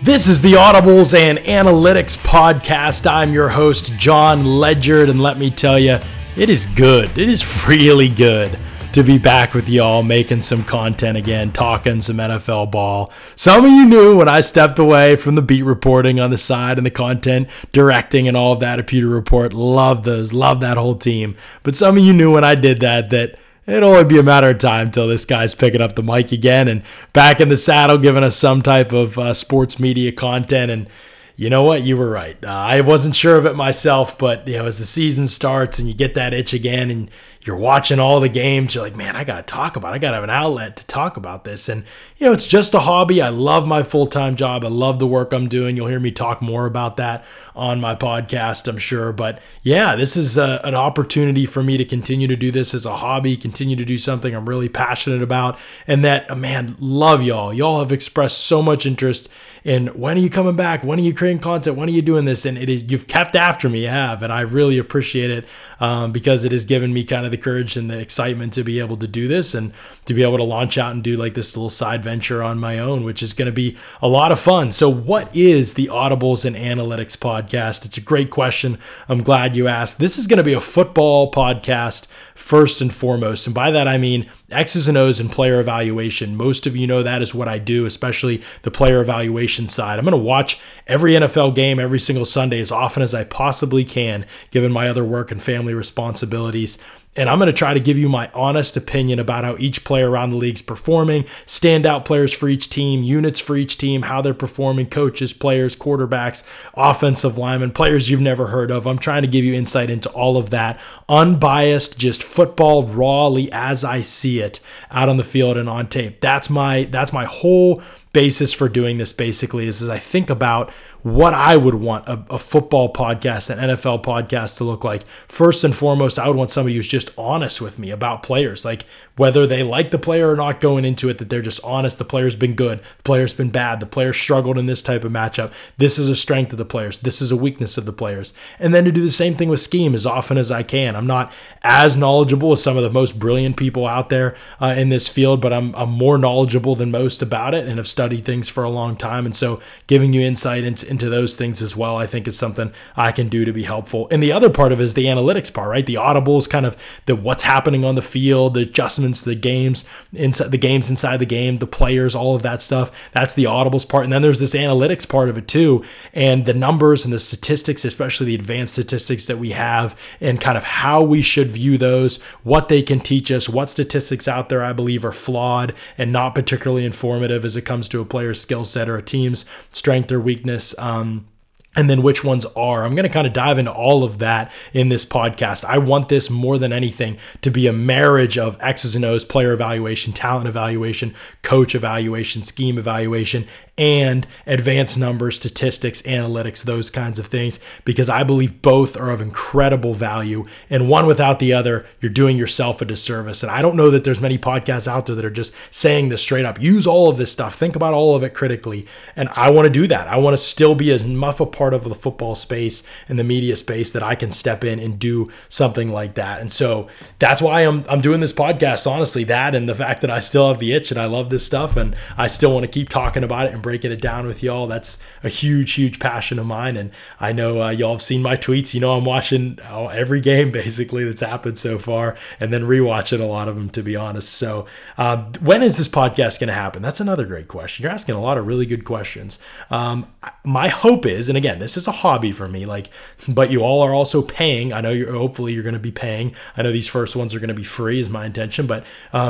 This is the Audibles and Analytics podcast. I'm your host, Jon Ledyard, and let me tell you, it is good. It is really good to be back with y'all, making some content again, talking some NFL ball. Some of you knew when I stepped away from the beat reporting on the side and the content directing and all of that at Peter Report. Love those. Love that whole team. But some of you knew when I did that it'll only be a matter of time till this guy's picking up the mic again and back in the saddle, giving us some type of sports media content. And you know what? You were right. I wasn't sure of it myself, but as the season starts and you get that itch again and you're watching all the games, you're like, man, I got to talk about it. I got to have an outlet to talk about this. And it's just a hobby. I love my full-time job. I love the work I'm doing. You'll hear me talk more about that on my podcast, I'm sure. But yeah, this is an opportunity for me to continue to do this as a hobby, continue to do something I'm really passionate about. And that, man, love y'all. Y'all have expressed so much interest in when are you coming back? When are you creating content? When are you doing this? And you've kept after me, you have, and I really appreciate it because it has given me kind of the courage and the excitement to be able to do this and to be able to launch out and do like this little side venture on my own, which is going to be a lot of fun. So what is the Audibles and Analytics podcast? It's a great question. I'm glad you asked. This is going to be a football podcast first and foremost. And by that, I mean X's and O's and player evaluation. Most of you know that is what I do, especially the player evaluation side. I'm going to watch every NFL game every single Sunday as often as I possibly can, given my other work and family responsibilities. And I'm going to try to give you my honest opinion about how each player around the league's performing, standout players for each team, units for each team, how they're performing, coaches, players, quarterbacks, offensive linemen, players you've never heard of. I'm trying to give you insight into all of that. Unbiased, just football rawly as I see it out on the field and on tape. That's my whole basis for doing this, basically, is as I think about what I would want a football podcast, an NFL podcast to look like. First and foremost, I would want somebody who's just honest with me about players, like whether they like the player or not going into it, that they're just honest. The player's been good. The player's been bad. The player struggled in this type of matchup. This is a strength of the players. This is a weakness of the players. And then to do the same thing with scheme as often as I can. I'm not as knowledgeable as some of the most brilliant people out there in this field, but I'm more knowledgeable than most about it and have studied things for a long time. And so giving you insight into those things as well, I think, is something I can do to be helpful. And the other part of it is the analytics part, right? The audibles, kind of the what's happening on the field, the adjustments, the games inside the game, the players, all of that stuff. That's the audibles part. And then there's this analytics part of it too, and the numbers and the statistics, especially the advanced statistics that we have, and kind of how we should view those, what they can teach us, what statistics out there I believe are flawed and not particularly informative as it comes to a player's skill set or a team's strength or weakness. And then which ones are. I'm going to kind of dive into all of that in this podcast. I want this more than anything to be a marriage of X's and O's, player evaluation, talent evaluation, coach evaluation, scheme evaluation, and advanced numbers, statistics, analytics, those kinds of things, because I believe both are of incredible value. And one without the other, you're doing yourself a disservice. And I don't know that there's many podcasts out there that are just saying this straight up. Use all of this stuff. Think about all of it critically. And I want to do that. I want to still be as much a part of the football space and the media space that I can step in and do something like that. And so that's why I'm doing this podcast, honestly, that and the fact that I still have the itch and I love this stuff and I still want to keep talking about it and breaking it down with y'all. That's a huge, huge passion of mine. And I know y'all have seen my tweets. I'm watching every game basically that's happened so far and then rewatching a lot of them, to be honest. So when is this podcast going to happen? That's another great question. You're asking a lot of really good questions. My hope is, and again, this is a hobby for me, but you all are also paying. I know hopefully you're going to be paying. I know these first ones are going to be free is my intention, but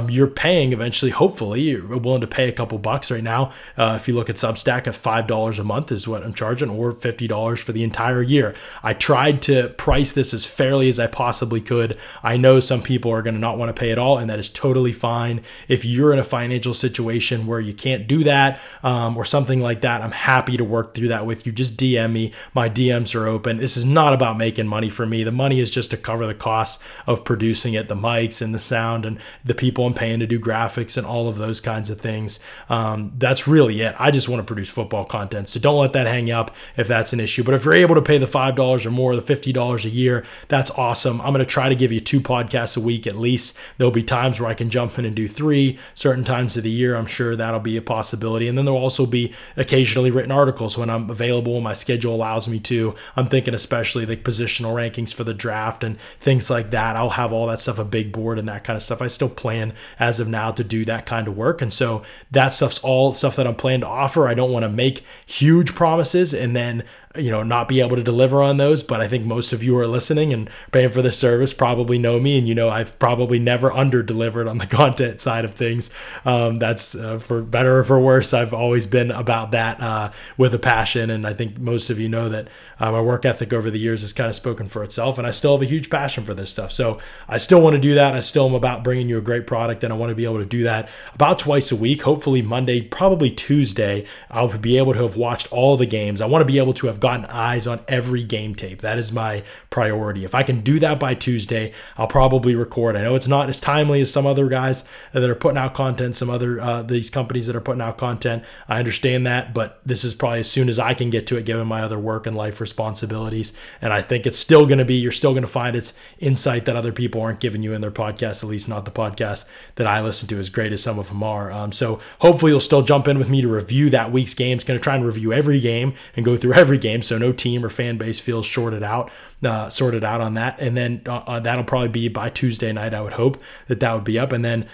you're paying eventually. Hopefully you're willing to pay a couple bucks right now. If you look at Substack, at $5 a month is what I'm charging, or $50 for the entire year. I tried to price this as fairly as I possibly could. I know some people are going to not want to pay at all, and that is totally fine. If you're in a financial situation where you can't do that or something like that, I'm happy to work through that with you. Just DM me. My DMs are open. This is not about making money for me. The money is just to cover the costs of producing it, the mics and the sound and the people I'm paying to do graphics and all of those kinds of things. That's really it. I just just want to produce football content. So don't let that hang up if that's an issue. But if you're able to pay the $5 or more, the $50 a year, that's awesome. I'm going to try to give you 2 podcasts a week at least. There'll be times where I can jump in and do 3 certain times of the year. I'm sure that'll be a possibility. And then there'll also be occasionally written articles when I'm available, when my schedule allows me to. I'm thinking especially the positional rankings for the draft and things like that. I'll have all that stuff, a big board and that kind of stuff. I still plan as of now to do that kind of work. And so that stuff's all stuff that I'm planning to offer. I don't want to make huge promises and then, you know, not be able to deliver on those. But I think most of you who are listening and paying for this service probably know me, and you know I've probably never under-delivered on the content side of things. That's for better or for worse. I've always been about that with a passion, and I think most of you know that my work ethic over the years has kind of spoken for itself, and I still have a huge passion for this stuff. So I still want to do that. I still am about bringing you a great product, and I want to be able to do that about twice a week. Hopefully Monday, probably Tuesday, I'll be able to have watched all the games. I want to be able to have gotten eyes on every game tape. That is my priority. If I can do that by Tuesday, I'll probably record. I know it's not as timely as some other guys that are putting out content, some other these companies that are putting out content. I understand that, but this is probably as soon as I can get to it given my other work and life responsibilities. And I think it's still going to be, you're still going to find it's insight that other people aren't giving you in their podcasts, at least not the podcast that I listen to, as great as some of them are. So hopefully you'll still jump in with me to review that week's games. Going to try and review every game and go through every game, so no team or fan base feels sorted out on that. And then that'll probably be by Tuesday night. I would hope that would be up. And then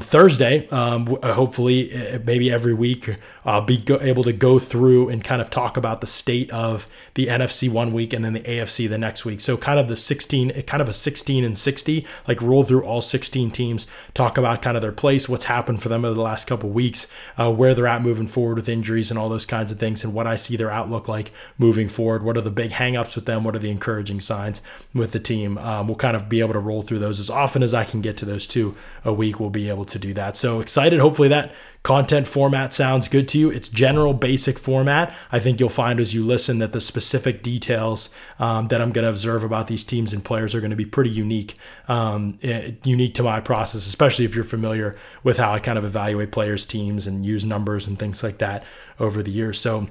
Thursday, hopefully maybe every week, I'll be able to go through and kind of talk about the state of the NFC one week and then the AFC the next week. So kind of the 16, kind of a 16 and 60, like roll through all 16 teams, talk about kind of their place, what's happened for them over the last couple of weeks, where they're at moving forward with injuries and all those kinds of things, and what I see their outlook like moving forward. What are the big hangups with them? What are the encouraging signs with the team? We'll kind of be able to roll through those as often as I can get to those 2 a week. We'll be able to do that. So excited. Hopefully that content format sounds good to you. It's general basic format. I think you'll find as you listen that the specific details that I'm going to observe about these teams and players are going to be pretty unique, unique to my process, especially if you're familiar with how I kind of evaluate players, teams, and use numbers and things like that over the years. So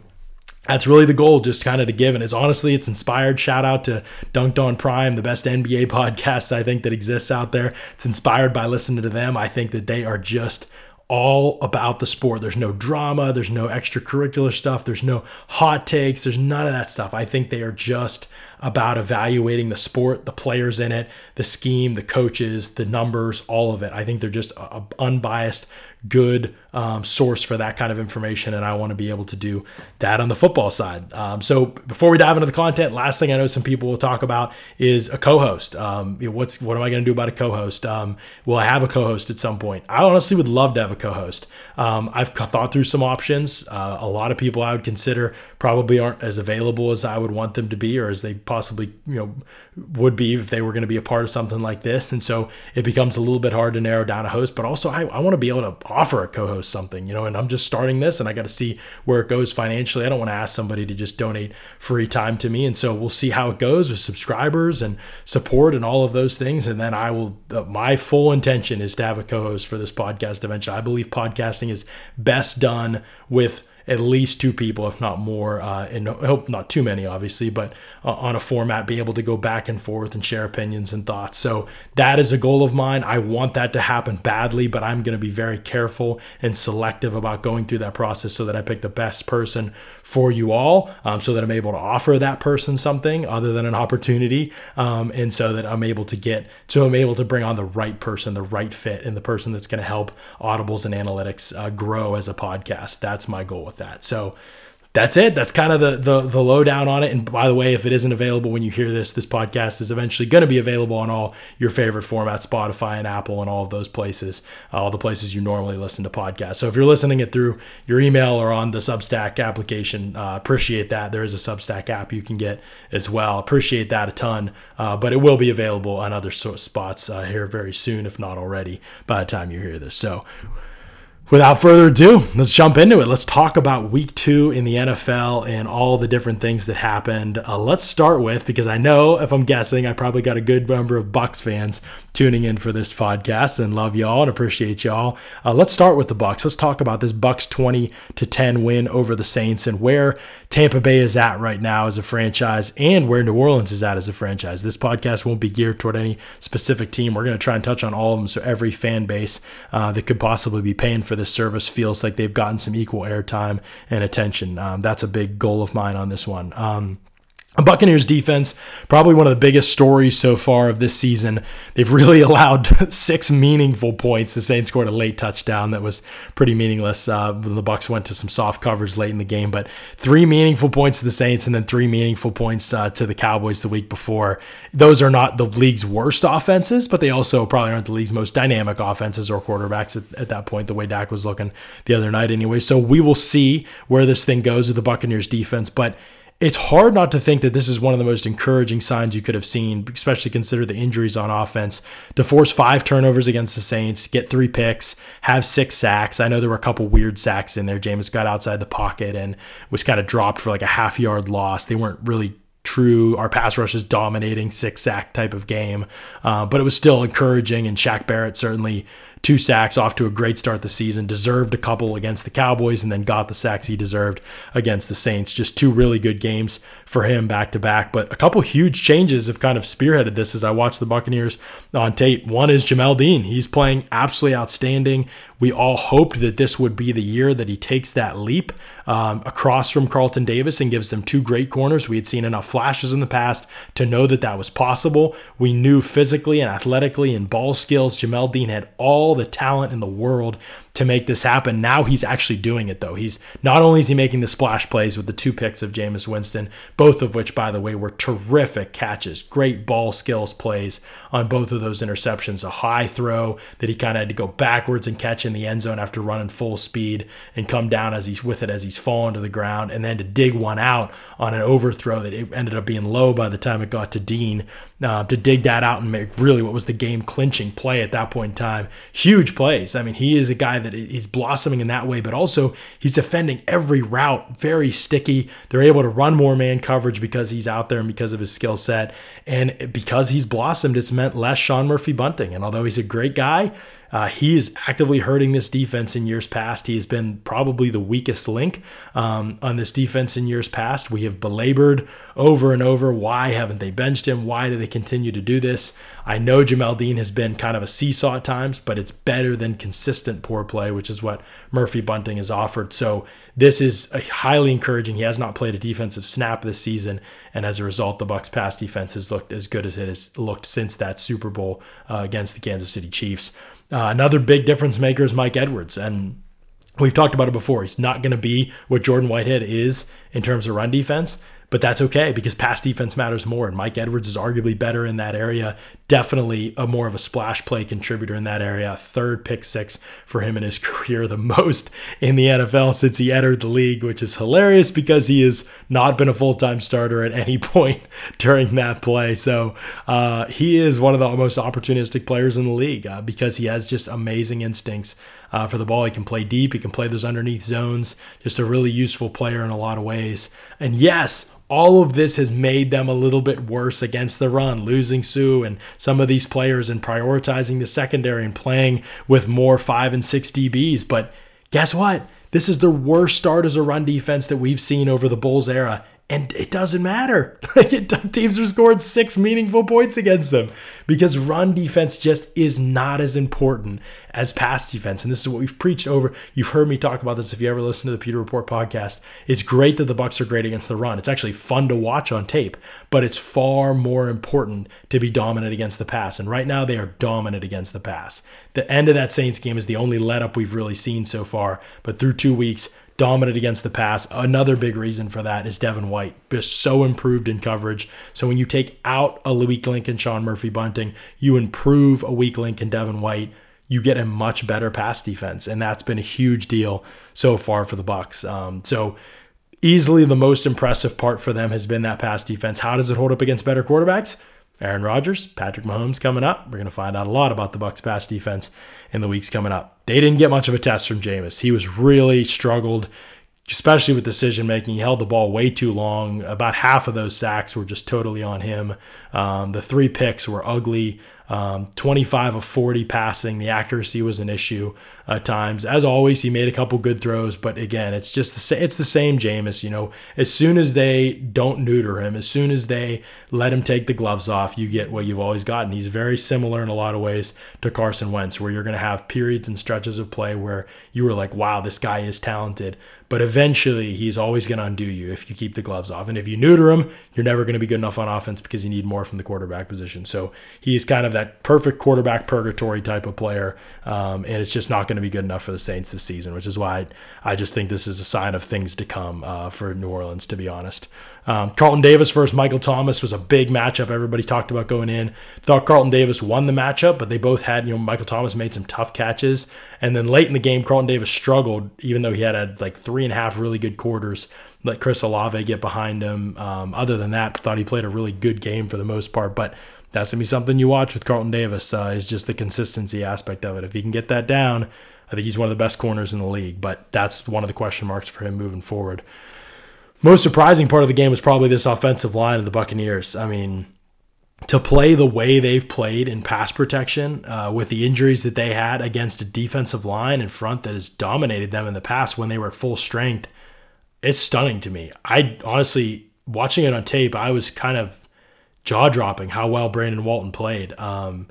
that's really the goal, just kind of to give. And it's honestly, it's inspired. Shout out to Dunked On Prime, the best NBA podcast I think that exists out there. It's inspired by listening to them. I think that they are just all about the sport. There's no drama. There's no extracurricular stuff. There's no hot takes. There's none of that stuff. I think they are just about evaluating the sport, the players in it, the scheme, the coaches, the numbers, all of it. I think they're just an unbiased, good source for that kind of information, and I want to be able to do that on the football side. So before we dive into the content, last thing I know some people will talk about is a co-host. What am I going to do about a co-host? Will I have a co-host at some point? I honestly would love to have a co-host. I've thought through some options. A lot of people I would consider probably aren't as available as I would want them to be, or as they possibly, you know, would be if they were going to be a part of something like this. And so it becomes a little bit hard to narrow down a host, but also I want to be able to offer a co-host something, you know, and I'm just starting this and I got to see where it goes financially. I don't want to ask somebody to just donate free time to me. And so we'll see how it goes with subscribers and support and all of those things. And then I will, my full intention is to have a co-host for this podcast eventually. I believe podcasting is best done with at least 2 people, if not more, and I hope not too many, obviously, but on a format, be able to go back and forth and share opinions and thoughts. So that is a goal of mine. I want that to happen badly, but I'm going to be very careful and selective about going through that process so that I pick the best person for you all, so that I'm able to offer that person something other than an opportunity, and so that I'm able to bring on the right person, the right fit, and the person that's going to help Audibles and Analytics grow as a podcast. That's my goal with that. So that's it. That's kind of the lowdown on it. And by the way, if it isn't available when you hear this, this podcast is eventually going to be available on all your favorite formats, Spotify and Apple and all of those places, all the places you normally listen to podcasts. So if you're listening it through your email or on the Substack application, appreciate that. There is a Substack app you can get as well. Appreciate that a ton, but it will be available on other spots here very soon, if not already, by the time you hear this. So without further ado, let's jump into it. Let's talk about week two in the NFL and all the different things that happened. Let's start with, because I know, if I'm guessing, I probably got a good number of Bucs fans tuning in for this podcast, and love y'all and appreciate y'all. Let's start with the Bucs. Let's talk about this Bucs 20-10 win over the Saints and where Tampa Bay is at right now as a franchise and where New Orleans is at as a franchise. This podcast won't be geared toward any specific team. We're going to try and touch on all of them, so every fan base that could possibly be paying for this service feels like they've gotten some equal airtime and attention. That's a big goal of mine on this one. Buccaneers defense, probably one of the biggest stories so far of this season. They've really allowed 6 meaningful points. The Saints scored a late touchdown that was pretty meaningless when the Bucs went to some soft coverage late in the game, but 3 meaningful points to the Saints and then 3 meaningful points to the Cowboys the week before. Those are not the league's worst offenses, but they also probably aren't the league's most dynamic offenses or quarterbacks at that point, the way Dak was looking the other night anyway. So we will see where this thing goes with the Buccaneers defense, but it's hard not to think that this is one of the most encouraging signs you could have seen, especially consider the injuries on offense, to force 5 turnovers against the Saints, get 3 picks, have 6 sacks. I know there were a couple weird sacks in there. Jameis got outside the pocket and was kind of dropped for like a half-yard loss. They weren't really true, our pass rush is dominating 6-sack type of game, but it was still encouraging, and Shaq Barrett certainly 2 sacks, off to a great start this season, deserved a couple against the Cowboys and then got the sacks he deserved against the Saints. Just 2 really good games for him back to back, but a couple huge changes have kind of spearheaded this as I watch the Buccaneers on tape. One is Jamel Dean. He's playing absolutely outstanding. We all hoped that this would be the year that he takes that leap across from Carlton Davis and gives them 2 great corners. We had seen enough flashes in the past to know that that was possible. We knew physically and athletically and ball skills, Jamel Dean had all the talent in the world to make this happen. Now he's actually doing it, though. He's not only is he making the splash plays with the 2 picks of Jameis Winston, both of which, by the way, were terrific catches, great ball skills plays on both of those interceptions, a high throw that he kind of had to go backwards and catch in the end zone after running full speed and come down as he's with it, as he's falling to the ground, and then to dig one out on an overthrow that it ended up being low by the time it got to Dean, to dig that out and make really what was the game clinching play at that point in time. Huge plays. I mean, he is a guy that is blossoming in that way, but also he's defending every route, very sticky. They're able to run more man coverage because he's out there and because of his skill set. And because he's blossomed, it's meant less Sean Murphy Bunting. And although he's a great guy, he is actively hurting this defense in years past. He has been probably the weakest link on this defense in years past. We have belabored over and over, why haven't they benched him? Why do they continue to do this? I know Jamel Dean has been kind of a seesaw at times, but it's better than consistent poor play, which is what Murphy Bunting has offered. So this is a highly encouraging. He has not played a defensive snap this season, and as a result, the Bucs' pass defense has looked as good as it has looked since that Super Bowl against the Kansas City Chiefs. Another big difference maker is Mike Edwards, and we've talked about it before. He's not going to be what Jordan Whitehead is in terms of run defense, but that's okay because pass defense matters more, and Mike Edwards is arguably better in that area, definitely a more of a splash play contributor in that area. 3rd pick six for him in his career, the most in the NFL since he entered the league, which is hilarious because he has not been a full-time starter at any point during that play. So he is one of the most opportunistic players in the league because he has just amazing instincts for the ball. He can play deep. He can play those underneath zones. Just a really useful player in a lot of ways. And yes, all of this has made them a little bit worse against the run, losing Sue and some of these players and prioritizing the secondary and playing with more 5 and 6 DBs. But guess what? This is the worst start as a run defense that we've seen over the Bulls era. And it doesn't matter. Teams have scored 6 meaningful points against them because run defense just is not as important as pass defense. And this is what we've preached over. You've heard me talk about this if you ever listen to the Peter Report podcast. It's great that the Bucs are great against the run. It's actually fun to watch on tape, but it's far more important to be dominant against the pass. And right now they are dominant against the pass. The end of that Saints game is the only let-up we've really seen so far, but through 2 weeks, dominant against the pass. Another big reason for that is Devin White, just so improved in coverage. So when you take out a weak link in Sean Murphy Bunting, you improve a weak link in Devin White, you get a much better pass defense. And that's been a huge deal so far for the Bucs. So easily the most impressive part for them has been that pass defense. How does it hold up against better quarterbacks? Aaron Rodgers, Patrick Mahomes coming up. We're going to find out a lot about the Bucs pass defense in the weeks coming up. They didn't get much of a test from Jameis. He was really struggled, especially with decision-making. He held the ball way too long. About half of those sacks were just totally on him. The three picks were ugly. 25 of 40 passing. The accuracy was an issue at times. As always, he made a couple good throws, but again, it's just it's the same Jameis. You know, as soon as they don't neuter him, as soon as they let him take the gloves off, you get what you've always gotten. He's very similar in a lot of ways to Carson Wentz, where you're going to have periods and stretches of play where you were like, wow, this guy is talented, but eventually he's always going to undo you if you keep the gloves off. And if you neuter him, you're never going to be good enough on offense because you need more from the quarterback position. So he's kind of that perfect quarterback purgatory type of player, and it's just not going to be good enough for the Saints this season, which is why I just think this is a sign of things to come for New Orleans, to be honest. Carlton Davis versus Michael Thomas was a big matchup everybody talked about going in. Thought Carlton Davis won the matchup, but they both had, you know, Michael Thomas made some tough catches, and then late in the game, Carlton Davis struggled, even though he had like 3.5 really good quarters. Let Chris Olave get behind him. Other than that, thought he played a really good game for the most part, but that's going to be something you watch with Carlton Davis, is just the consistency aspect of it. If he can get that down, I think he's one of the best corners in the league, but that's one of the question marks for him moving forward. Most surprising part of the game was probably this offensive line of the Buccaneers. I mean, to play the way they've played in pass protection with the injuries that they had against a defensive line in front that has dominated them in the past when they were at full strength, it's stunning to me. I honestly, watching it on tape, I was kind of jaw-dropping how well Brandon Walton played. I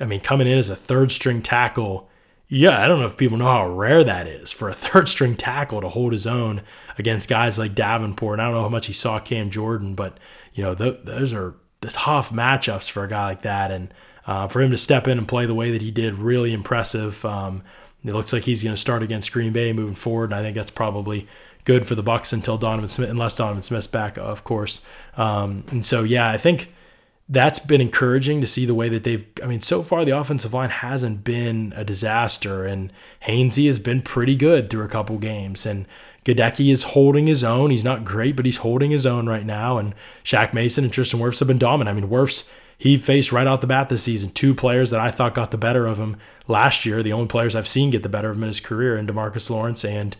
mean, coming in as a third-string tackle, I don't know if people know how rare that is for a third-string tackle to hold his own against guys like Davenport. And I don't know how much he saw Cam Jordan, but, you know, those are the tough matchups for a guy like that. And for him to step in and play the way that he did, really impressive. It looks like he's going to start against Green Bay moving forward, and I think that's probably good for the Bucs until Donovan Smith, unless Donovan Smith's back, of course. And so, I think that's been encouraging to see the way that they've, I mean, so far the offensive line hasn't been a disaster, and Hainsey has been pretty good through a couple games, and Gadecki is holding his own. He's not great, but he's holding his own right now, and Shaq Mason and Tristan Wirfs have been dominant. I mean, Wirfs, he faced right out the bat this season two players that I thought got the better of him last year. The only players I've seen get the better of him in his career, and DeMarcus Lawrence and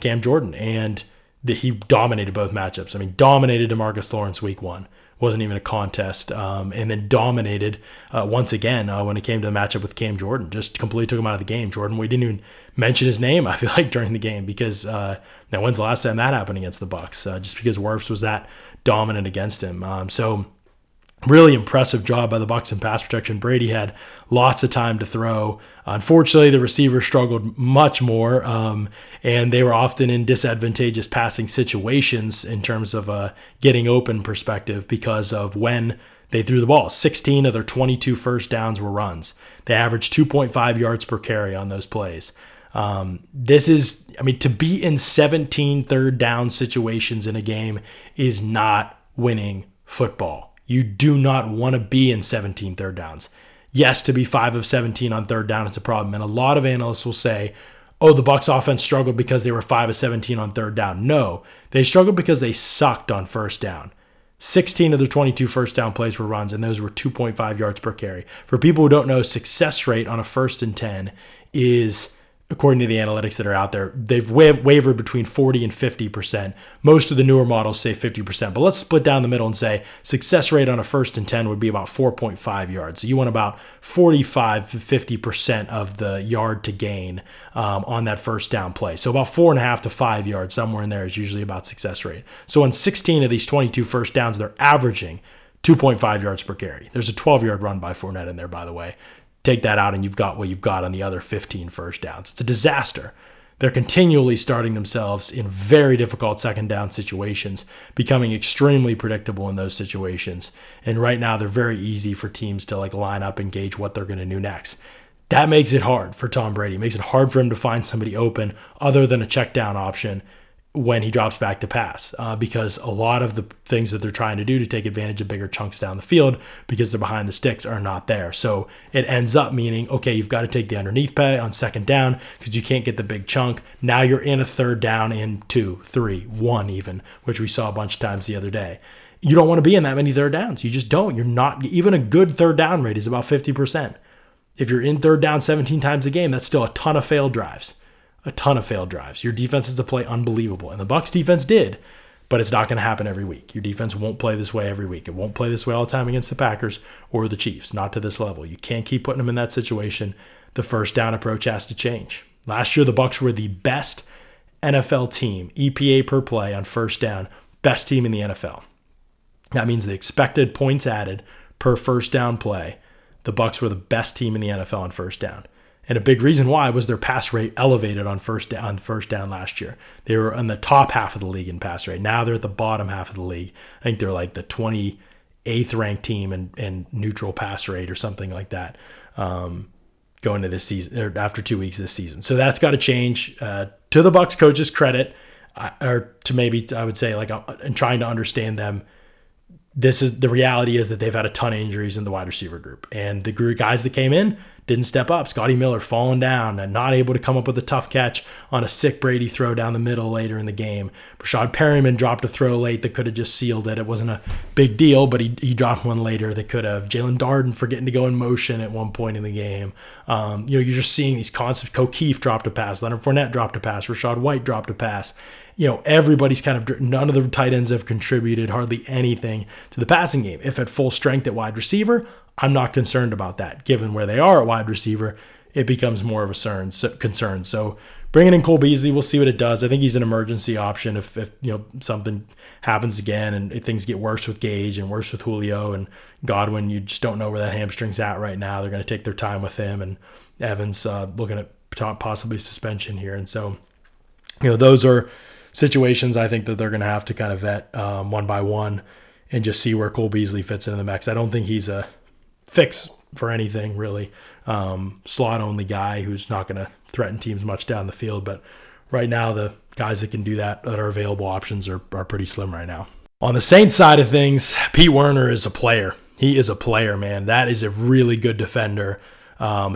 Cam Jordan, and he dominated both matchups. I mean, dominated DeMarcus Lawrence week one, wasn't even a contest, and then dominated once again when it came to the matchup with Cam Jordan. Just completely took him out of the game. Jordan, we didn't even mention his name, I feel like, during the game, because now when's the last time that happened against the Bucs? Just because Wirfs was that dominant against him, so. Really impressive job by the Bucs in pass protection. Brady had lots of time to throw. Unfortunately, the receivers struggled much more, and they were often in disadvantageous passing situations in terms of a getting open perspective because of when they threw the ball. 16 of their 22 first downs were runs. They averaged 2.5 yards per carry on those plays. This is, I mean, to be in 17 third down situations in a game is not winning football. You do not want to be in 17 third downs. Yes, to be 5 of 17 on third down, it's a problem. And a lot of analysts will say, oh, the Bucs offense struggled because they were 5 of 17 on third down. No, they struggled because they sucked on first down. 16 of their 22 first down plays were runs, and those were 2.5 yards per carry. For people who don't know, success rate on a 1st and 10 is, according to the analytics that are out there, they've wavered between 40 and 50%. Most of the newer models say 50%, but let's split down the middle and say success rate on a 1st and 10 would be about 4.5 yards. So you want about 45 to 50% of the yard to gain on that first down play. So about 4.5 to 5 yards, somewhere in there is usually about success rate. So on 16 of these 22 first downs, they're averaging 2.5 yards per carry. There's a 12-yard run by Fournette in there, by the way. Take that out and you've got what you've got on the other 15 first downs. It's a disaster. They're continually starting themselves in very difficult second down situations, becoming extremely predictable in those situations. And right now they're very easy for teams to like line up and gauge what they're going to do next. That makes it hard for Tom Brady. It makes it hard for him to find somebody open other than a check down option when he drops back to pass, because a lot of the things that they're trying to do to take advantage of bigger chunks down the field because they're behind the sticks are not there. So it ends up meaning, okay, you've got to take the underneath play on second down because you can't get the big chunk. Now you're in a third down in 2, 3, 1 even, which we saw a bunch of times the other day. You don't want to be in that many third downs. You just don't. You're not, even a good third down rate is about 50%. If you're in third down 17 times a game, that's still a ton of failed drives. Your defense is to play unbelievable. And the Bucs defense did, but it's not going to happen every week. Your defense won't play this way every week. It won't play this way all the time against the Packers or the Chiefs, not to this level. You can't keep putting them in that situation. The first down approach has to change. Last year, the Bucs were the best NFL team, EPA per play on first down, best team in the NFL. That means the expected points added per first down play. The Bucs were the best team in the NFL on first down. And a big reason why was their pass rate elevated on first down last year. They were in the top half of the league in pass rate. Now they're at the bottom half of the league. I think they're like the 28th ranked team in neutral pass rate or something like that going to this season, or after 2 weeks this season. So that's got to change. To the Bucs coach's credit, in trying to understand them, the reality is that they've had a ton of injuries in the wide receiver group. And the guys that came in didn't step up. Scotty Miller falling down and not able to come up with a tough catch on a sick Brady throw down the middle later in the game. Rashad Perryman dropped a throw late that could have just sealed it. It wasn't a big deal, but he dropped one later that could have. Jalen Darden forgetting to go in motion at one point in the game. You're just seeing these concepts. O'Keefe dropped a pass. Leonard Fournette dropped a pass. Rashad White dropped a pass. Everybody's none of the tight ends have contributed hardly anything to the passing game. If at full strength at wide receiver, I'm not concerned about that. Given where they are at wide receiver, it becomes more of a concern. So bringing in Cole Beasley, we'll see what it does. I think he's an emergency option if something happens again and things get worse with Gage and worse with Julio and Godwin. You just don't know where that hamstring's at right now. They're going to take their time with him, and Evans looking at possibly suspension here. And so, those are situations I think that they're going to have to kind of vet one by one and just see where Cole Beasley fits into the mix. I don't think he's a fix for anything really. Slot-only guy who's not going to threaten teams much down the field. But right now, the guys that can do that, that are available options, are pretty slim right now. On the Saints side of things, Pete Werner is a player. He is a player, man. That is a really good defender.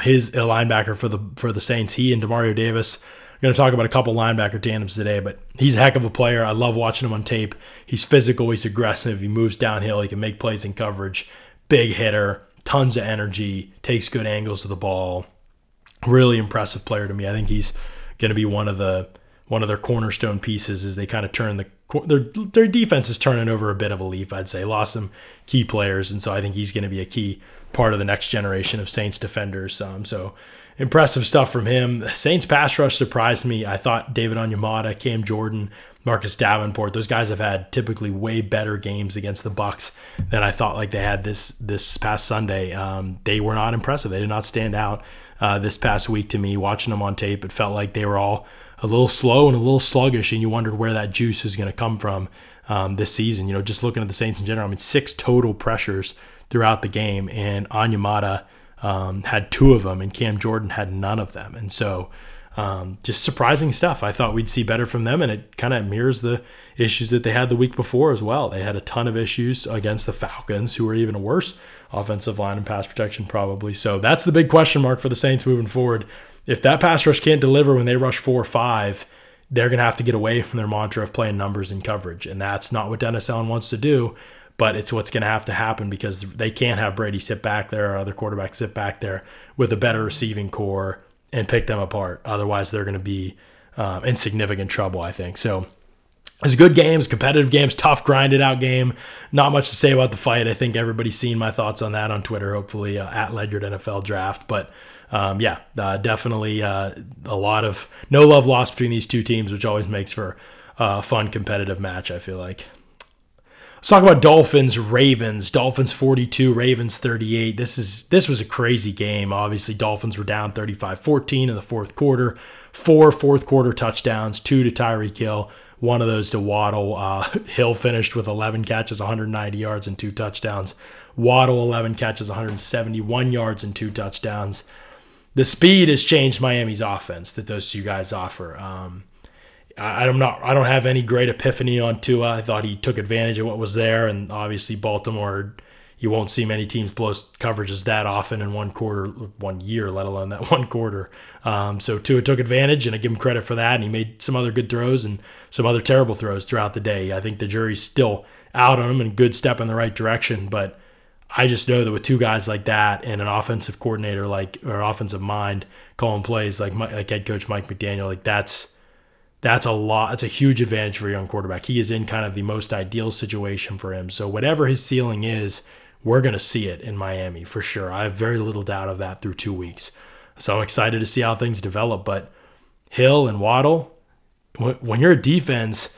His linebacker for the Saints, he and Demario Davis. We're going to talk about a couple linebacker tandems today, but he's a heck of a player. I love watching him on tape. He's physical. He's aggressive. He moves downhill. He can make plays in coverage. Big hitter. Tons of energy. Takes good angles to the ball. Really impressive player to me. I think he's going to be one of their cornerstone pieces as they kind of turn their defense is turning over a bit of a leaf, I'd say. Lost some key players, and so I think he's going to be a key part of the next generation of Saints defenders. So impressive stuff from him. Saints pass rush surprised me. I thought David Onyemata, Cam Jordan, Marcus Davenport, those guys have had typically way better games against the Bucs than I thought like they had this past Sunday. They were not impressive. They did not stand out this past week to me. Watching them on tape, it felt like they were all a little slow and a little sluggish, and you wondered where that juice is going to come from this season. Just looking at the Saints in general, 6 total pressures throughout the game, and Onyemata had 2 of them, and Cam Jordan had none of them. And so just surprising stuff. I thought we'd see better from them, and it kind of mirrors the issues that they had the week before as well. They had a ton of issues against the Falcons, who were even worse offensive line and pass protection probably. So that's the big question mark for the Saints moving forward. If that pass rush can't deliver when they rush 4 or 5, they're going to have to get away from their mantra of playing numbers and coverage. And that's not what Dennis Allen wants to do, but it's what's going to have to happen because they can't have Brady sit back there or other quarterbacks sit back there with a better receiving core and pick them apart. Otherwise, they're going to be in significant trouble, I think. So it's good games, competitive games, tough, grinded out game. Not much to say about the fight. I think everybody's seen my thoughts on that on Twitter, hopefully, at Ledyard NFL Draft. But definitely a lot of no love lost between these two teams, which always makes for a fun competitive match, I feel like. Let's talk about Dolphins-Ravens. Dolphins 42, Ravens 38. This was a crazy game. Obviously, Dolphins were down 35-14 in the fourth quarter. 4 fourth-quarter touchdowns, 2 to Tyreek Hill, 1 of those to Waddle. Hill finished with 11 catches, 190 yards, and 2 touchdowns. Waddle, 11 catches, 171 yards, and 2 touchdowns. The speed has changed Miami's offense that those two guys offer. I don't have any great epiphany on Tua. I thought he took advantage of what was there, and obviously Baltimore, you won't see many teams blow coverages that often in one quarter, 1 year, let alone that one quarter. So Tua took advantage, and I give him credit for that, and he made some other good throws and some other terrible throws throughout the day. I think the jury's still out on him, and good step in the right direction, but I just know that with two guys like that and an offensive coordinator like or offensive mind calling plays like head coach Mike McDaniel, like that's a lot. That's a huge advantage for a young quarterback. He is in kind of the most ideal situation for him. So whatever his ceiling is, we're going to see it in Miami for sure. I have very little doubt of that through 2 weeks. So I'm excited to see how things develop. But Hill and Waddle, when you're a defense,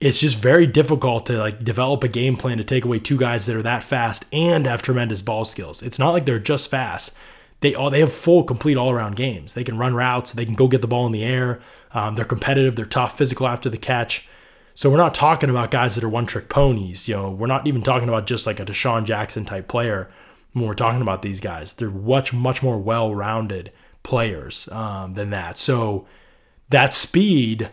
it's just very difficult to like develop a game plan to take away two guys that are that fast and have tremendous ball skills. It's not like they're just fast. They have full, complete all-around games. They can run routes. They can go get the ball in the air. They're competitive. They're tough, physical after the catch. So we're not talking about guys that are one-trick ponies. You know, we're not even talking about just like a Deshaun Jackson type player when we're talking about these guys. They're much more well-rounded players than that. So that speed,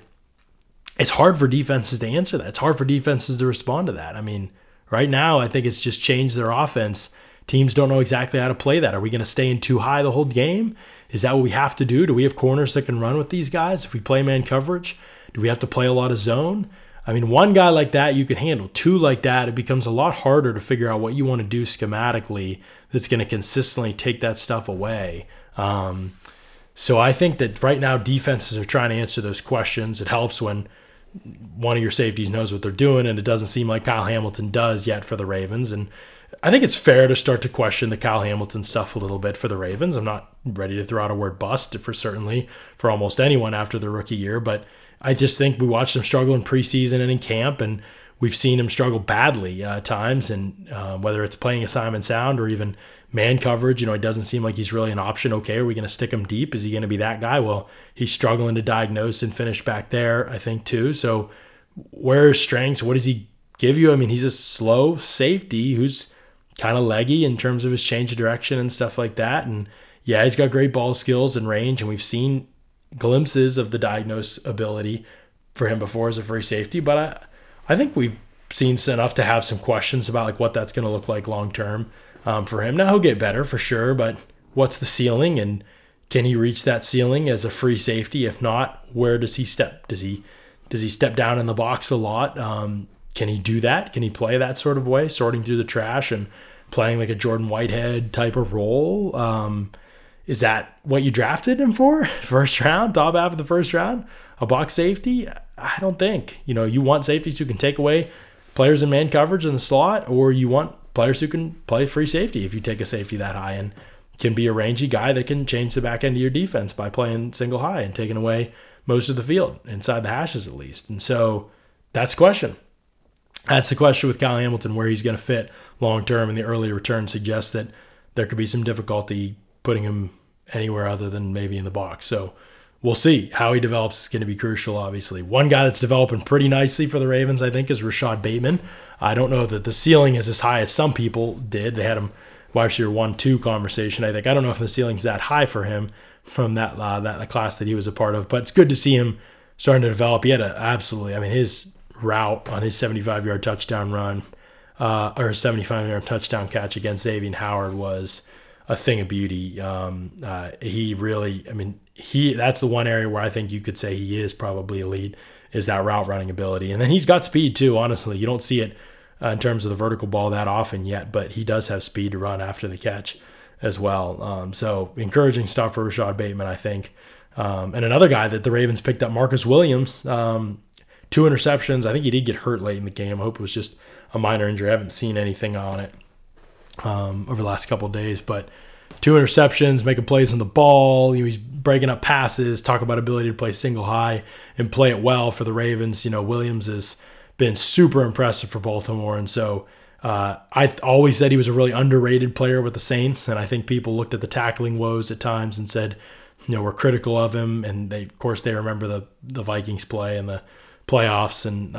it's hard for defenses to answer that. It's hard for defenses to respond to that. I mean, right now, I think it's just changed their offense. Teams don't know exactly how to play that. Are we going to stay in too high the whole game? Is that what we have to do? Do we have corners that can run with these guys if we play man coverage? Do we have to play a lot of zone? I mean, one guy like that you could handle. Two like that, it becomes a lot harder to figure out what you want to do schematically that's going to consistently take that stuff away. So I think that right now defenses are trying to answer those questions. It helps when one of your safeties knows what they're doing, and it doesn't seem like Kyle Hamilton does yet for the Ravens. And I think it's fair to start to question the Kyle Hamilton stuff a little bit for the Ravens. I'm not ready to throw out a word bust for certainly for almost anyone after the rookie year, but I just think we watched him struggle in preseason and in camp, and we've seen him struggle badly at times, and whether it's playing assignment sound or even man coverage, you know, it doesn't seem like he's really an option. Okay, are we going to stick him deep? Is he going to be that guy? Well, he's struggling to diagnose and finish back there, I think, too. So where are his strengths? What does he give you? I mean, he's a slow safety who's kind of leggy in terms of his change of direction and stuff like that. And yeah, he's got great ball skills and range, and we've seen glimpses of the diagnose ability for him before as a free safety. But I think we've seen enough to have some questions about like what that's going to look like long term. For him. Now he'll get better for sure, but what's the ceiling, and can he reach that ceiling as a free safety? If not, where does he step? Does he step down in the box a lot? Can he do that? Can he play that sort of way, sorting through the trash and playing like a Jordan Whitehead type of role? Is that what you drafted him for? First round, top half of the first round, a box safety? I don't think. You know, you want safeties who can take away players in man coverage in the slot, or you want players who can play free safety if you take a safety that high and can be a rangy guy that can change the back end of your defense by playing single high and taking away most of the field, inside the hashes at least. And so that's the question. That's the question with Kyle Hamilton, where he's going to fit long term, and the early return suggests that there could be some difficulty putting him anywhere other than maybe in the box. So we'll see how he develops. It's going to be crucial, obviously. One guy that's developing pretty nicely for the Ravens, I think, is Rashad Bateman. I don't know that the ceiling is as high as some people did. They had him wide receiver 1-2 conversation, I think. I don't know if the ceiling's that high for him from that class that he was a part of, but it's good to see him starting to develop. He had his route on his 75-yard touchdown run or 75-yard touchdown catch against Xavier Howard was a thing of beauty. That's the one area where I think you could say he is probably elite, is that route running ability. And then he's got speed too, honestly. You don't see it in terms of the vertical ball that often yet, but he does have speed to run after the catch as well. So encouraging stuff for Rashad Bateman, I think. And another guy that the Ravens picked up, Marcus Williams, 2 interceptions. I think he did get hurt late in the game. I hope it was just a minor injury. I haven't seen anything on it over the last couple of days, but 2 interceptions, making plays on the ball. You know, he's breaking up passes. Talk about ability to play single high and play it well for the Ravens. You know, Williams has been super impressive for Baltimore, and so I always said he was a really underrated player with the Saints, and I think people looked at the tackling woes at times and said, you know, we're critical of him, and they remember the Vikings play and the playoffs and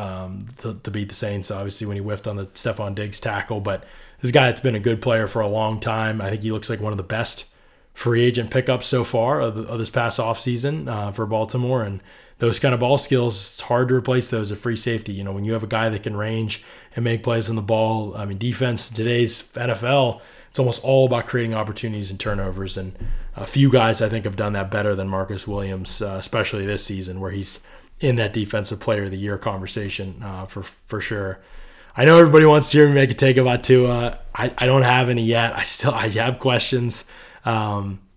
to beat the Saints, obviously, when he whiffed on the Stephon Diggs tackle. But this guy that's been a good player for a long time, I think he looks like one of the best free agent pickups so far of this past offseason for Baltimore. And those kind of ball skills, it's hard to replace those at free safety. You know, when you have a guy that can range and make plays on the ball, I mean, defense in today's NFL, it's almost all about creating opportunities and turnovers. And a few guys, I think, have done that better than Marcus Williams, especially this season, where he's in that defensive player of the year conversation for sure. I know everybody wants to hear me make a take about Tua. I don't have any yet. I have questions.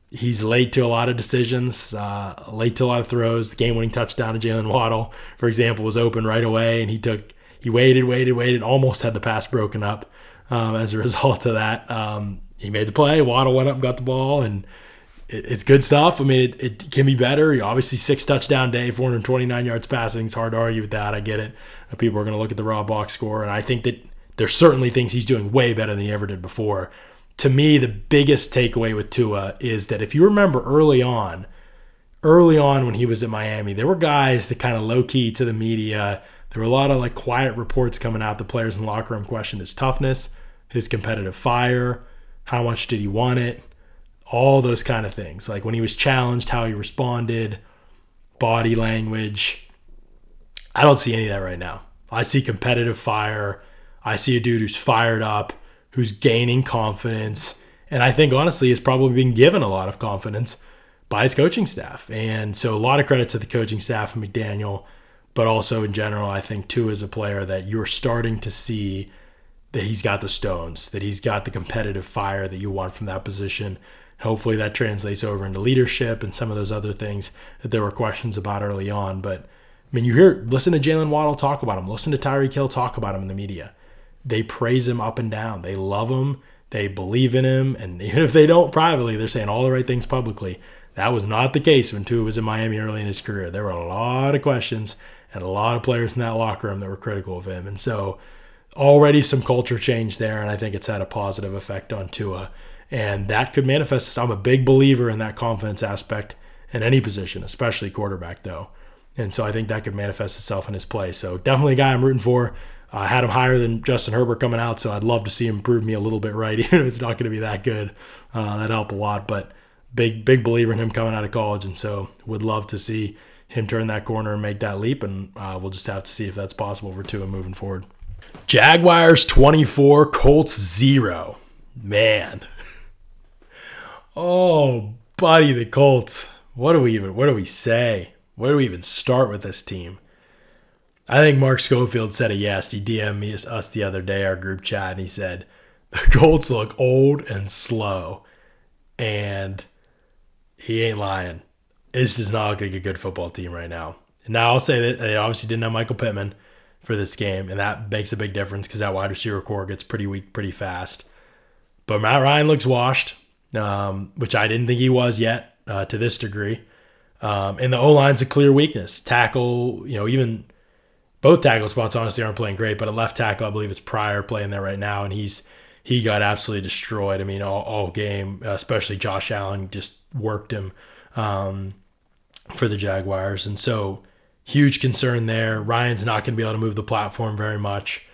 He's late to a lot of decisions, late to a lot of throws. The game-winning touchdown to Jalen Waddle, for example, was open right away, and he waited, almost had the pass broken up as a result of that. He made the play. Waddle went up and got the ball, and it's good stuff. I mean, it can be better. He obviously, 6 touchdown day, 429 yards passing. It's hard to argue with that. I get it. People are going to look at the raw box score, and I think that there's certainly things he's doing way better than he ever did before. To me, the biggest takeaway with Tua is that if you remember early on when he was at Miami, there were guys that kind of low-key to the media. There were a lot of like quiet reports coming out. The players in the locker room questioned his toughness, his competitive fire, how much did he want it, all those kind of things. Like when he was challenged, how he responded, body language. I don't see any of that right now. I see competitive fire. I see a dude who's fired up, who's gaining confidence, and I think honestly has probably been given a lot of confidence by his coaching staff. And so a lot of credit to the coaching staff and McDaniel, but also in general, I think Tua is a player that you're starting to see that he's got the stones, that he's got the competitive fire that you want from that position. Hopefully that translates over into leadership and some of those other things that there were questions about early on. But I mean, listen to Jalen Waddle talk about him, listen to Tyreek Hill talk about him in the media. They praise him up and down. They love him. They believe in him. And even if they don't privately, they're saying all the right things publicly. That was not the case when Tua was in Miami early in his career. There were a lot of questions and a lot of players in that locker room that were critical of him. And so already some culture change there, and I think it's had a positive effect on Tua. And that could manifest. I'm a big believer in that confidence aspect in any position, especially quarterback, though. And so I think that could manifest itself in his play. So definitely a guy I'm rooting for. I had him higher than Justin Herbert coming out, so I'd love to see him prove me a little bit right, even if it's not going to be that good. That'd help a lot, but big believer in him coming out of college, and so would love to see him turn that corner and make that leap, and we'll just have to see if that's possible for Tua moving forward. Jaguars 24, Colts 0. Man. Oh, buddy, the Colts. What do we say? Where do we even start with this team? I think Mark Schofield said it yes. He DM'd us the other day, our group chat, and he said, the Colts look old and slow. And he ain't lying. This does not look like a good football team right now. Now, I'll say that they obviously didn't have Michael Pittman for this game, and that makes a big difference because that wide receiver core gets pretty weak pretty fast. But Matt Ryan looks washed, which I didn't think he was yet to this degree. And the O-line's a clear weakness. Tackle, even... Both tackle spots honestly aren't playing great, but a left tackle, I believe it's Pryor playing there right now, and he got absolutely destroyed. I mean, all game, especially Josh Allen just worked him for the Jaguars. And so huge concern there. Ryan's not going to be able to move the platform very much.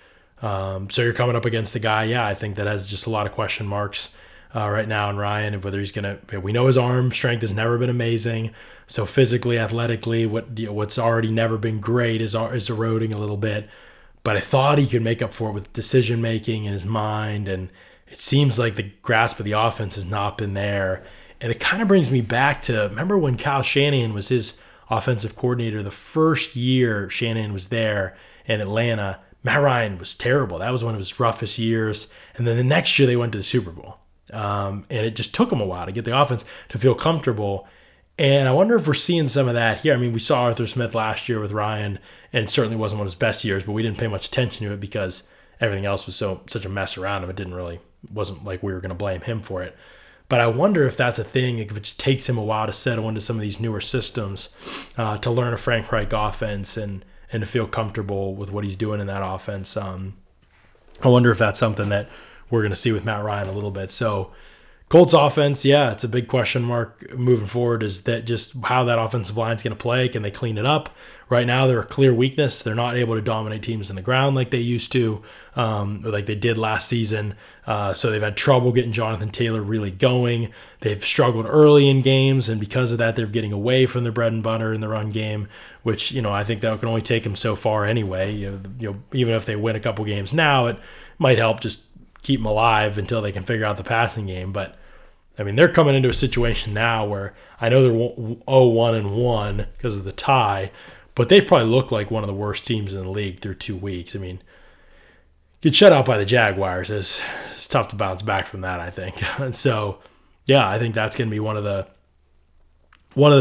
So you're coming up against the guy, I think that has just a lot of question marks right now in Ryan, and whether he's going to – we know his arm strength has never been amazing. So physically, athletically, what's already never been great is eroding a little bit. But I thought he could make up for it with decision-making in his mind, and it seems like the grasp of the offense has not been there. And it kind of brings me back to – remember when Kyle Shanahan was his offensive coordinator the first year Shanahan was there in Atlanta? Matt Ryan was terrible. That was one of his roughest years. And then the next year they went to the Super Bowl. And it just took them a while to get the offense to feel comfortable. And I wonder if we're seeing some of that here. I mean, we saw Arthur Smith last year with Ryan, and it certainly wasn't one of his best years, but we didn't pay much attention to it because everything else was such a mess around him. It wasn't like we were going to blame him for it. But I wonder if that's a thing, if it just takes him a while to settle into some of these newer systems, to learn a Frank Reich offense and to feel comfortable with what he's doing in that offense. I wonder if that's something that we're going to see with Matt Ryan a little bit. So Colts offense, it's a big question mark moving forward, is that just how that offensive line is going to play. Can they clean it up? Right now, they're a clear weakness. They're not able to dominate teams on the ground like they used to, or like they did last season. So they've had trouble getting Jonathan Taylor really going. They've struggled early in games, and because of that, they're getting away from their bread and butter in the run game, which, I think that can only take them so far anyway. Even if they win a couple games now, it might help just keep them alive until they can figure out the passing game. But I mean, they're coming into a situation now where I know they're 0-1-1 because of the tie, but they've probably looked like one of the worst teams in the league through 2 weeks. I mean, get shut out by the Jaguars, it's tough to bounce back from that, I think. And so, yeah, I think that's going to be one of the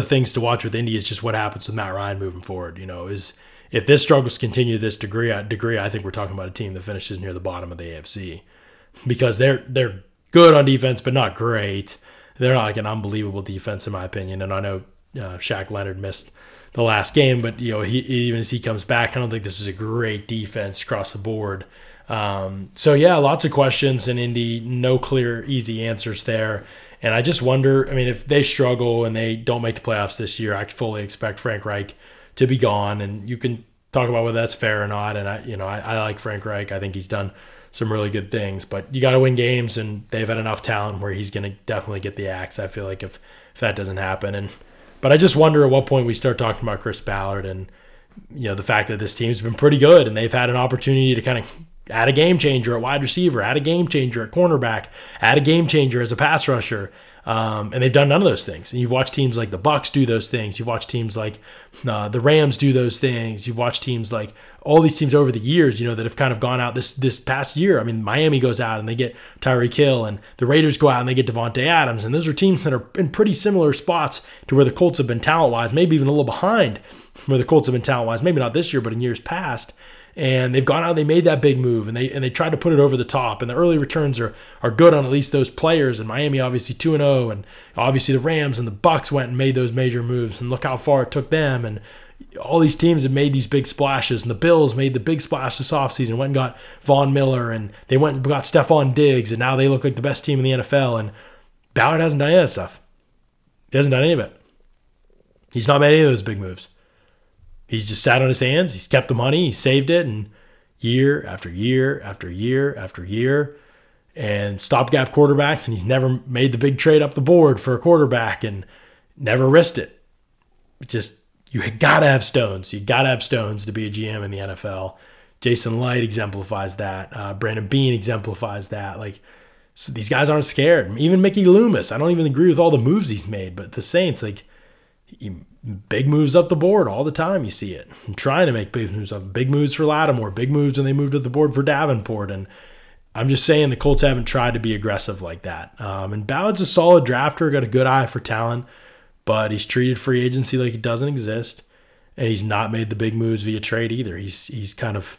things to watch with Indy is just what happens with Matt Ryan moving forward. You know, is if this struggles continue to this degree, I think we're talking about a team that finishes near the bottom of the AFC because they're good on defense, but not great. They're not like an unbelievable defense, in my opinion. And I know Shaq Leonard missed the last game, but you know, even as he comes back, I don't think this is a great defense across the board. So yeah, lots of questions in Indy, no clear, easy answers there. And I just wonder, I mean, if they struggle and they don't make the playoffs this year, I fully expect Frank Reich to be gone. And you can talk about whether that's fair or not. And I like Frank Reich. I think he's done some really good things, but you got to win games, and they've had enough talent where he's going to definitely get the axe. I feel like if that doesn't happen, but I just wonder at what point we start talking about Chris Ballard and, you know, the fact that this team's been pretty good and they've had an opportunity to kind of add a game changer at wide receiver, add a game changer at cornerback, add a game changer as a pass rusher. And they've done none of those things. And you've watched teams like the Bucs do those things. You've watched teams like the Rams do those things. You've watched teams like all these teams over the years, you know, that have kind of gone out this past year. I mean, Miami goes out and they get Tyreek Hill, and the Raiders go out and they get Devontae Adams. And those are teams that are in pretty similar spots to where the Colts have been talent-wise, maybe even a little behind where the Colts have been talent-wise, maybe not this year, but in years past. And they've gone out and they made that big move, and they tried to put it over the top. And the early returns are good on at least those players. And Miami obviously 2-0, and obviously the Rams and the Bucs went and made those major moves. And look how far it took them. And all these teams have made these big splashes. And the Bills made the big splash this offseason, went and got Von Miller, and they went and got Stephon Diggs, and now they look like the best team in the NFL. And Ballard hasn't done any of that stuff. He hasn't done any of it. He's not made any of those big moves. He's just sat on his hands. He's kept the money. He saved it. And year after year after year after year. And stopgap quarterbacks. And he's never made the big trade up the board for a quarterback and never risked it. Just, you got to have stones. You got to have stones to be a GM in the NFL. Jason Light exemplifies that. Brandon Bean exemplifies that. Like, so these guys aren't scared. Even Mickey Loomis. I don't even agree with all the moves he's made. But the Saints, like... big moves up the board all the time. You see it. I'm trying to make big moves up. Big moves for Lattimore. Big moves when they moved up the board for Davenport. And I'm just saying the Colts haven't tried to be aggressive like that. And Ballard's a solid drafter. Got a good eye for talent. But he's treated free agency like it doesn't exist. And he's not made the big moves via trade either. He's kind of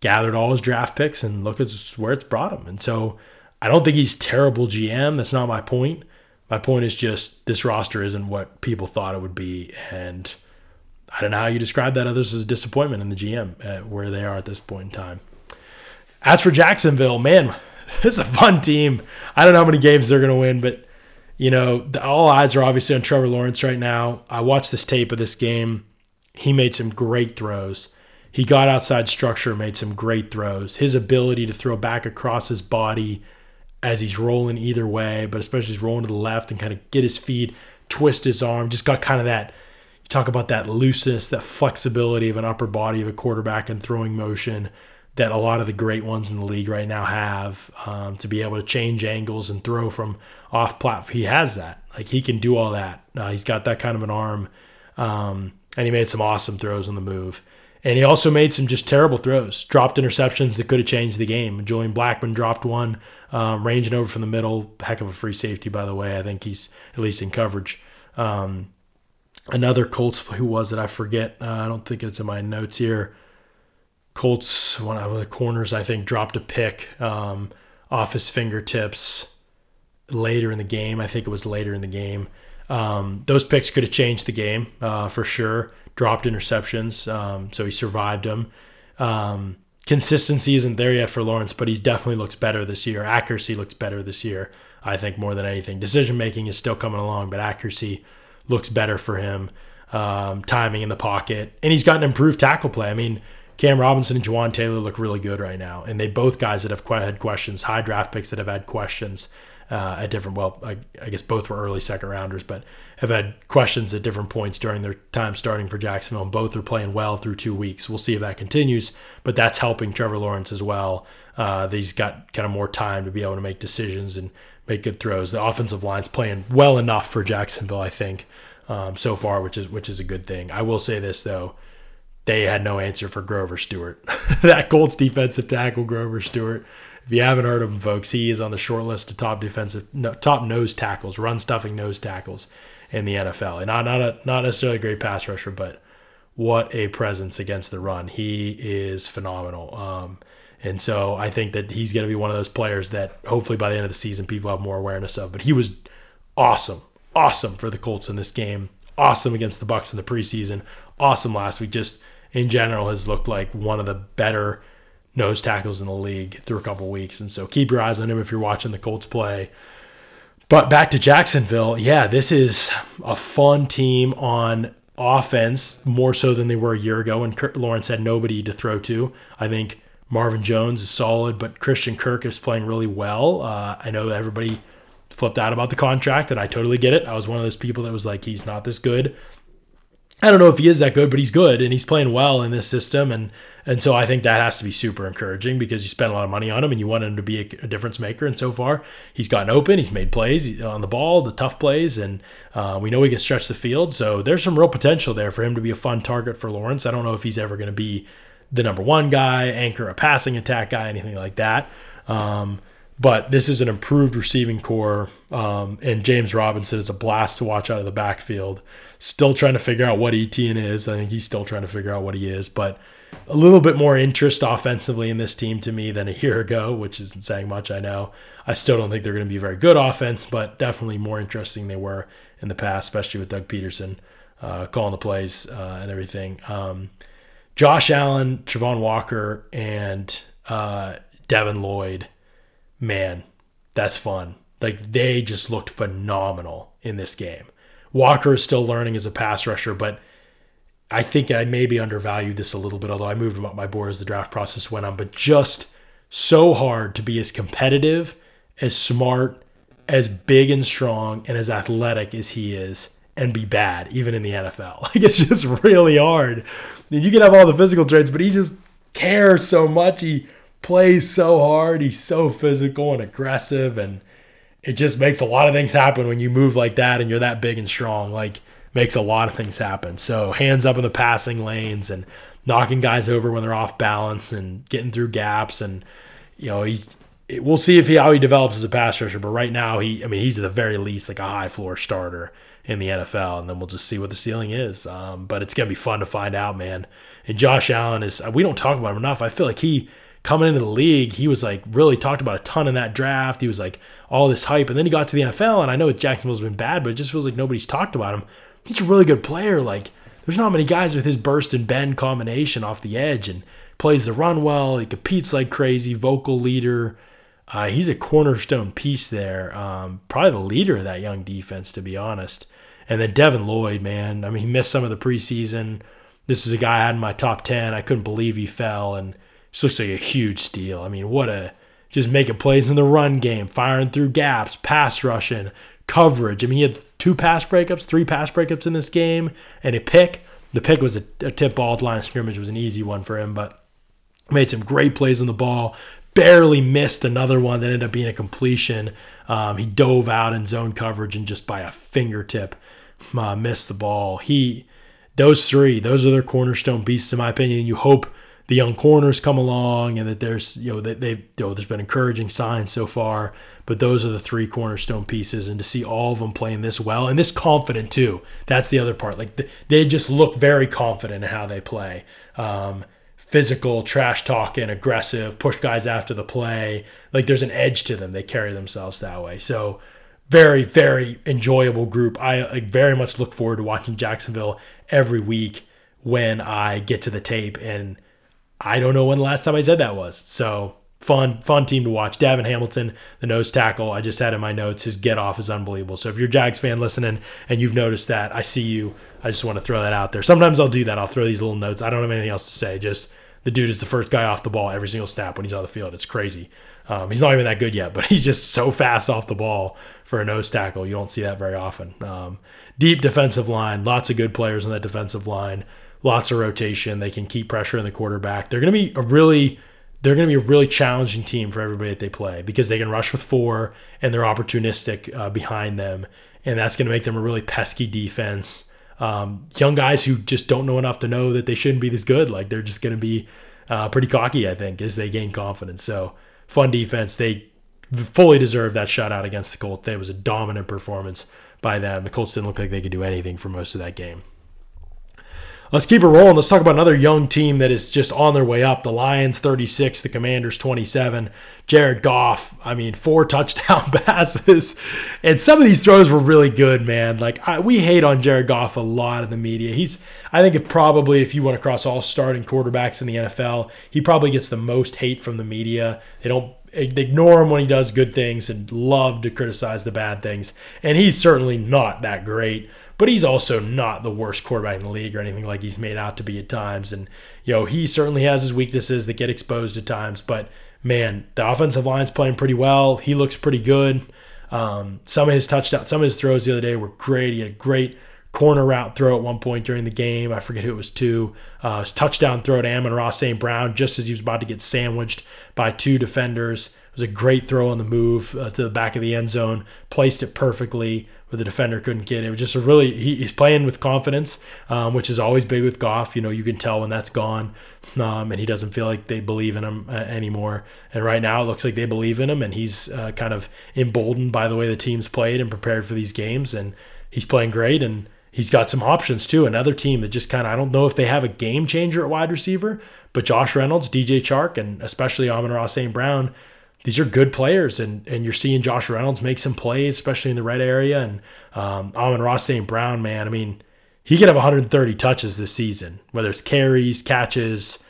gathered all his draft picks and look at where it's brought him. And so I don't think he's terrible GM. That's not my point. My point is just this roster isn't what people thought it would be, and I don't know how you describe that others as a disappointment in the GM at where they are at this point in time. As for Jacksonville, man, this is a fun team. I don't know how many games they're going to win, but you know, all eyes are obviously on Trevor Lawrence right now. I watched this tape of this game. He made some great throws. He got outside structure, made some great throws. His ability to throw back across his body as he's rolling either way, but especially he's rolling to the left and kind of get his feet, twist his arm, just got kind of that, you talk about that looseness, that flexibility of an upper body of a quarterback and throwing motion that a lot of the great ones in the league right now have, to be able to change angles and throw from off platform. He has that. Like, he can do all that. He's got that kind of an arm, and he made some awesome throws on the move. And he also made some just terrible throws, dropped interceptions that could have changed the game. Julian Blackmon dropped one, ranging over from the middle. Heck of a free safety, by the way. I think he's at least in coverage. Another Colts, who was it? I forget. I don't think it's in my notes here. Colts, one of the corners, I think, dropped a pick off his fingertips later in the game. I think it was later in the game. Those picks could have changed the game for sure. Dropped interceptions, so he survived them. Consistency isn't there yet for Lawrence, but he definitely looks better this year. Accuracy looks better this year, I think, more than anything. Decision-making is still coming along, but accuracy looks better for him. Timing in the pocket. And he's gotten improved tackle play. I mean, Cam Robinson and Jawan Taylor look really good right now, and they both guys that have had questions, high draft picks that have had questions. At different, well, I guess both were early second rounders, but have had questions at different points during their time starting for Jacksonville, and both are playing well through 2 weeks. We'll see if that continues, but that's helping Trevor Lawrence as well. He's got kind of more time to be able to make decisions and make good throws. The offensive line's playing well enough for Jacksonville, I think, so far, which is a good thing. I will say this, though. they had no answer for Grover Stewart. That Colts defensive tackle, Grover Stewart. If you haven't heard of him, folks, he is on the short list of top nose tackles, run-stuffing nose tackles in the NFL. And not necessarily a great pass rusher, but what a presence against the run. He is phenomenal. And so I think that he's going to be one of those players that hopefully by the end of the season people have more awareness of. But he was awesome for the Colts in this game. Awesome against the Bucs in the preseason. Awesome last week. Just in general has looked like one of the better nose tackles in the league through a couple weeks. And so keep your eyes on him if you're watching the Colts play. But back to Jacksonville, yeah, this is a fun team on offense, more so than they were a year ago. And Kurt Lawrence had nobody to throw to. I think Marvin Jones is solid, but Christian Kirk is playing really well. I know everybody flipped out about the contract, and I totally get it. I was one of those people that was like, he's not this good. I don't know if he is that good, but he's good, and he's playing well in this system. And so I think that has to be super encouraging because you spent a lot of money on him, and you want him to be a difference maker. And so far, he's gotten open. He's made plays on the ball, the tough plays, and we know he can stretch the field. So there's some real potential there for him to be a fun target for Lawrence. I don't know if he's ever going to be the number one guy, anchor a passing attack guy, anything like that. But this is an improved receiving core, and James Robinson is a blast to watch out of the backfield. Still trying to figure out what Etienne is. I think he's still trying to figure out what he is, but a little bit more interest offensively in this team to me than a year ago, which isn't saying much, I know. I still don't think they're going to be a very good offense, but definitely more interesting than they were in the past, especially with Doug Peterson calling the plays and everything. Josh Allen, Travon Walker, and Devin Lloyd. Man, that's fun. Like, they just looked phenomenal in this game. Walker is still learning as a pass rusher, but I think I maybe undervalued this a little bit, although I moved him up my board as the draft process went on, but just so hard to be as competitive, as smart, as big and strong, and as athletic as he is and be bad, even in the NFL. Like, it's just really hard. You can have all the physical traits, but he just cares so much. He plays so hard. He's so physical and aggressive, and it just makes a lot of things happen when you move like that and you're that big and strong. Like, makes a lot of things happen. So hands up in the passing lanes and knocking guys over when they're off balance and getting through gaps. And, you know, we'll see how he develops as a pass rusher, but right now he's at the very least like a high floor starter in the NFL, and then we'll just see what the ceiling is. But it's going to be fun to find out, man. And Josh Allen we don't talk about him enough. I feel like coming into the league, he was like really talked about a ton in that draft. He was like all this hype. And then he got to the NFL, and I know Jacksonville's been bad, but it just feels like nobody's talked about him. He's a really good player. Like, there's not many guys with his burst and bend combination off the edge, and plays the run well. He competes like crazy, vocal leader. He's a cornerstone piece there. Probably the leader of that young defense, to be honest. And then Devin Lloyd, man. I mean, he missed some of the preseason. This was a guy I had in my top 10. I couldn't believe he fell, and this looks like a huge steal. I mean, just making plays in the run game, firing through gaps, pass rushing, coverage. I mean, he had three pass breakups in this game, and a pick. The pick was a tip ball at line of scrimmage. It was an easy one for him, but made some great plays on the ball. Barely missed another one that ended up being a completion. He dove out in zone coverage and just by a fingertip missed the ball. Those are their cornerstone pieces, in my opinion. You hope the young corners come along, and that there's been encouraging signs so far, but those are the three cornerstone pieces, and to see all of them playing this well and this confident too. That's the other part. Like, they just look very confident in how they play. Physical, trash talking, aggressive, push guys after the play. Like, there's an edge to them. They carry themselves that way. So very, very enjoyable group. I very much look forward to watching Jacksonville every week when I get to the tape, and I don't know when the last time I said that was. So fun team to watch. Devin Hamilton, the nose tackle, I just had in my notes, his get off is unbelievable. So if you're a Jags fan listening and you've noticed that, I see you. I just want to throw that out there. Sometimes I'll do that. I'll throw these little notes. I don't have anything else to say. Just the dude is the first guy off the ball every single snap when he's on the field. It's crazy. He's not even that good yet, but he's just so fast off the ball for a nose tackle. You don't see that very often. Deep defensive line. Lots of good players on that defensive line. Lots of rotation. They can keep pressure on the quarterback. They're going to be a really challenging team for everybody that they play, because they can rush with four, and they're opportunistic behind them, and that's going to make them a really pesky defense. young guys who just don't know enough to know that they shouldn't be this good. Like, they're just going to be pretty cocky, I think, as they gain confidence. So, fun defense. They fully deserved that shutout against the Colts. That was a dominant performance by them. The Colts didn't look like they could do anything for most of that game. Let's keep it rolling. Let's talk about another young team that is just on their way up. The Lions 36, the Commanders 27. Jared Goff, I mean, 4 touchdown passes. And some of these throws were really good, man. Like, we hate on Jared Goff a lot in the media. He's, I think, if you went across all starting quarterbacks in the NFL, he probably gets the most hate from the media. They ignore him when he does good things and love to criticize the bad things. And he's certainly not that great, but he's also not the worst quarterback in the league or anything like he's made out to be at times. And, you know, he certainly has his weaknesses that get exposed at times. But, man, the offensive line's playing pretty well. He looks pretty good. Some of his throws the other day were great. He had a great corner route throw at one point during the game. I forget who it was to. His touchdown throw to Amon-Ra St. Brown just as he was about to get sandwiched by 2 defenders. It was a great throw on the move to the back of the end zone. Placed it perfectly where the defender couldn't get it. It was just a really, he's playing with confidence, which is always big with Goff. You know, you can tell when that's gone and he doesn't feel like they believe in him anymore. And right now it looks like they believe in him, and he's kind of emboldened by the way the team's played and prepared for these games. And he's playing great, and he's got some options too. Another team that just kind of, I don't know if they have a game changer at wide receiver, but Josh Reynolds, DJ Chark, and especially Amon-Ra St. Brown, these are good players, and you're seeing Josh Reynolds make some plays, especially in the red area. And Amon-Ra St. Brown, man, I mean, he could have 130 touches this season, whether it's carries, catches.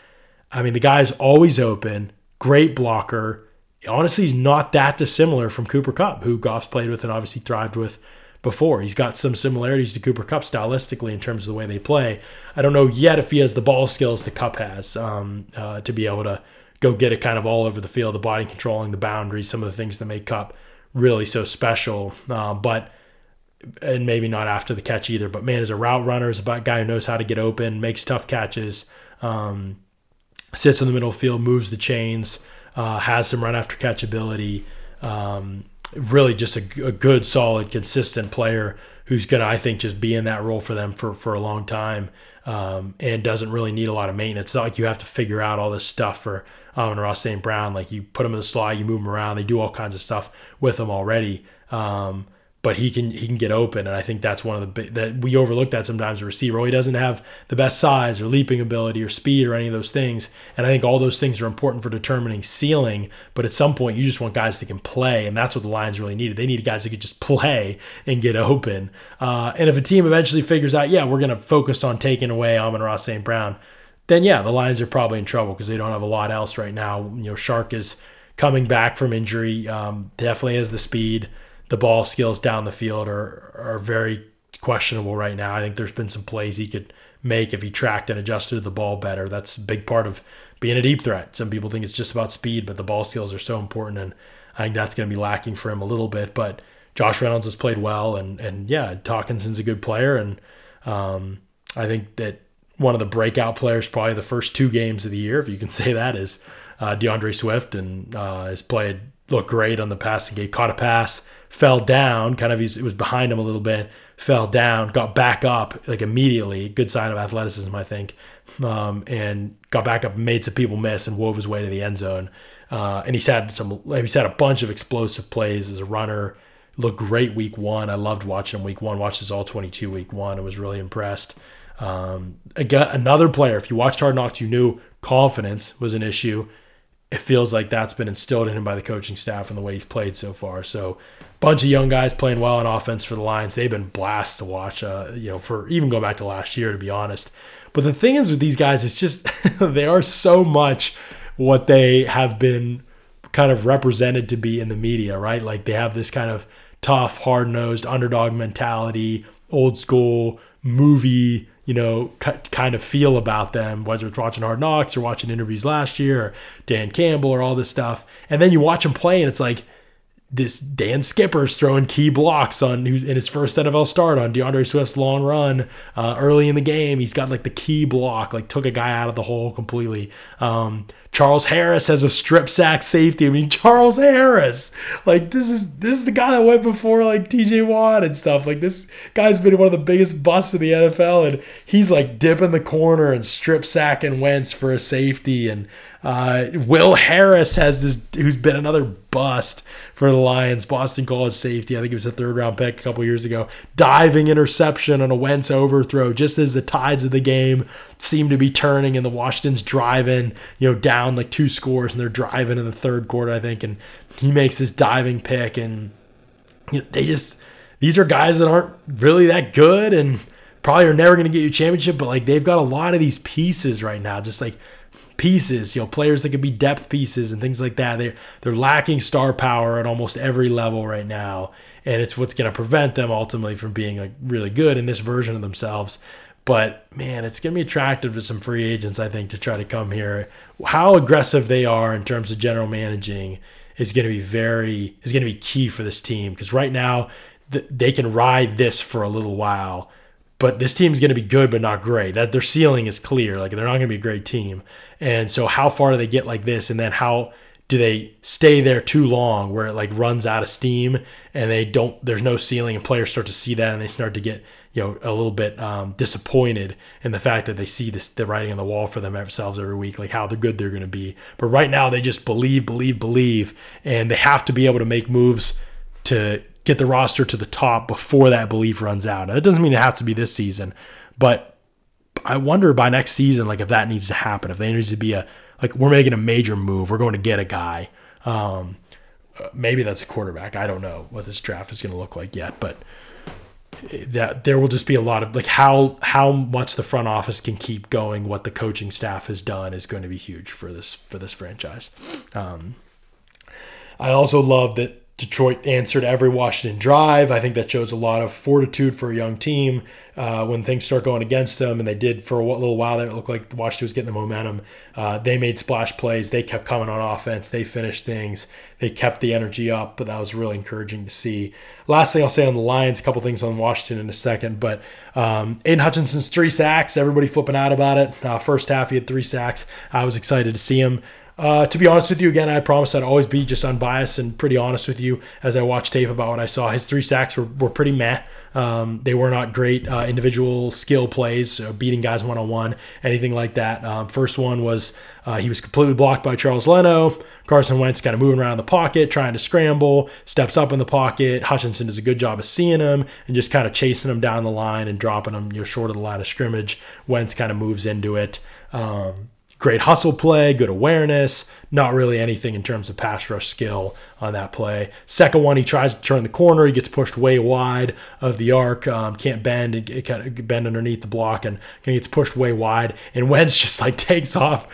I mean, the guy's always open, great blocker. Honestly, he's not that dissimilar from Cooper Kupp, who Goff's played with and obviously thrived with before. He's got some similarities to Cooper Kupp stylistically in terms of the way they play. I don't know yet if he has the ball skills that Kupp has to be able to go get it kind of all over the field, the body controlling, the boundaries, some of the things that make Kupp really so special. And maybe not after the catch either, but man, as a route runner, is a guy who knows how to get open, makes tough catches, sits in the middle of the field, moves the chains, has some run after catch ability, really just a good, solid, consistent player who's going to, I think, just be in that role for them for a long time, and doesn't really need a lot of maintenance. It's not like you have to figure out all this stuff for Amon-Ra St. Brown. Like, you put him in the slot, you move him around, they do all kinds of stuff with him already. But he can get open, and I think that's one of the big, that we overlook that sometimes. A receiver, well, he doesn't have the best size or leaping ability or speed or any of those things, and I think all those things are important for determining ceiling. But at some point, you just want guys that can play, and that's what the Lions really needed. They needed guys that could just play and get open. And if a team eventually figures out, yeah, we're going to focus on taking away Amon-Ra St. Brown, then yeah, the Lions are probably in trouble because they don't have a lot else right now. You know, Chark is coming back from injury, definitely has the speed. The ball skills down the field are very questionable right now. I think there's been some plays he could make if he tracked and adjusted the ball better. That's a big part of being a deep threat. Some people think it's just about speed, but the ball skills are so important, and I think that's going to be lacking for him a little bit. But Josh Reynolds has played well, and yeah, Hawkinson's a good player, and I think that one of the breakout players probably the first 2 games of the year, if you can say that, is DeAndre Swift, and has played, looked great on the passing game, caught a pass, fell down, it was behind him a little bit, fell down, got back up like immediately, good sign of athleticism, I think, and got back up, made some people miss, and wove his way to the end zone. And he's had a bunch of explosive plays as a runner, looked great week one. I loved watching him week one, watched his All-22 week one, and was really impressed. Again, another player, if you watched Hard Knocks, you knew confidence was an issue. It feels like that's been instilled in him by the coaching staff and the way he's played so far. So, bunch of young guys playing well on offense for the Lions. They've been blasts to watch, for even going back to last year, to be honest. But the thing is with these guys, it's just they are so much what they have been kind of represented to be in the media, right? Like, they have this kind of tough, hard-nosed, underdog mentality, old school movie, kind of feel about them, whether it's watching Hard Knocks or watching interviews last year or Dan Campbell or all this stuff. And then you watch them play, and it's like, this Dan Skipper's throwing key blocks on in his first NFL start on DeAndre Swift's long run early in the game. He's got like the key block, like took a guy out of the hole completely. Charles Harris has a strip sack safety. I mean, Charles Harris, like this is the guy that went before like T.J. Watt and stuff. Like this guy's been one of the biggest busts in the NFL, and he's like dipping the corner and strip sacking Wentz for a safety. And Will Harris has this, who's been another bust for the Lions, Boston College safety. I think it was a third-round pick a couple years ago. Diving interception on a Wentz overthrow, just as the tides of the game seem to be turning and the Washington's driving, you know, down like two scores, and they're driving in the third quarter, I think, and he makes this diving pick, and you know, they just, these are guys that aren't really that good and probably are never going to get you a championship, but like they've got a lot of these pieces right now, just like pieces, you know, players that could be depth pieces and things like that. They're lacking star power at almost every level right now, and it's what's going to prevent them ultimately from being like really good in this version of themselves. But man, it's going to be attractive to some free agents, I think, to try to come here. How aggressive they are in terms of general managing is going to be key for this team, because right now they can ride this for a little while. But this team's going to be good, but not great. That their ceiling is clear. Like they're not going to be a great team. And so, how far do they get like this? And then how do they stay there too long, where it like runs out of steam and they don't? There's no ceiling, and players start to see that, and they start to get, you know, a little bit disappointed in the fact that they see this, the writing on the wall for themselves every week, like how good they're going to be. But right now, they just believe, and they have to be able to make moves to get the roster to the top before that belief runs out. And it doesn't mean it has to be this season, but I wonder by next season, like if that needs to happen, if there needs to be a, like we're making a major move, we're going to get a guy. Maybe that's a quarterback. I don't know what this draft is going to look like yet, but that there will just be a lot of like how much the front office can keep going, what the coaching staff has done is going to be huge for this franchise. I also love that Detroit answered every Washington drive. I think that shows a lot of fortitude for a young team when things start going against them, and they did for a little while. It looked like Washington was getting the momentum. They made splash plays. They kept coming on offense. They finished things. They kept the energy up, but that was really encouraging to see. Last thing I'll say on the Lions, a couple things on Washington in a second, but Aiden Hutchinson's 3 sacks, everybody flipping out about it. First half, he had 3 sacks. I was excited to see him. To be honest with you, again, I promise I'd always be just unbiased and pretty honest with you as I watch tape about what I saw. His 3 sacks were pretty meh. They were not great individual skill plays, so beating guys one-on-one, anything like that. First one was he was completely blocked by Charles Leno. Carson Wentz kind of moving around in the pocket, trying to scramble, steps up in the pocket. Hutchinson does a good job of seeing him and just kind of chasing him down the line and dropping him, you know, short of the line of scrimmage. Wentz kind of moves into it. Great hustle play, good awareness, not really anything in terms of pass rush skill on that play. Second one, he tries to turn the corner. He gets pushed way wide of the arc, can't bend, and kind of bend underneath the block, and gets pushed way wide. And Wentz just like takes off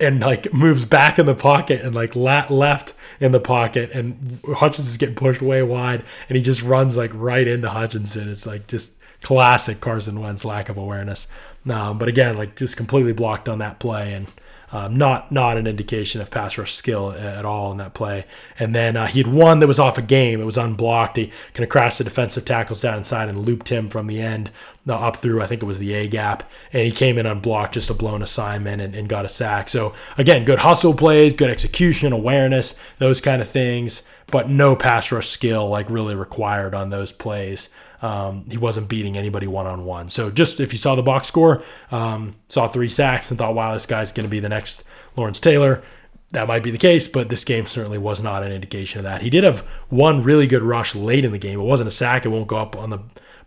and like moves back in the pocket and like left in the pocket, and Hutchinson's getting pushed way wide, and he just runs like right into Hutchinson. It's like just classic Carson Wentz lack of awareness. But again, like just completely blocked on that play, and not an indication of pass rush skill at all in that play. And then he had one that was off a game. It was unblocked. He kind of crashed the defensive tackles down inside and looped him from the end up through, I think it was the A gap. And he came in unblocked, just a blown assignment, and got a sack. So again, good hustle plays, good execution, awareness, those kind of things, but no pass rush skill like really required on those plays. He wasn't beating anybody one-on-one. So just if you saw the box score, saw 3 sacks and thought, wow, this guy's going to be the next Lawrence Taylor, that might be the case, but this game certainly was not an indication of that. He did have one really good rush late in the game. It wasn't a sack. It won't go up on the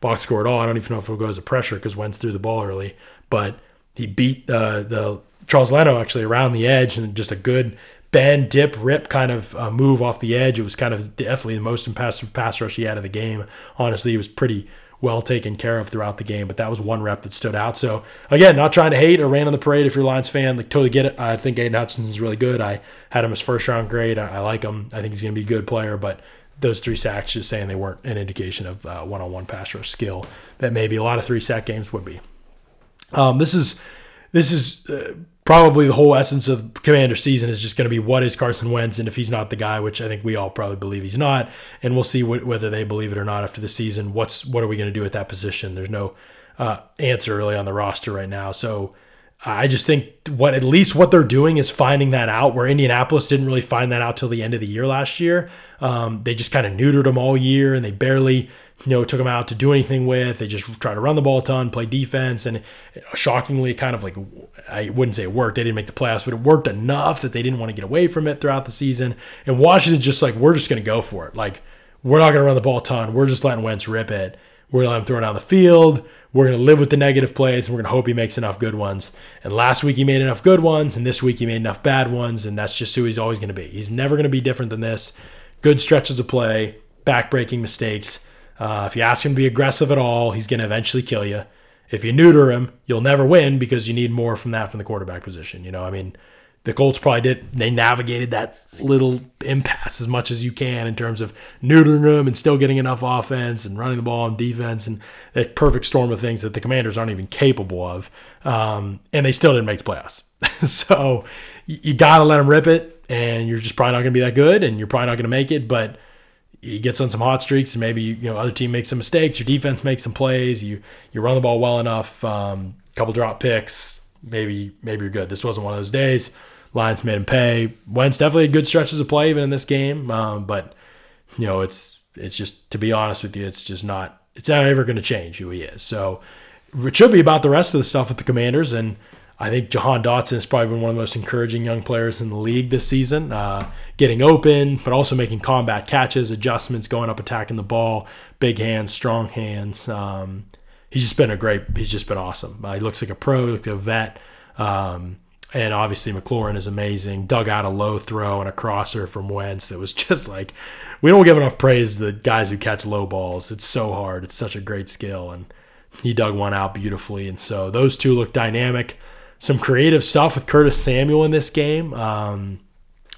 box score at all. I don't even know if it goes to pressure because Wentz threw the ball early, but he beat the Charles Leno actually around the edge, and just a good bend, dip, rip kind of move off the edge. It was kind of definitely the most impressive pass rush he had of the game. Honestly, he was pretty well taken care of throughout the game, but that was one rep that stood out. So again, not trying to hate or rain on the parade if you're a Lions fan. Like, totally get it. I think Aiden Hutchinson's really good. I had him as first-round grade. I like him. I think he's going to be a good player, but those 3 sacks, just saying they weren't an indication of one-on-one pass rush skill that maybe a lot of 3-sack games would be. This is this is probably the whole essence of Commander season is just going to be what is Carson Wentz, and if he's not the guy, which I think we all probably believe he's not, and we'll see whether they believe it or not after the season. What are we going to do at that position? There's no answer really on the roster right now. So I just think at least what they're doing is finding that out, where Indianapolis didn't really find that out till the end of the year last year. They just kind of neutered them all year, and they barely took them out to do anything with. They just tried to run the ball a ton, play defense, and shockingly kind of, like, I wouldn't say it worked. They didn't make the playoffs, but it worked enough that they didn't want to get away from it throughout the season. And Washington's just like, we're just going to go for it. Like, we're not going to run the ball a ton. We're just letting Wentz rip it. We're going to let him throw it down the field. We're going to live with the negative plays. We're going to hope he makes enough good ones. And last week he made enough good ones, and this week he made enough bad ones, and that's just who he's always going to be. He's never going to be different than this. Good stretches of play, back-breaking mistakes. If you ask him to be aggressive at all, he's going to eventually kill you. If you neuter him, you'll never win because you need more from the quarterback position. The Colts probably they navigated that little impasse as much as you can in terms of neutering them and still getting enough offense and running the ball on defense and that perfect storm of things that the Commanders aren't even capable of. And they still didn't make the playoffs. So you got to let them rip it, and you're just probably not going to be that good, and you're probably not going to make it, but he gets on some hot streaks, and maybe other team makes some mistakes, your defense makes some plays, you run the ball well enough, couple drop picks, maybe you're good. This wasn't one of those days. Lions made him pay. Wentz definitely had good stretches of play even in this game, but it's just, to be honest with you, it's not ever going to change who he is. So it should be about the rest of the stuff with the Commanders, and I think Jahan Dotson has probably been one of the most encouraging young players in the league this season, getting open, but also making combat catches, adjustments, going up, attacking the ball, big hands, strong hands. He's just been awesome. He looks like a pro, like a vet. And obviously McLaurin is amazing. Dug out a low throw and a crosser from Wentz that was just like, we don't give enough praise to the guys who catch low balls. It's so hard. It's such a great skill. And he dug one out beautifully. And so those two look dynamic. Some creative stuff with Curtis Samuel in this game.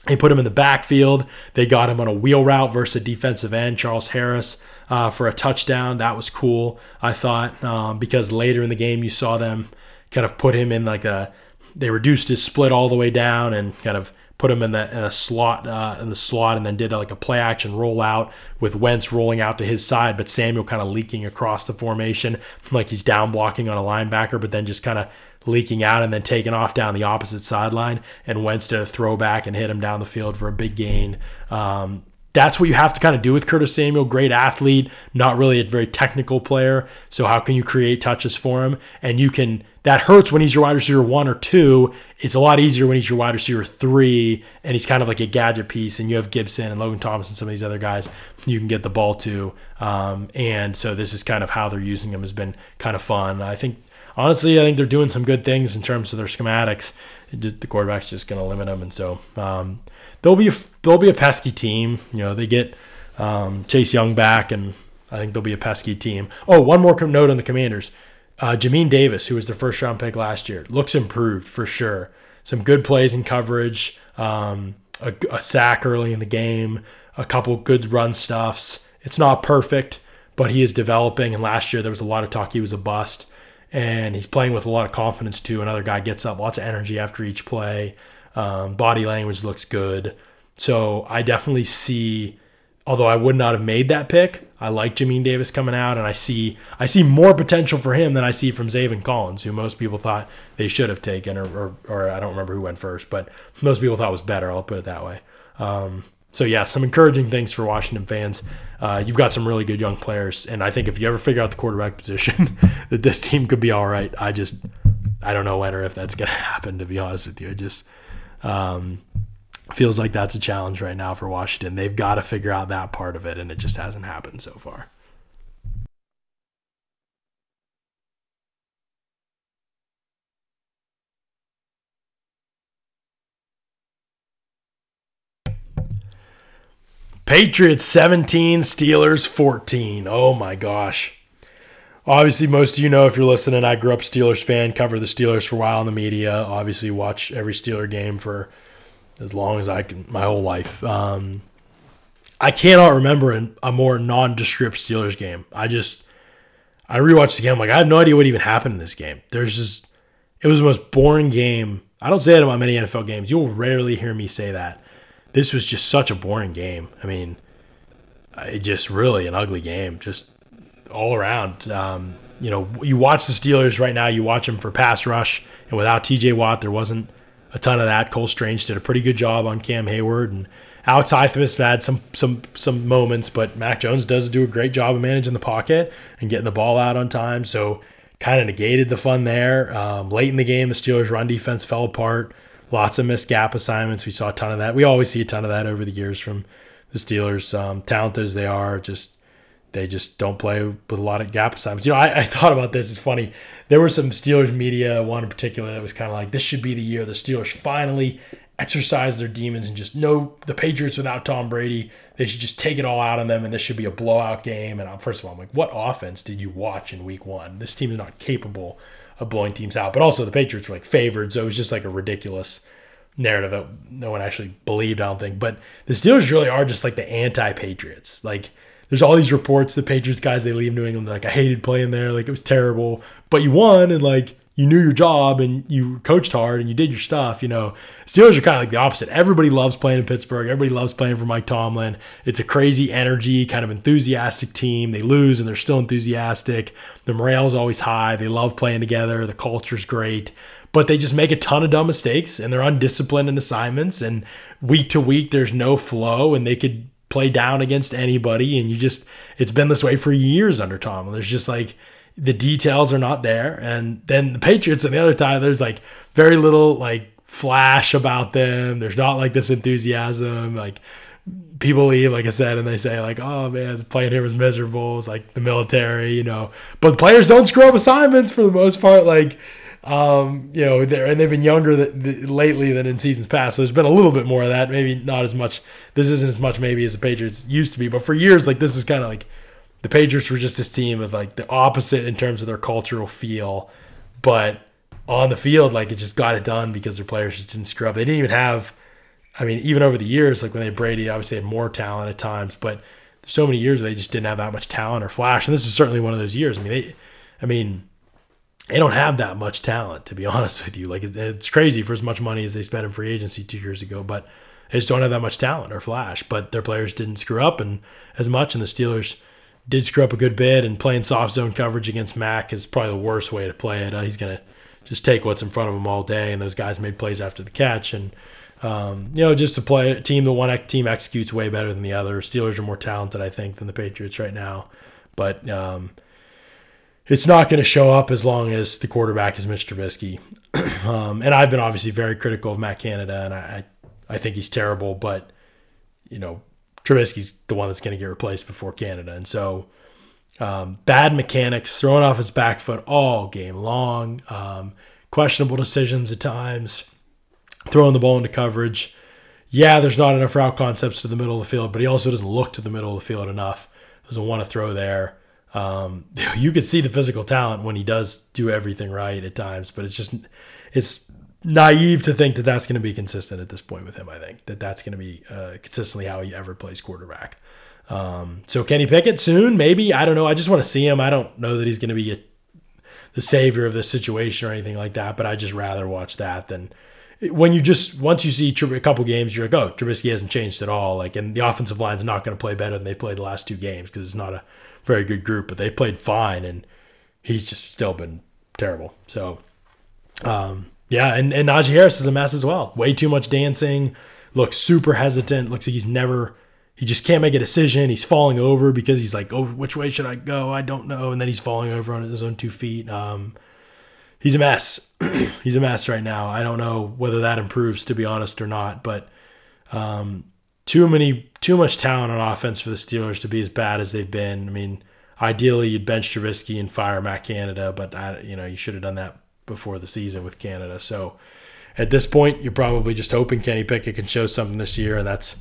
They put him in the backfield. They got him on a wheel route versus a defensive end, Charles Harris, for a touchdown. That was cool, I thought, because later in the game you saw them kind of put him in they reduced his split all the way down and kind of put him in the slot and then did a play action rollout with Wentz rolling out to his side, but Samuel kind of leaking across the formation like he's down blocking on a linebacker, but then just kind of leaking out and then taking off down the opposite sideline, and Wentz did a throwback and hit him down the field for a big gain. That's what you have to kind of do with Curtis Samuel. Great athlete, not really a very technical player. So how can you create touches for him? And that hurts when he's your wide receiver 1 or 2. It's a lot easier when he's your wide receiver 3, and he's kind of like a gadget piece, and you have Gibson and Logan Thomas and some of these other guys you can get the ball to. And so this is kind of how they're using him, has been kind of fun. I think they're doing some good things in terms of their schematics. The quarterback's just going to limit them, and so they'll be a pesky team. They get Chase Young back, and I think they'll be a pesky team. Oh, one more note on the Commanders. Jamin Davis, who was their first-round pick last year, looks improved for sure. Some good plays in coverage, a sack early in the game, a couple good run stuffs. It's not perfect, but he is developing, and last year there was a lot of talk he was a bust. And he's playing with a lot of confidence, too. Another guy gets up, lots of energy after each play. Body language looks good. So I definitely see, although I would not have made that pick, I like Jamin Davis coming out, and I see more potential for him than I see from Zaven Collins, who most people thought they should have taken, or I don't remember who went first, but most people thought was better. I'll put it that way. So, yeah, some encouraging things for Washington fans. You've got some really good young players, and I think if you ever figure out the quarterback position, that this team could be all right. I don't know when or if that's going to happen, to be honest with you. It just feels like that's a challenge right now for Washington. They've got to figure out that part of it, and it just hasn't happened so far. Patriots 17, Steelers 14. Oh, my gosh. Obviously, most of if you're listening, I grew up Steelers fan, covered the Steelers for a while in the media, obviously watch every Steeler game for as long as I can, my whole life. I cannot remember a more nondescript Steelers game. I rewatched the game. I have no idea what even happened in this game. It was the most boring game. I don't say that about many NFL games. You'll rarely hear me say that. This was just such a boring game. I mean, it just really an ugly game, just all around. You know, you watch the Steelers right now. You watch them for pass rush, and without T.J. Watt, there wasn't a ton of that. Cole Strange did a pretty good job on Cam Hayward, and Alex Highsmith had some moments, but Mac Jones does do a great job of managing the pocket and getting the ball out on time. So kind of negated the fun there. Late in the game, the Steelers' run defense fell apart. Lots of missed gap assignments. We saw a ton of that. We always see a ton of that over the years from the Steelers. Talented as they are, they just don't play with a lot of gap assignments. You know, I thought about this. It's funny. There were some Steelers media, one in particular, that was kind of like, this should be the year the Steelers finally exercise their demons and just know the Patriots without Tom Brady, they should just take it all out on them, and this should be a blowout game. And first of all, I'm like, what offense did you watch in week one? This team is not capable of blowing teams out. But also the Patriots were like favored, so it was just like a ridiculous narrative that no one actually believed, I don't think. But the Steelers really are just like the anti-Patriots. Like, there's all these reports, the Patriots guys, they leave New England, like, I hated playing there, like, it was terrible, but you won, and like, you knew your job, and you coached hard, and you did your stuff, you know. Steelers are kind of like the opposite. Everybody loves playing in Pittsburgh. Everybody loves playing for Mike Tomlin. It's a crazy energy, kind of enthusiastic team. They lose, and they're still enthusiastic. The morale's always high. They love playing together. The culture's great. But they just make a ton of dumb mistakes, and they're undisciplined in assignments, and week to week, there's no flow, and they could play down against anybody, and it's been this way for years under Tomlin. There's just like, the details are not there. And then the Patriots on the other side, there's like very little like flash about them. There's not like this enthusiasm. Like, people leave, like I said, and they say like, oh man, playing here was miserable. It's like the military, you know, but players don't screw up assignments for the most part. Like, you know, they've been younger lately than in seasons past. So there's been a little bit more of that. Maybe not as much. This isn't as much maybe as the Patriots used to be, but for years, like this was kind of like, the Patriots were just this team of like the opposite in terms of their cultural feel, but on the field, like it just got it done because their players just didn't screw up. They didn't even have, I mean, even over the years, like when they had Brady, obviously had more talent at times, but there's so many years where they just didn't have that much talent or flash. And this is certainly one of those years. I mean, they don't have that much talent, to be honest with you. Like it's crazy for as much money as they spent in free agency 2 years ago, but they just don't have that much talent or flash, but their players didn't screw up and as much. And the Steelers did screw up a good bit, and playing soft zone coverage against Mac is probably the worst way to play it. He's going to just take what's in front of him all day, and those guys made plays after the catch. And, you know, just to play a team, the one team executes way better than the other. Steelers are more talented, I think, than the Patriots right now. But it's not going to show up as long as the quarterback is Mitch Trubisky. And I've been obviously very critical of Matt Canada, and I think he's terrible, but, you know, Trubisky's the one that's going to get replaced before Canada. And so bad mechanics, throwing off his back foot all game long, questionable decisions at times, throwing the ball into coverage. Yeah, there's not enough route concepts to the middle of the field, but he also doesn't look to the middle of the field enough. Doesn't want to throw there. You could see the physical talent when he does do everything right at times, but it's naive to think that that's going to be consistent at this point with him. I think that's going to be consistently how he ever plays quarterback. So can he pick it soon? Maybe. I don't know. I just want to see him. I don't know that he's going to be the savior of this situation or anything like that, but I just rather watch that than when you once you see a couple games, you're like, oh, Trubisky hasn't changed at all. Like, and the offensive line's not going to play better than they played the last two games because it's not a very good group, but they played fine and he's just still been terrible. So, yeah, and Najee Harris is a mess as well. Way too much dancing, looks super hesitant, looks like he just can't make a decision. He's falling over because he's like, oh, which way should I go? I don't know. And then he's falling over on his own 2 feet. He's a mess. He's a mess right now. I don't know whether that improves, to be honest, or not, but too much talent on offense for the Steelers to be as bad as they've been. I mean, ideally you'd bench Trubisky and fire Matt Canada, but you should have done that before the season with Canada. So at this point, you're probably just hoping Kenny Pickett can show something this year, and that's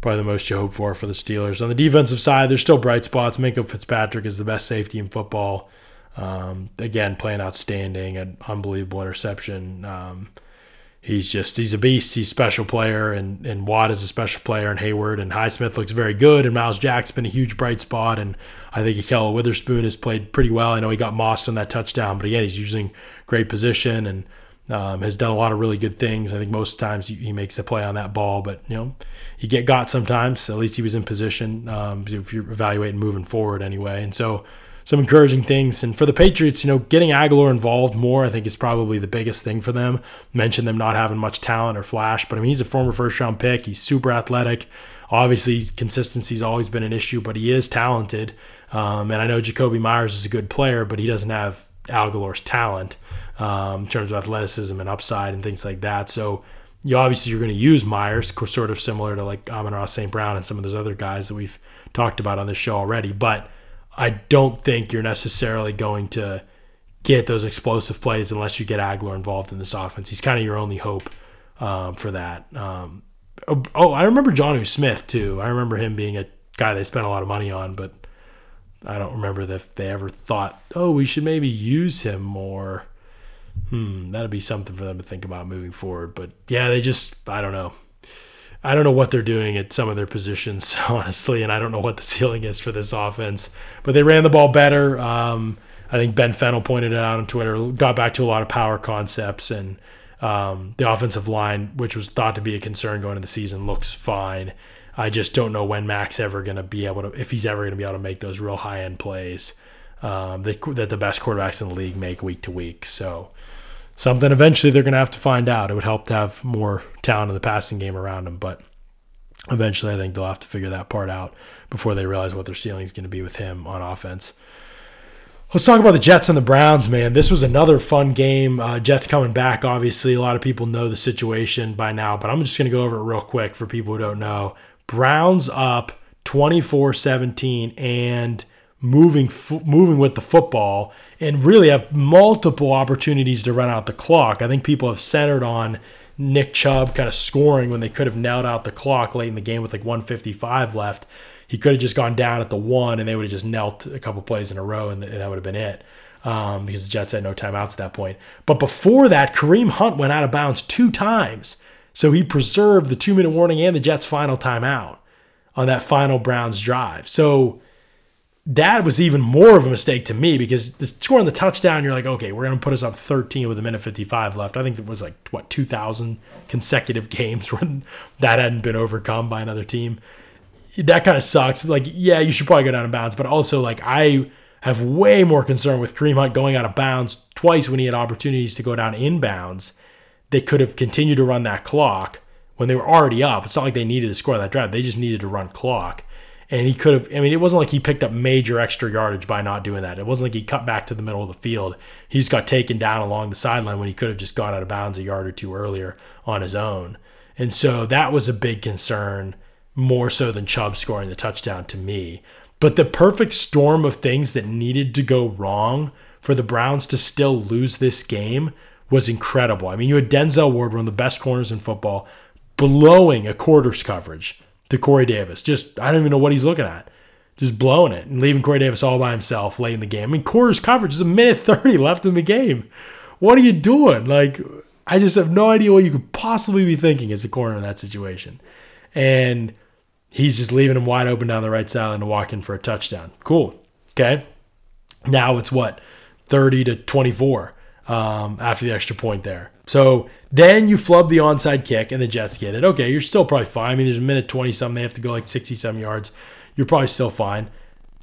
probably the most you hope for the Steelers. On the defensive side, there's still bright spots. Minka Fitzpatrick is the best safety in football. Again, playing outstanding, an unbelievable interception. He's a beast. He's a special player, and Watt is a special player, and Hayward and Highsmith looks very good, and Miles Jack's been a huge bright spot, and I think Ahkello Witherspoon has played pretty well. I know he got mossed on that touchdown, but again, he's using great position, and Has done a lot of really good things. I think most times he makes the play on that ball, but you get got sometimes. At least he was in position, if you're evaluating moving forward anyway. And so some encouraging things. And for the Patriots, getting Aguilar involved more, I think, is probably the biggest thing for them. Mentioned them not having much talent or flash, but he's a former first-round pick. He's super athletic. Obviously, consistency's always been an issue, but he is talented. And I know Jacoby Myers is a good player, but he doesn't have Aguilar's talent in terms of athleticism and upside and things like that. So you're going to use Myers, sort of similar to like Amon-Ra St. Brown and some of those other guys that we've talked about on this show already. But I don't think you're necessarily going to get those explosive plays unless you get Aguilar involved in this offense. He's kind of your only hope for that. I remember Jonnu Smith too. I remember him being a guy they spent a lot of money on, but I don't remember if they ever thought, we should maybe use him more. That'd be something for them to think about moving forward. But yeah, they just, I don't know what they're doing at some of their positions, honestly, and I don't know what the ceiling is for this offense. But they ran the ball better. I think Ben Fennell pointed it out on Twitter, got back to a lot of power concepts, and the offensive line, which was thought to be a concern going into the season, looks fine. I just don't know when Mac's ever going to be able to, if he's ever going to be able to make those real high-end plays that the best quarterbacks in the league make week to week. So something eventually they're going to have to find out. It would help to have more talent in the passing game around them, but eventually I think they'll have to figure that part out before they realize what their ceiling is going to be with him on offense. Let's talk about the Jets and the Browns, man. This was another fun game. Jets coming back, obviously. A lot of people know the situation by now, but I'm just going to go over it real quick for people who don't know. Browns up 24-17 and moving with the football, and really have multiple opportunities to run out the clock. I think people have centered on Nick Chubb kind of scoring when they could have nailed out the clock late in the game with like 1:55 left. He could have just gone down at the 1 and they would have just knelt a couple plays in a row, and that would have been it, because the Jets had no timeouts at that point. But before that, Kareem Hunt went out of bounds 2 times. So he preserved the 2-minute warning and the Jets' final timeout on that final Browns drive. So that was even more of a mistake to me, because the score on the touchdown, you're like, okay, we're going to put us up 13 with 1:55 left. I think it was like, 2,000 consecutive games when that hadn't been overcome by another team. That kind of sucks. Like, yeah, you should probably go down in bounds, but also like I have way more concern with Kareem Hunt going out of bounds twice when he had opportunities to go down in bounds. They could have continued to run that clock when they were already up. It's not like they needed to score that drive. They just needed to run clock. And he could have, it wasn't like he picked up major extra yardage by not doing that. It wasn't like he cut back to the middle of the field. He just got taken down along the sideline when he could have just gone out of bounds a yard or two earlier on his own. And so that was a big concern, more so than Chubb scoring the touchdown to me. But the perfect storm of things that needed to go wrong for the Browns to still lose this game was incredible. You had Denzel Ward, one of the best corners in football, blowing a quarter's coverage to Corey Davis. Just, I don't even know what he's looking at. Just blowing it and leaving Corey Davis all by himself late in the game. Quarter's coverage is 1:30 left in the game. What are you doing? I just have no idea what you could possibly be thinking as a corner in that situation. And he's just leaving him wide open down the right sideline to walk in for a touchdown. Cool. Okay. Now it's 30-24. After the extra point there. So then you flub the onside kick and the Jets get it. Okay, you're still probably fine. There's 1:20-something. They have to go 60-some yards. You're probably still fine.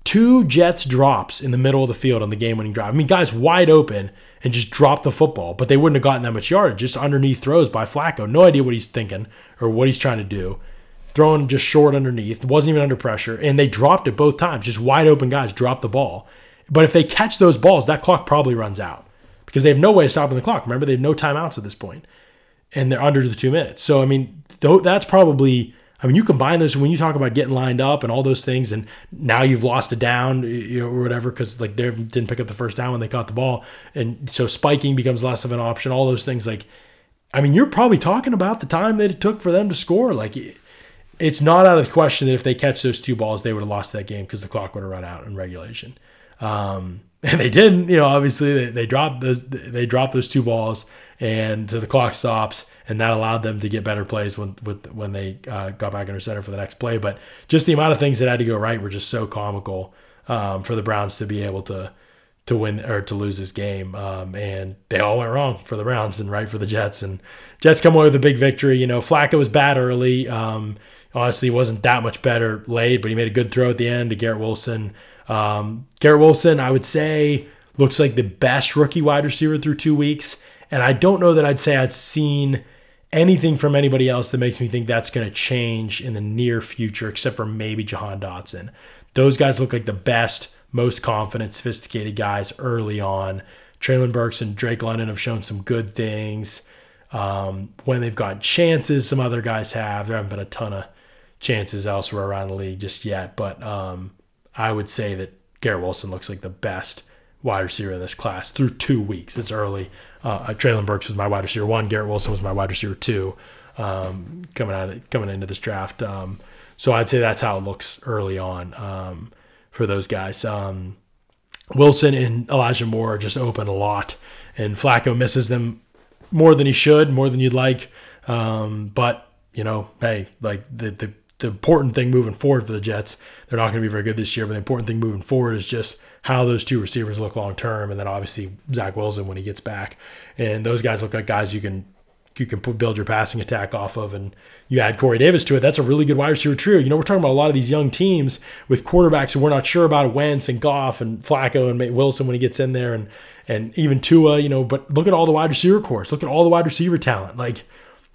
2 Jets drops in the middle of the field on the game-winning drive. Guys wide open and just drop the football, but they wouldn't have gotten that much yardage. Just underneath throws by Flacco. No idea what he's thinking or what he's trying to do. Throwing just short underneath. Wasn't even under pressure. And they dropped it both times. Just wide open guys dropped the ball. But if they catch those balls, that clock probably runs out, because they have no way of stopping the clock. Remember, they have no timeouts at this point, and they're under the 2 minutes. So, that's probably, you combine those when you talk about getting lined up and all those things, and now you've lost a down or whatever, because they didn't pick up the first down when they caught the ball. And so spiking becomes less of an option, all those things. You're probably talking about the time that it took for them to score. It's not out of the question that if they catch those 2 balls, they would have lost that game because the clock would have run out in regulation. And they didn't, obviously they dropped those 2 balls, and so the clock stops, and that allowed them to get better plays when they got back under center for the next play. But just the amount of things that had to go right were just so comical for the Browns to be able to to win or to lose this game. And they all went wrong for the Browns and right for the Jets. And Jets come away with a big victory. You know, Flacco was bad early. Honestly, wasn't that much better late, but he made a good throw at the end to Garrett Wilson. Garrett Wilson, I would say, looks like the best rookie wide receiver through 2 weeks. And I don't know that I'd say I've seen anything from anybody else that makes me think that's going to change in the near future, except for maybe Jahan Dotson. Those guys look like the best, most confident, sophisticated guys early on. Treylon Burks and Drake London have shown some good things. When they've gotten chances, some other guys have. There haven't been a ton of chances elsewhere around the league just yet. But I would say that Garrett Wilson looks like the best wide receiver in this class through 2 weeks. It's early. Treylon Burks was my wide receiver one. Garrett Wilson was my wide receiver two coming into this draft. So I'd say that's how it looks early on for those guys. Wilson and Elijah Moore are just open a lot, and Flacco misses them more than he should, more than you'd like. But, you know, hey, like the important thing moving forward for the Jets, they're not going to be very good this year, but the important thing moving forward is just how those two receivers look long-term, and then obviously Zach Wilson when he gets back. And those guys look like guys you can build your passing attack off of, and you add Corey Davis to it. That's a really good wide receiver trio. You know, we're talking about a lot of these young teams with quarterbacks who we're not sure about, Wentz and Goff and Flacco and Wilson when he gets in there, and even Tua, you know, but look at all the wide receiver cores. Look at all the wide receiver talent. Like,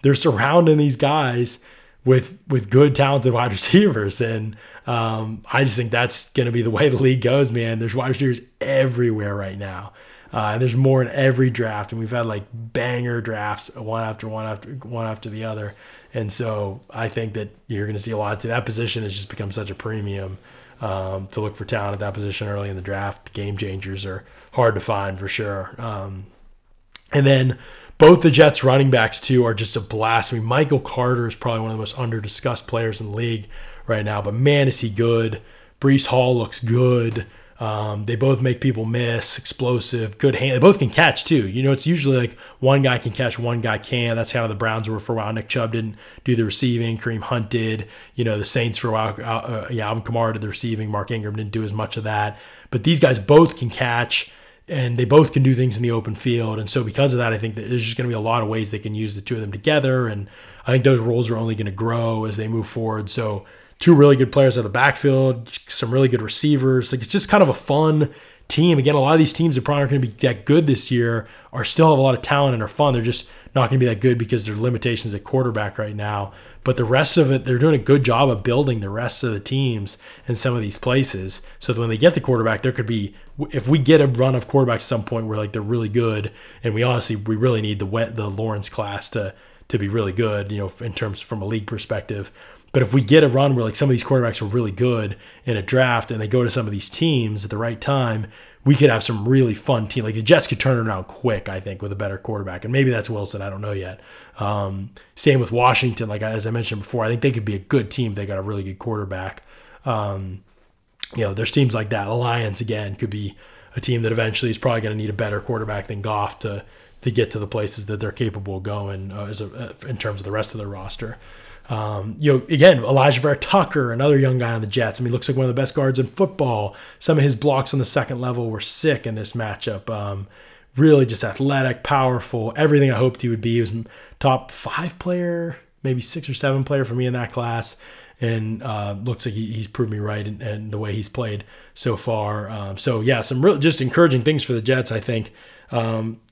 they're surrounding these guys with good, talented wide receivers. And I just think that's going to be the way the league goes, man. There's wide receivers everywhere right now. And there's more in every draft. And we've had like banger drafts one after the other. And so I think that you're going to see a lot to that position. Has just become such a premium to look for talent at that position early in the draft. Game changers are hard to find for sure. And then both the Jets running backs, too, are just a blast. I mean, Michael Carter is probably one of the most under-discussed players in the league right now, but man, is he good. Breece Hall looks good. They both make people miss, explosive, good hand. They both can catch, too. You know, it's usually like one guy can catch, one guy can't. That's how the Browns were for a while. Nick Chubb didn't do the receiving. Kareem Hunt did. You know, the Saints for a while. Alvin Kamara did the receiving. Mark Ingram didn't do as much of that. But these guys both can catch, and they both can do things in the open field. And so because of that, I think that there's just going to be a lot of ways they can use the two of them together. And I think those roles are only going to grow as they move forward. So two really good players out of the backfield, some really good receivers. Like, it's just kind of a fun team. Again, a lot of these teams that probably aren't going to be that good this year are still have a lot of talent and are fun. They're just not going to be that good because there are limitations at quarterback right now. But the rest of it, they're doing a good job of building the rest of the teams in some of these places, so that when they get the quarterback, there could be, if we get a run of quarterbacks at some point where like they're really good, and we really need the Lawrence class to be really good, you know, in terms from a league perspective. But if we get a run where like some of these quarterbacks are really good in a draft and they go to some of these teams at the right time, we could have some really fun team. Like the Jets could turn it around quick, I think, with a better quarterback. And maybe that's Wilson. I don't know yet. Same with Washington. Like, as I mentioned before, I think they could be a good team if they got a really good quarterback. You know, there's teams like that. The Lions, again, could be a team that eventually is probably going to need a better quarterback than Goff to get to the places that they're capable of going in terms of the rest of their roster. You know, again, Elijah Vera Tucker, another young guy on the Jets. I mean, looks like one of the best guards in football. Some of his blocks on the second level were sick in this matchup. Really just athletic, powerful, everything I hoped he would be. He was top 5 player, maybe 6 or 7 player for me in that class. And looks like he's proved me right in the way he's played so far. So yeah, some real just encouraging things for the Jets, I think,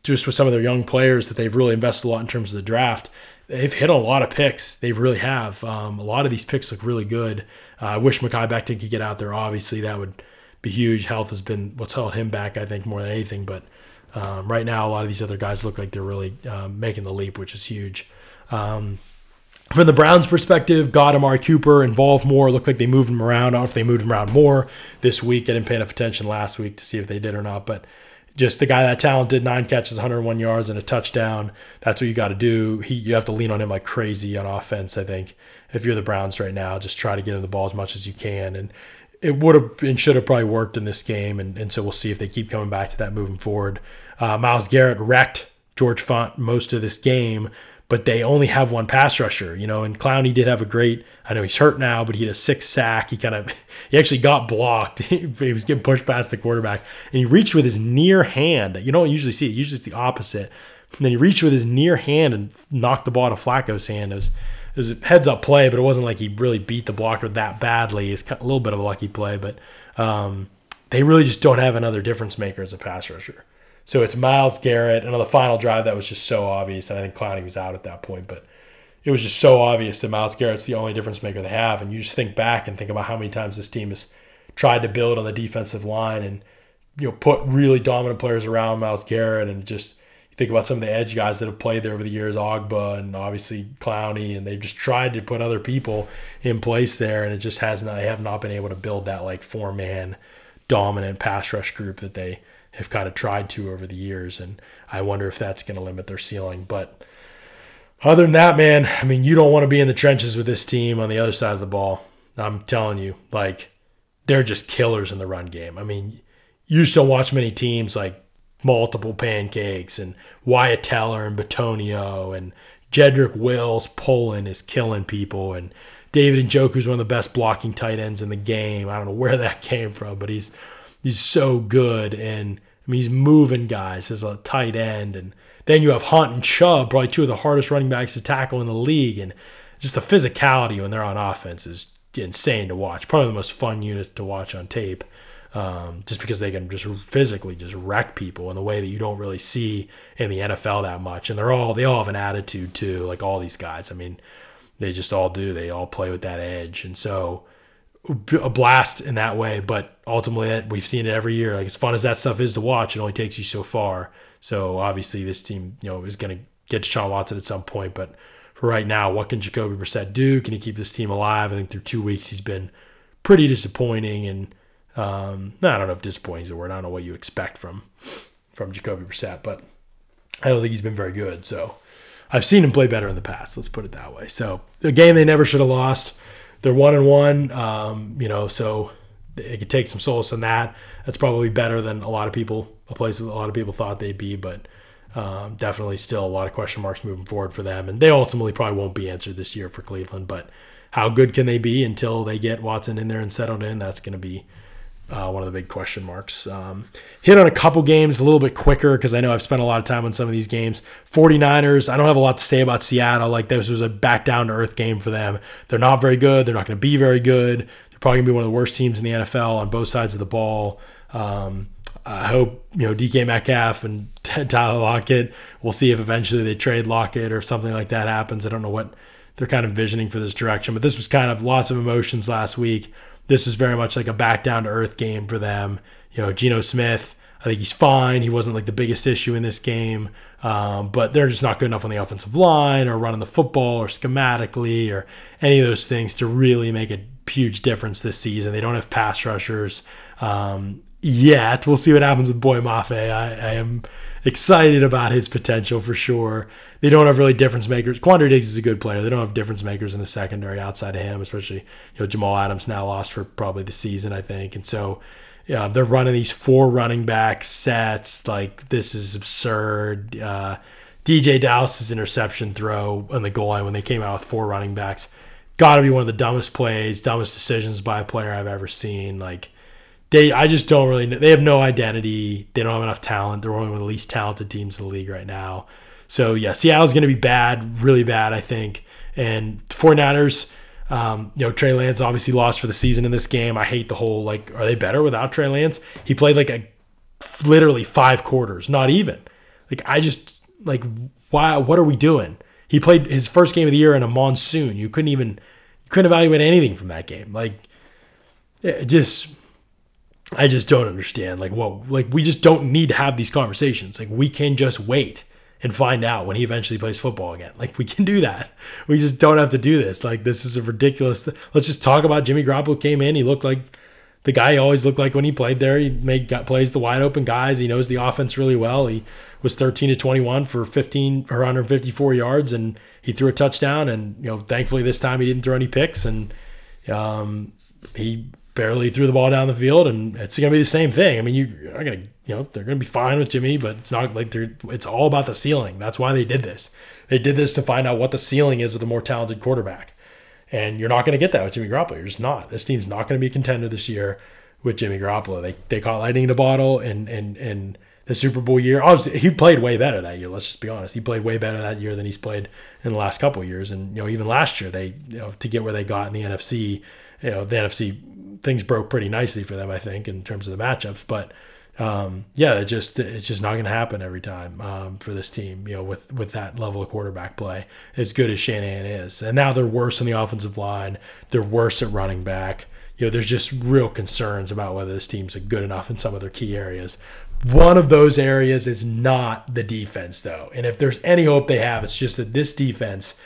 just with some of their young players that they've really invested a lot in terms of the draft. They've hit a lot of picks. They really have. A lot of these picks look really good. I wish Mekhi Becton could get out there. Obviously, that would be huge. Health has been what's held him back, I think, more than anything. But right now, a lot of these other guys look like they're really making the leap, which is huge. From the Browns' perspective, got Amari Cooper involved more. Looked like they moved him around. I don't know if they moved him around more this week. I didn't pay enough attention last week to see if they did or not. But just the guy that talented, 9 catches, 101 yards, and a touchdown. That's what you got to do. You have to lean on him like crazy on offense, I think. If you're the Browns right now, just try to get him the ball as much as you can. And it would have and should have probably worked in this game. And so we'll see if they keep coming back to that moving forward. Myles Garrett wrecked George Font most of this game. but they only have one pass rusher, you know, and Clowney did have a great, I know he's hurt now, but he had a 6 sack. He actually got blocked. He was getting pushed past the quarterback and he reached with his near hand. You don't usually see it. Usually it's the opposite. And then he reached with his near hand and knocked the ball to Flacco's hand. It was a heads up play, but it wasn't like he really beat the blocker that badly. It's a little bit of a lucky play, but they really just don't have another difference maker as a pass rusher. So it's Myles Garrett, and on the final drive, that was just so obvious. And I think Clowney was out at that point, but it was just so obvious that Myles Garrett's the only difference maker they have. And you just think back and think about how many times this team has tried to build on the defensive line and, you know, put really dominant players around Myles Garrett. And just you think about some of the edge guys that have played there over the years, Ogba and obviously Clowney, and they've just tried to put other people in place there, and it just has not. They have not been able to build that like 4-man dominant pass rush group that they have kind of tried to over the years. And I wonder if that's going to limit their ceiling. But other than that, man, I mean, you don't want to be in the trenches with this team on the other side of the ball. I'm telling you, like, they're just killers in the run game. I mean, you still watch many teams like multiple pancakes and Wyatt Teller and Batonio and Jedrick Wills Poland is killing people. And David Njoku is one of the best blocking tight ends in the game. I don't know where that came from, but he's so good, and I mean he's moving guys as a tight end. And then you have Hunt and Chubb, probably two of the hardest running backs to tackle in the league, and just the physicality when they're on offense is insane to watch. Probably the most fun unit to watch on tape, just because they can just physically just wreck people in a way that you don't really see in the NFL that much. And they all have an attitude too, like all these guys. I mean, they just all do. They all play with that edge, and so a blast in that way. But ultimately, we've seen it every year. Like, as fun as that stuff is to watch, it only takes you so far. So obviously this team, you know, is going to get to Deshaun Watson at some point, but for right now, what can Jacoby Brissett do? Can he keep this team alive? I think through 2 weeks he's been pretty disappointing, and I don't know if disappointing is the word. I don't know what you expect from Jacoby Brissett, but I don't think he's been very good. So I've seen him play better in the past, let's put it that way. So a game they never should have lost. They're 1-1, you know, so it could take some solace in that. That's probably better than a place that a lot of people thought they'd be, but definitely still a lot of question marks moving forward for them. And they ultimately probably won't be answered this year for Cleveland, but how good can they be until they get Watson in there and settled in? That's going to be one of the big question marks. Hit on a couple games a little bit quicker because I know I've spent a lot of time on some of these games. 49ers, I don't have a lot to say about Seattle. Like, this was a back down to earth game for them. They're not very good. They're not going to be very good. They're probably going to be one of the worst teams in the NFL on both sides of the ball. I hope, you know, DK Metcalf and Tyler Lockett, we'll see if eventually they trade Lockett or something like that happens. I don't know what they're kind of envisioning for this direction, but this was kind of lots of emotions last week. This is very much like a back down to earth game for them. You know, Geno Smith, I think he's fine. He wasn't like the biggest issue in this game, but they're just not good enough on the offensive line or running the football or schematically or any of those things to really make a huge difference this season. They don't have pass rushers yet. We'll see what happens with Boy Mafe. I am excited about his potential for sure. They don't have really difference makers. Quandre Diggs is a good player. They don't have difference makers in the secondary outside of him, especially, you know, Jamal Adams now lost for probably the season, I think. And so, yeah, they're running these 4 running back sets. Like, this is absurd. DJ Dallas's interception throw on the goal line when they came out with 4 running backs got to be one of the dumbest plays, dumbest decisions by a player I've ever seen. Like, I just don't really know. They have no identity. They don't have enough talent. They're one of the least talented teams in the league right now. So, yeah, Seattle's going to be bad, really bad, I think. And 49ers, you know, Trey Lance obviously lost for the season in this game. I hate the whole, like, are they better without Trey Lance? He played, like, literally 5 quarters, not even. Like, I just, like, why? What are we doing? He played his first game of the year in a monsoon. You couldn't evaluate anything from that game. Like, it just... I just don't understand. Like, whoa, like, we just don't need to have these conversations. Like, we can just wait and find out when he eventually plays football again. Like, we can do that. We just don't have to do this. Like, this is a ridiculous let's just talk about Jimmy Garoppolo came in. He looked like the guy he always looked like when he played there. He got plays to wide open guys. He knows the offense really well. He was 13-21 for 154 yards, and he threw a touchdown. And, you know, thankfully this time he didn't throw any picks. And he barely threw the ball down the field, and it's going to be the same thing. I mean, you're not going to, you know, they're going to be fine with Jimmy, but it's not like it's all about the ceiling. That's why they did this. They did this to find out what the ceiling is with a more talented quarterback. And you're not going to get that with Jimmy Garoppolo. You're just not. This team's not going to be a contender this year with Jimmy Garoppolo. They caught lightning in a bottle in the Super Bowl year. Obviously, he played way better that year. Let's just be honest. He played way better that year than he's played in the last couple of years. And, you know, even last year, they, you know, to get where they got in the NFC, you know, the NFC, things broke pretty nicely for them, I think, in terms of the matchups. But, yeah, it's just not going to happen every time for this team, you know, with that level of quarterback play, as good as Shanahan is. And now they're worse on the offensive line. They're worse at running back. You know, there's just real concerns about whether this team's good enough in some of their key areas. One of those areas is not the defense, though. And if there's any hope they have, it's just that this defense,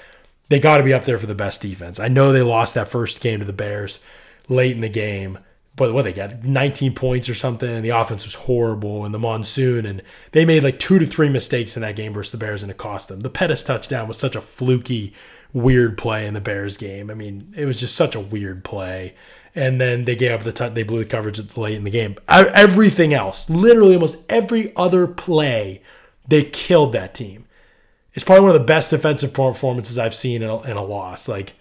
they got to be up there for the best defense. I know they lost that first game to the Bears late in the game. But what, they got 19 points or something, and the offense was horrible, and the monsoon, and they made like 2 to 3 mistakes in that game versus the Bears, and it cost them. The Pettis touchdown was such a fluky, weird play in the Bears game. I mean, it was just such a weird play. And then they gave up they blew the coverage late in the game. Everything else, literally almost every other play, they killed that team. It's probably one of the best defensive performances I've seen in a loss. Like,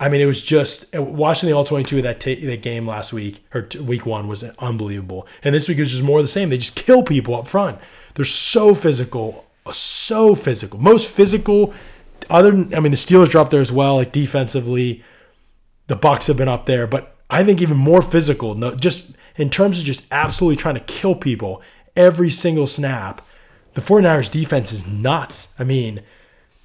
I mean, it was just watching the All-22 of that game last week, or week one, was unbelievable. And this week it was just more of the same. They just kill people up front. They're so physical, so physical. Most physical, the Steelers are up there as well, like defensively. The Bucs have been up there, but I think even more physical, just in terms of just absolutely trying to kill people every single snap. The 49ers defense is nuts. I mean,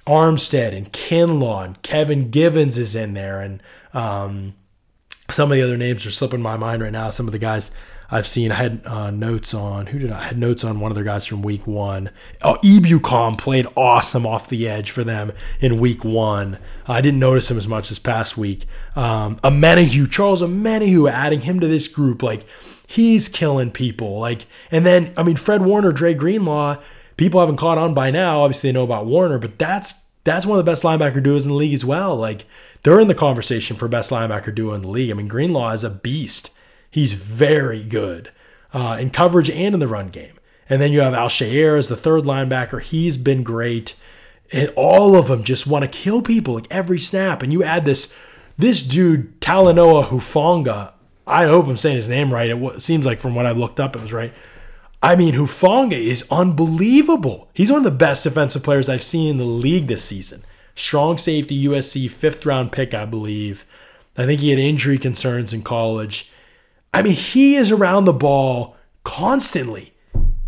Armstead and Kinlaw and Kevin Givens is in there, and some of the other names are slipping my mind right now. Some of the guys I've seen, I had notes on. I had notes on one of their guys from week one. Oh, Ebukam played awesome off the edge for them in week one. I didn't notice him as much this past week. Charles Omenihu, adding him to this group, like he's killing people. Like, and then Fred Warner, Dre Greenlaw. People haven't caught on by now. Obviously, they know about Warner, but that's one of the best linebacker duos in the league as well. Like, they're in the conversation for best linebacker duo in the league. I mean, Greenlaw is a beast. He's very good in coverage and in the run game. And then you have Al-Shayer as the third linebacker. He's been great. And all of them just want to kill people, like every snap. And you add this dude, Talanoa Hufanga. I hope I'm saying his name right. It seems like from what I looked up, it was right. I mean, Hufanga is unbelievable. He's one of the best defensive players I've seen in the league this season. Strong safety, USC, 5th-round pick, I believe. I think he had injury concerns in college. I mean, he is around the ball constantly.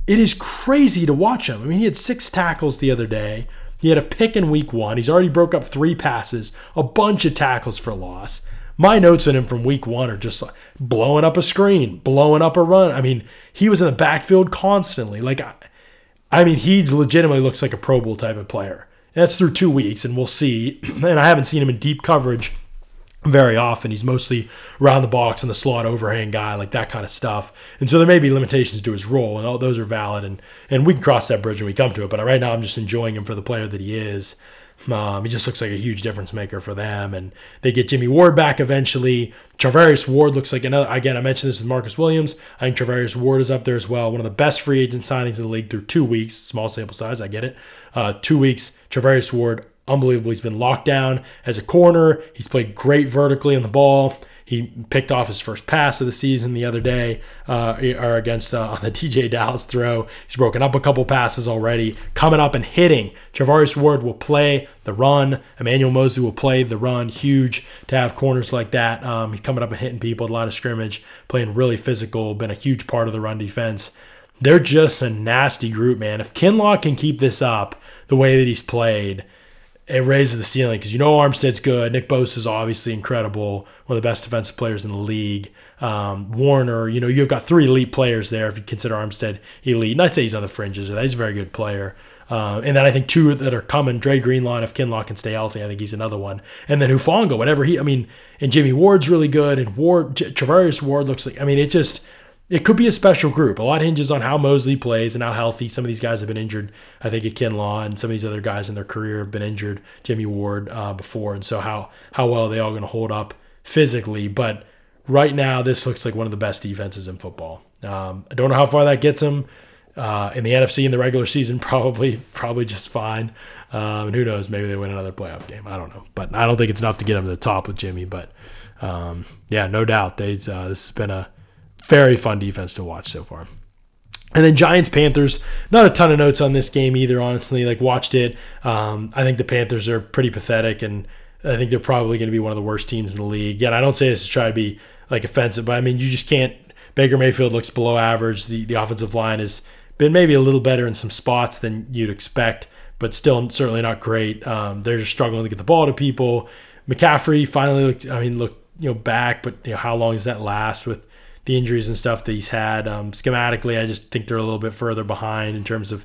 It is crazy to watch him. I mean, he had 6 tackles the other day. He had a pick in week one. He's already broke up 3 passes, a bunch of tackles for loss. My notes on him from week one are just like blowing up a screen, blowing up a run. I mean, he was in the backfield constantly. Like, he legitimately looks like a Pro Bowl type of player. And that's through 2 weeks, and we'll see. And I haven't seen him in deep coverage very often. He's mostly around the box and the slot overhang guy, like that kind of stuff. And so there may be limitations to his role, and all those are valid. And we can cross that bridge when we come to it. But right now, I'm just enjoying him for the player that he is. He just looks like a huge difference maker for them, and they get Jimmy Ward back eventually. Travarius Ward looks like another. Again, I mentioned this with Marcus Williams. I think Travarius Ward is up there as well. One of the best free agent signings in the league through 2 weeks. Small sample size, I get it. 2 weeks, Travarius Ward, unbelievable. He's been locked down as a corner. He's played great vertically on the ball. He picked off his first pass of the season the other day, on the TJ Dallas throw. He's broken up a couple passes already. Coming up and hitting. Travarius Ward will play the run. Emmanuel Mosley will play the run. Huge to have corners like that. He's coming up and hitting people. A lot of scrimmage. Playing really physical. Been a huge part of the run defense. They're just a nasty group, man. If Kinlaw can keep this up the way that he's played, it raises the ceiling because you know Armstead's good. Nick Bosa is obviously incredible, one of the best defensive players in the league. Warner, you've got 3 elite players there if you consider Armstead elite. And I'd say he's on the fringes of that. He's a very good player. And then I think 2 that are coming, Dre Greenlaw, if Kinlaw can stay healthy, I think he's another one. And then Hufanga, and Jimmy Ward's really good. And Travarius Ward looks like, it could be a special group. A lot hinges on how Mosley plays and how healthy. Some of these guys have been injured. I think at Kinlaw and some of these other guys in their career have been injured. Jimmy Ward before. And so how well are they all going to hold up physically? But right now this looks like one of the best defenses in football. I don't know how far that gets them in the NFC in the regular season. Probably just fine. And who knows? Maybe they win another playoff game. I don't know, but I don't think it's enough to get them to the top with Jimmy. But yeah, no doubt, this has been a very fun defense to watch so far. And then Giants-Panthers, not a ton of notes on this game either, honestly. Like, watched it. I think the Panthers are pretty pathetic, and I think they're probably going to be one of the worst teams in the league. Again, I don't say this to try to be, like, offensive, but, I mean, you just can't – Baker Mayfield looks below average. The offensive line has been maybe a little better in some spots than you'd expect, but still certainly not great. They're just struggling to get the ball to people. McCaffrey finally looked back, but how long does that last with – the injuries and stuff that he's had. Schematically, I just think they're a little bit further behind in terms of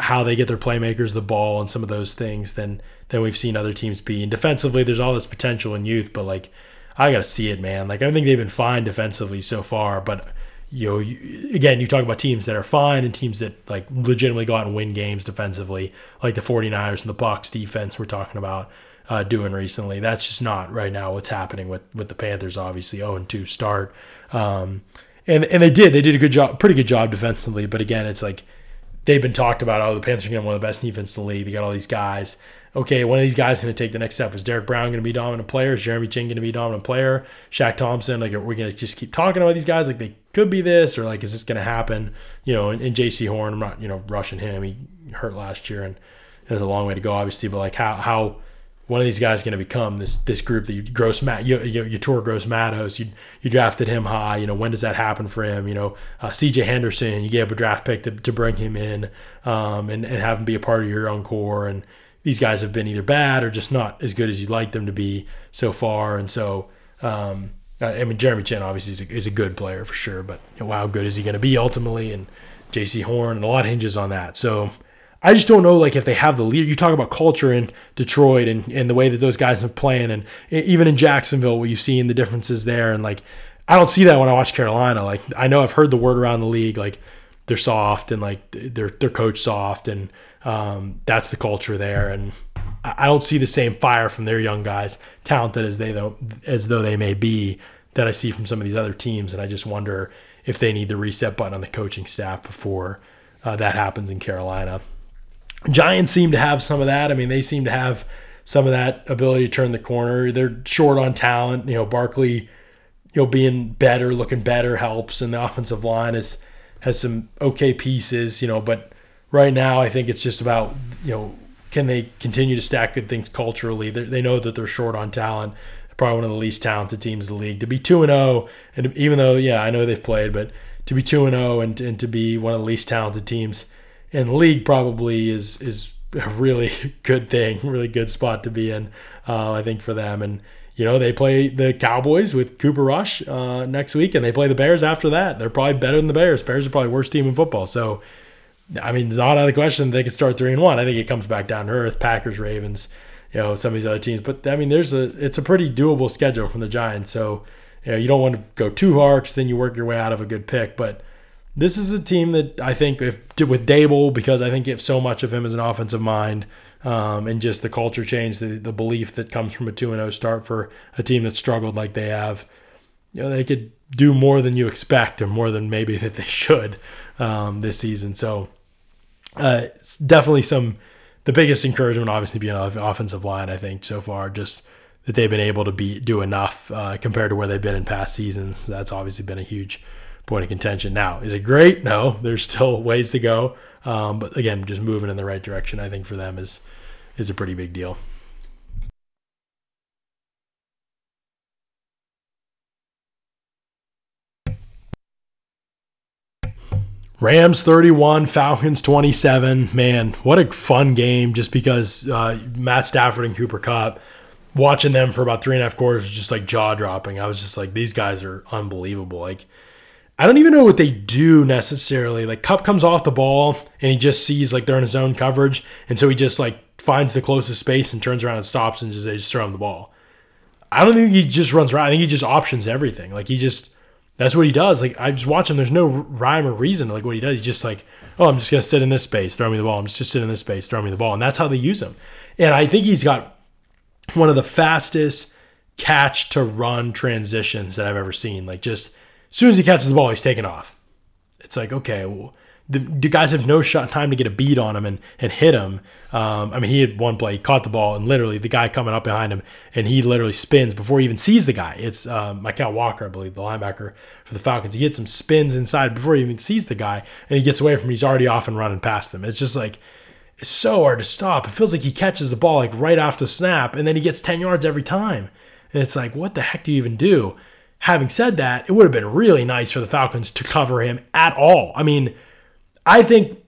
how they get their playmakers the ball and some of those things than we've seen other teams be. And defensively, there's all this potential in youth, but, like, I got to see it, man. Like, I think they've been fine defensively so far, but, you talk about teams that are fine and teams that, like, legitimately go out and win games defensively, like the 49ers and the Bucs defense we're talking about doing recently. That's just not right now what's happening with the Panthers, obviously, 0-2 start. And they did a good job, pretty good job defensively. But again, it's like they've been talked about, the Panthers are going to have one of the best defense in the league. They got all these guys. Okay, one of these guys is going to take the next step. Is Derek Brown going to be a dominant player? Is Jeremy Chinn going to be a dominant player? Shaq Thompson, like, are we going to just keep talking about these guys? Like, they could be this, or, like, is this going to happen? And J.C. Horn, I'm not, rushing him. He hurt last year and there's a long way to go, obviously. But, like, how one of these guys is going to become this group that you tore Gross Matos, you drafted him high. When does that happen for him? C.J. Henderson, you gave up a draft pick to bring him in and have him be a part of your own core. And these guys have been either bad or just not as good as you'd like them to be so far. And so, Jeremy Chinn obviously is a good player for sure, but how good is he going to be ultimately? And J.C. Horn, and a lot hinges on that. So I just don't know, like, if they have the leader. You talk about culture in Detroit and the way that those guys are playing, and even in Jacksonville, what you've seen, the differences there. And, like, I don't see that when I watch Carolina. Like, I know I've heard the word around the league, like, they're soft and, like, their coach soft, and that's the culture there. And I don't see the same fire from their young guys, talented as though they may be, that I see from some of these other teams. And I just wonder if they need the reset button on the coaching staff before that happens in Carolina. Giants seem to have some of that. I mean, they seem to have some of that ability to turn the corner. They're short on talent. Barkley, being better, looking better helps, and the offensive line has some okay pieces. But right now, I think it's just about can they continue to stack good things culturally? They know that they're short on talent. Probably one of the least talented teams in the league. To be 2-0, and even though I know they've played, but to be 2-0 and to be one of the least talented teams in the league probably is a really good thing, really good spot to be in, I think, for them. And, they play the Cowboys with Cooper Rush next week, and they play the Bears after that. They're probably better than the Bears. Bears are probably the worst team in football. So, I mean, it's not out of the question they could start 3-1. I think it comes back down to earth, Packers, Ravens, some of these other teams. But, I mean, it's a pretty doable schedule from the Giants. So, you don't want to go too hard because then you work your way out of a good pick. But this is a team that I think with Dable, because I think if so much of him is an offensive mind and just the culture change, the belief that comes from a 2-0 start for a team that struggled like they have, they could do more than you expect and more than maybe that they should this season. So it's definitely the biggest encouragement, obviously, being on the offensive line, I think, so far, just that they've been able to do enough compared to where they've been in past seasons. That's obviously been a huge point of contention. Now, is it great? No, there's still ways to go. But again, just moving in the right direction, I think, for them is a pretty big deal. Rams 31, Falcons 27. Man, what a fun game, just because Matt Stafford and Cooper Kupp, watching them for about 3.5 quarters was just like jaw-dropping. I was just like, these guys are unbelievable. Like, I don't even know what they do necessarily. Like, Kupp comes off the ball and he just sees, like, they're in his own coverage. And so he just, like, finds the closest space and turns around and stops and they just throw him the ball. I don't think he just runs around. I think he just options everything. Like, that's what he does. Like, I just watch him. There's no rhyme or reason to, like, what he does. He's just like, I'm just going to sit in this space, throw me the ball. I'm just sit in this space, throw me the ball. And that's how they use him. And I think he's got one of the fastest catch to run transitions that I've ever seen. Like, just as soon as he catches the ball, he's taking off. It's like, okay, well, the guys have no shot time to get a beat on him and hit him. I mean, he had one play, he caught the ball, and literally the guy coming up behind him, and he literally spins before he even sees the guy. It's Michael Walker, I believe, the linebacker for the Falcons. He gets some spins inside before he even sees the guy, and he gets away from him. He's already off and running past him. It's just like, it's so hard to stop. It feels like he catches the ball like right off the snap, and then he gets 10 yards every time. And it's like, what the heck do you even do? Having said that, it would have been really nice for the Falcons to cover him at all. I mean, I think,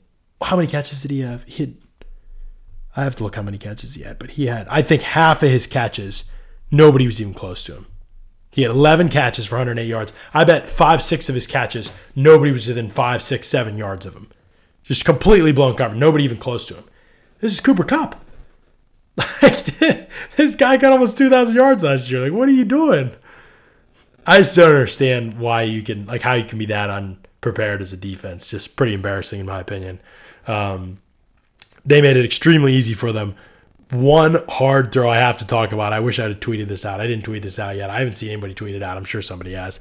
how many catches did he have? I have to look how many catches he had, but he had, I think, half of his catches, nobody was even close to him. He had 11 catches for 108 yards. I bet 5, 6 of his catches, nobody was within 5, 6, 7 yards of him. Just completely blown cover. Nobody even close to him. This is Cooper Kupp. Like, this guy got almost 2,000 yards last year. Like, what are you doing? I just don't understand why you can, like, how you can be that unprepared as a defense. Just pretty embarrassing, in my opinion. They made it extremely easy for them. One hard throw I have to talk about. I wish I had tweeted this out. I didn't tweet this out yet. I haven't seen anybody tweet it out. I'm sure somebody has.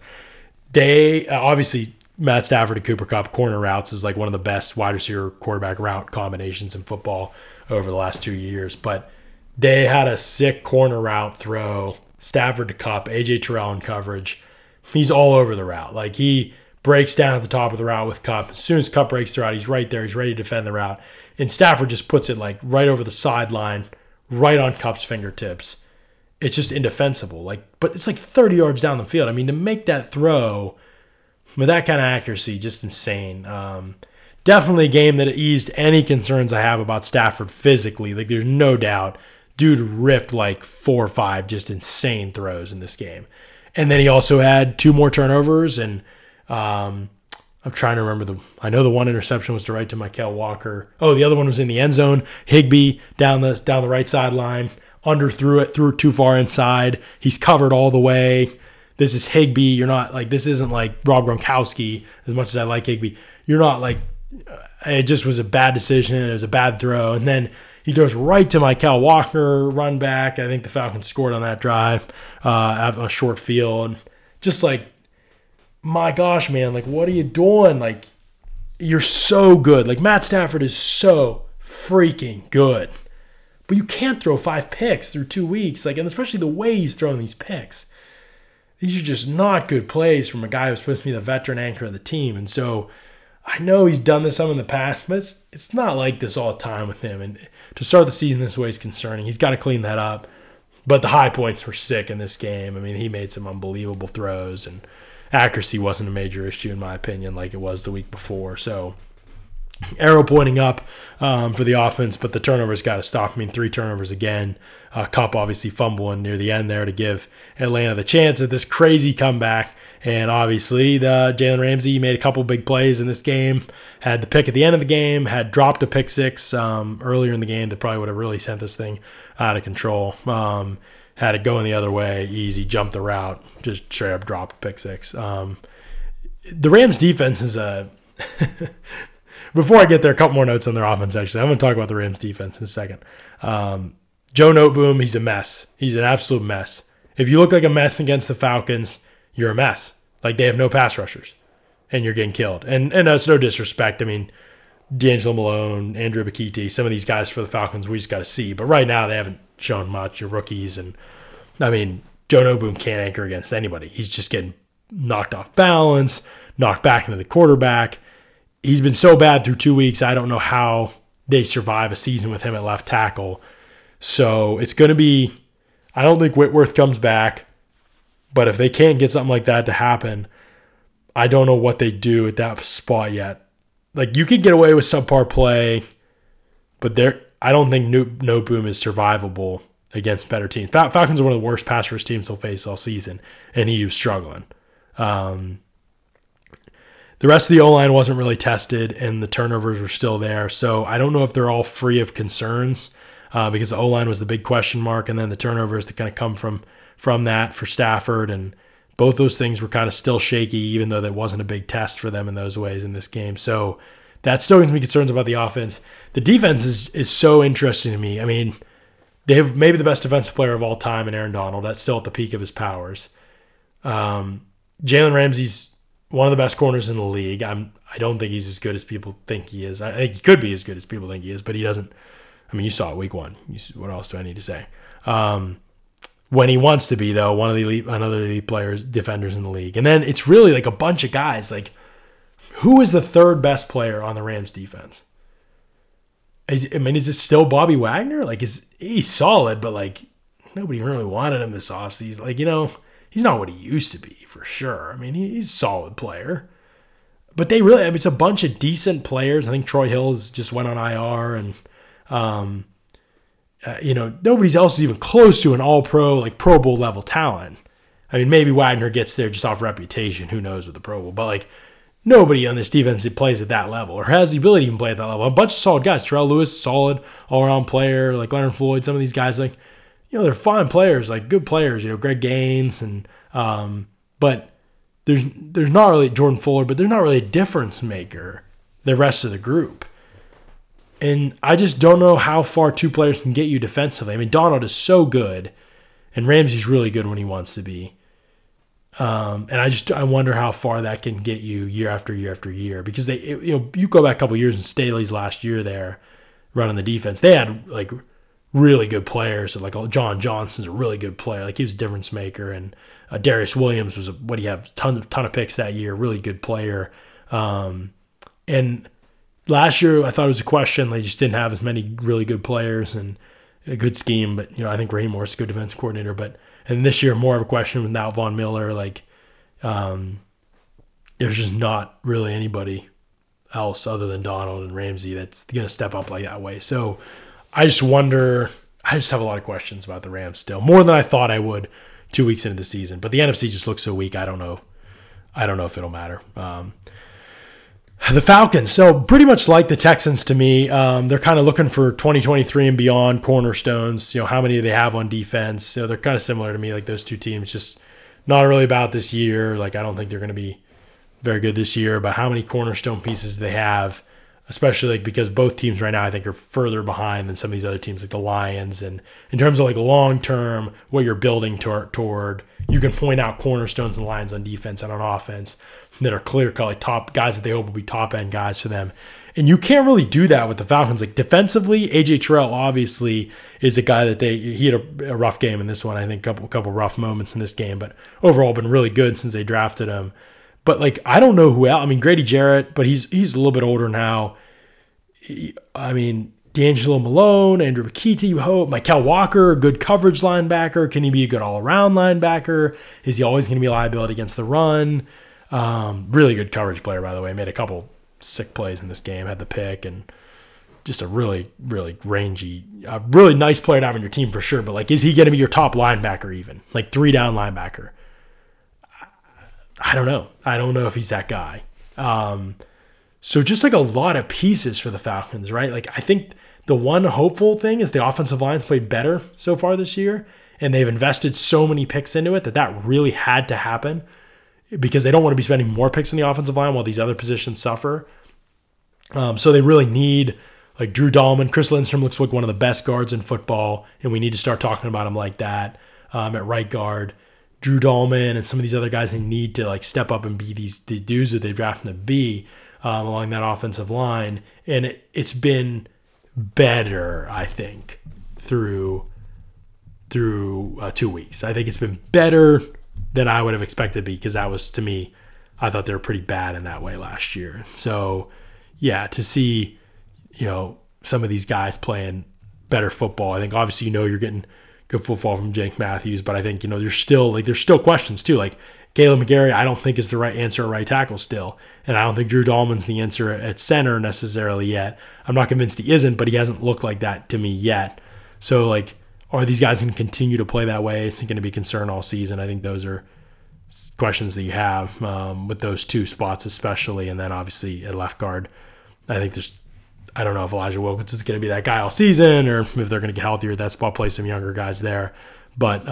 They obviously, Matt Stafford and Cooper Kupp corner routes is like one of the best wide receiver quarterback route combinations in football over the last 2 years. But they had a sick corner route throw, Stafford to Kupp, AJ Terrell in coverage. He's all over the route. Like, he breaks down at the top of the route with Kupp. As soon as Kupp breaks the route, he's right there. He's ready to defend the route. And Stafford just puts it like right over the sideline, right on Kupp's fingertips. It's just indefensible. Like, but it's like 30 yards down the field. I mean, to make that throw with that kind of accuracy, just insane. Definitely a game that eased any concerns I have about Stafford physically. Like, there's no doubt. Dude ripped like 4 or 5 just insane throws in this game. And then he also had 2 more turnovers. And I'm trying to remember I know the one interception was to right to Michael Walker. Oh, the other one was in the end zone. Higbee down the right sideline. Underthrew it, threw it too far inside. He's covered all the way. This is Higbee. You're not like, this isn't like Rob Gronkowski, as much as I like Higbee. You're not like, it just was a bad decision. It was a bad throw. And then he goes right to Michael Walker, run back. I think the Falcons scored on that drive on a short field. Just like, my gosh, man, like, what are you doing? Like, you're so good. Like, Matt Stafford is so freaking good. But you can't throw 5 picks through 2 weeks. Like, and especially the way he's throwing these picks. These are just not good plays from a guy who's supposed to be the veteran anchor of the team. And so I know he's done this some in the past, but it's not like this all the time with him. And to start the season this way is concerning. He's got to clean that up. But the high points were sick in this game. I mean, he made some unbelievable throws, and accuracy wasn't a major issue, in my opinion, like it was the week before. So arrow pointing up for the offense, but the turnovers got to stop. I mean, 3 turnovers again. Kupp obviously fumbling near the end there to give Atlanta the chance at this crazy comeback. And obviously, the Jalen Ramsey made a couple big plays in this game. Had the pick at the end of the game. Had dropped a pick 6 earlier in the game that probably would have really sent this thing out of control. Had it going the other way, easy, jumped the route, just straight up dropped a pick 6. The Rams defense is a... Before I get there, a couple more notes on their offense, actually. I'm going to talk about the Rams defense in a second. Joe Noteboom, he's a mess. He's an absolute mess. If you look like a mess against the Falcons, you're a mess. Like, they have no pass rushers, and you're getting killed. And it's no disrespect. I mean, D'Angelo Malone, Andrew Bikiti, some of these guys for the Falcons, we just got to see. But right now, they haven't shown much. You're rookies. And, I mean, Joe Noteboom can't anchor against anybody. He's just getting knocked off balance, knocked back into the quarterback. He's been so bad through 2 weeks, I don't know how they survive a season with him at left tackle. So it's going to be, I don't think Whitworth comes back, but if they can't get something like that to happen, I don't know what they do at that spot yet. Like, you could get away with subpar play, but I don't think Noteboom is survivable against better teams. Falcons are one of the worst pass rush teams they'll face all season, and he was struggling. The rest of the O-line wasn't really tested, and the turnovers were still there. So I don't know if they're all free of concerns because the O-line was the big question mark, and then the turnovers that kind of come from that for Stafford. And both those things were kind of still shaky, even though that wasn't a big test for them in those ways in this game. So that still gives me concerns about the offense. The defense is so interesting to me. I mean, They have maybe the best defensive player of all time in Aaron Donald. That's still at the peak of his powers. Jalen Ramsey's one of the best corners in the league. I don't think he's as good as people think he is. I think he could be as good as people think he is, but he doesn't. I mean, you saw it week one. What else do I need to say? When he wants to be, though, one of the elite, another elite players, defenders in the league. And then it's really like a bunch of guys. Like, who is the third best player on the Rams defense? Is it still Bobby Wagner? Like, he's solid, but, like, nobody really wanted him this offseason. Like, you know, he's not what he used to be, for sure. I mean, he's a solid player. But they really, it's a bunch of decent players. I think Troy Hills just went on IR, and, nobody else is even close to an all-pro, like, Pro Bowl level talent. I mean, maybe Wagner gets there just off reputation. Who knows with the Pro Bowl? But, like, nobody on this defense that plays at that level or has the ability to even play at that level. A bunch of solid guys. Terrell Lewis, solid all-around player, like Leonard Floyd. Some of these guys, like, you know, they're fine players, like good players, you know, Greg Gaines. And but there's not really Jordan Fuller, but there's not really a difference maker the rest of the group. And I just don't know how far two players can get you defensively. I mean, Donald is so good, and Ramsey's really good when he wants to be. And I wonder how far that can get you year after year after year, because you go back a couple years and Staley's last year there running the defense, they had like really good players. So like John Johnson's a really good player. Like he was a difference maker. And Darius Williams was ton of picks that year, really good player. And last year I thought it was a question. They just didn't have as many really good players and a good scheme. But, I think Raheem Morris is a good defensive coordinator, and this year, more of a question without Von Miller. Like, there's just not really anybody else other than Donald and Ramsey that's going to step up like that way. So I just wonder, I just have a lot of questions about the Rams still, more than I thought I would 2 weeks into the season. But the NFC just looks so weak, I don't know if it'll matter. The Falcons, so pretty much like the Texans to me. They're kind of looking for 2023 and beyond cornerstones. How many do they have on defense? So they're kind of similar to me, like those two teams, just not really about this year. Like I don't think they're going to be very good this year, but how many cornerstone pieces do they have, especially like because both teams right now I think are further behind than some of these other teams like the Lions. And in terms of like long-term, what you're building toward, you can point out cornerstones and lines on defense and on offense that are clear-cut, like top guys that they hope will be top-end guys for them. And you can't really do that with the Falcons. Like defensively, AJ Terrell obviously is a guy that he had a rough game in this one. I think a couple rough moments in this game, but overall been really good since they drafted him. But like I don't know who else. I mean Grady Jarrett, but he's a little bit older now. I mean D'Angelo Malone, Andrew Bikiti, you hope. Mikel Walker, a good coverage linebacker. Can he be a good all-around linebacker? Is he always going to be a liability against the run? Really good coverage player, by the way. Made a couple sick plays in this game. Had the pick and just a really, really rangy, really nice player to have on your team for sure. But like, is he going to be your top linebacker even? Like three-down linebacker? I don't know. I don't know if he's that guy. So just like a lot of pieces for the Falcons, right? Like I think the one hopeful thing is the offensive line's played better so far this year, and they've invested so many picks into it that really had to happen because they don't want to be spending more picks on the offensive line while these other positions suffer. So they really need like Drew Dahlman. Chris Lindstrom looks like one of the best guards in football, and we need to start talking about him like that at right guard. Drew Dahlman and some of these other guys, they need to like step up and be the dudes that they drafted them to be along that offensive line. And it's been better, I think, through 2 weeks. I think it's been better than I would have expected to be, because that was, to me, I thought they were pretty bad in that way last year. So, yeah, to see, some of these guys playing better football, I think obviously, you're getting good football from Jake Matthews, but I think, there's still questions too. Like Caleb McGarry, I don't think is the right answer at right tackle still. And I don't think Drew Dahlman's the answer at center necessarily yet. I'm not convinced he isn't, but he hasn't looked like that to me yet. So like, are these guys going to continue to play that way? It's going to be a concern all season. I think those are questions that you have with those two spots especially. And then obviously at left guard, I think I don't know if Elijah Wilkins is going to be that guy all season or if they're going to get healthier at that spot, play some younger guys there. But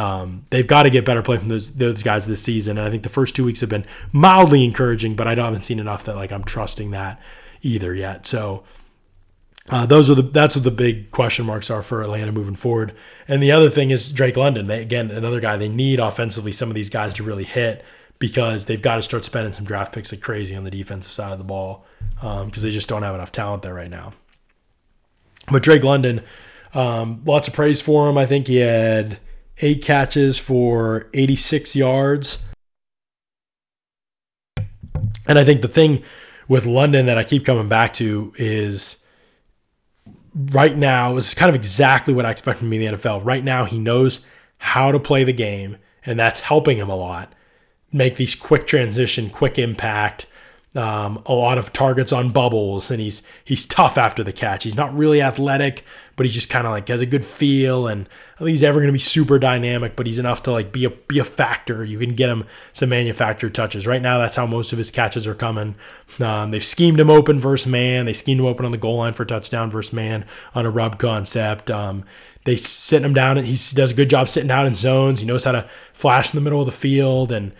they've got to get better play from those guys this season. And I think the first 2 weeks have been mildly encouraging, but I haven't seen enough that like I'm trusting that either yet. So That's what the big question marks are for Atlanta moving forward. And the other thing is Drake London. Another guy they need offensively, some of these guys to really hit, because they've got to start spending some draft picks like crazy on the defensive side of the ball, because they just don't have enough talent there right now. But Drake London, lots of praise for him. I think he had 8 catches for 86 yards. And I think the thing with London that I keep coming back to is, right now, this is kind of exactly what I expect from him in the NFL. Right now, he knows how to play the game, and that's helping him a lot. Make these quick transition, quick impact, a lot of targets on bubbles, and he's tough after the catch. He's not really athletic, but he just kind of like has a good feel, and I don't think he's ever going to be super dynamic, but he's enough to like be a factor. You can get him some manufactured touches. Right now, that's how most of his catches are coming. They've schemed him open versus man. They schemed him open on the goal line for touchdown versus man on a rub concept. They sit him down, and he does a good job sitting out in zones. He knows how to flash in the middle of the field and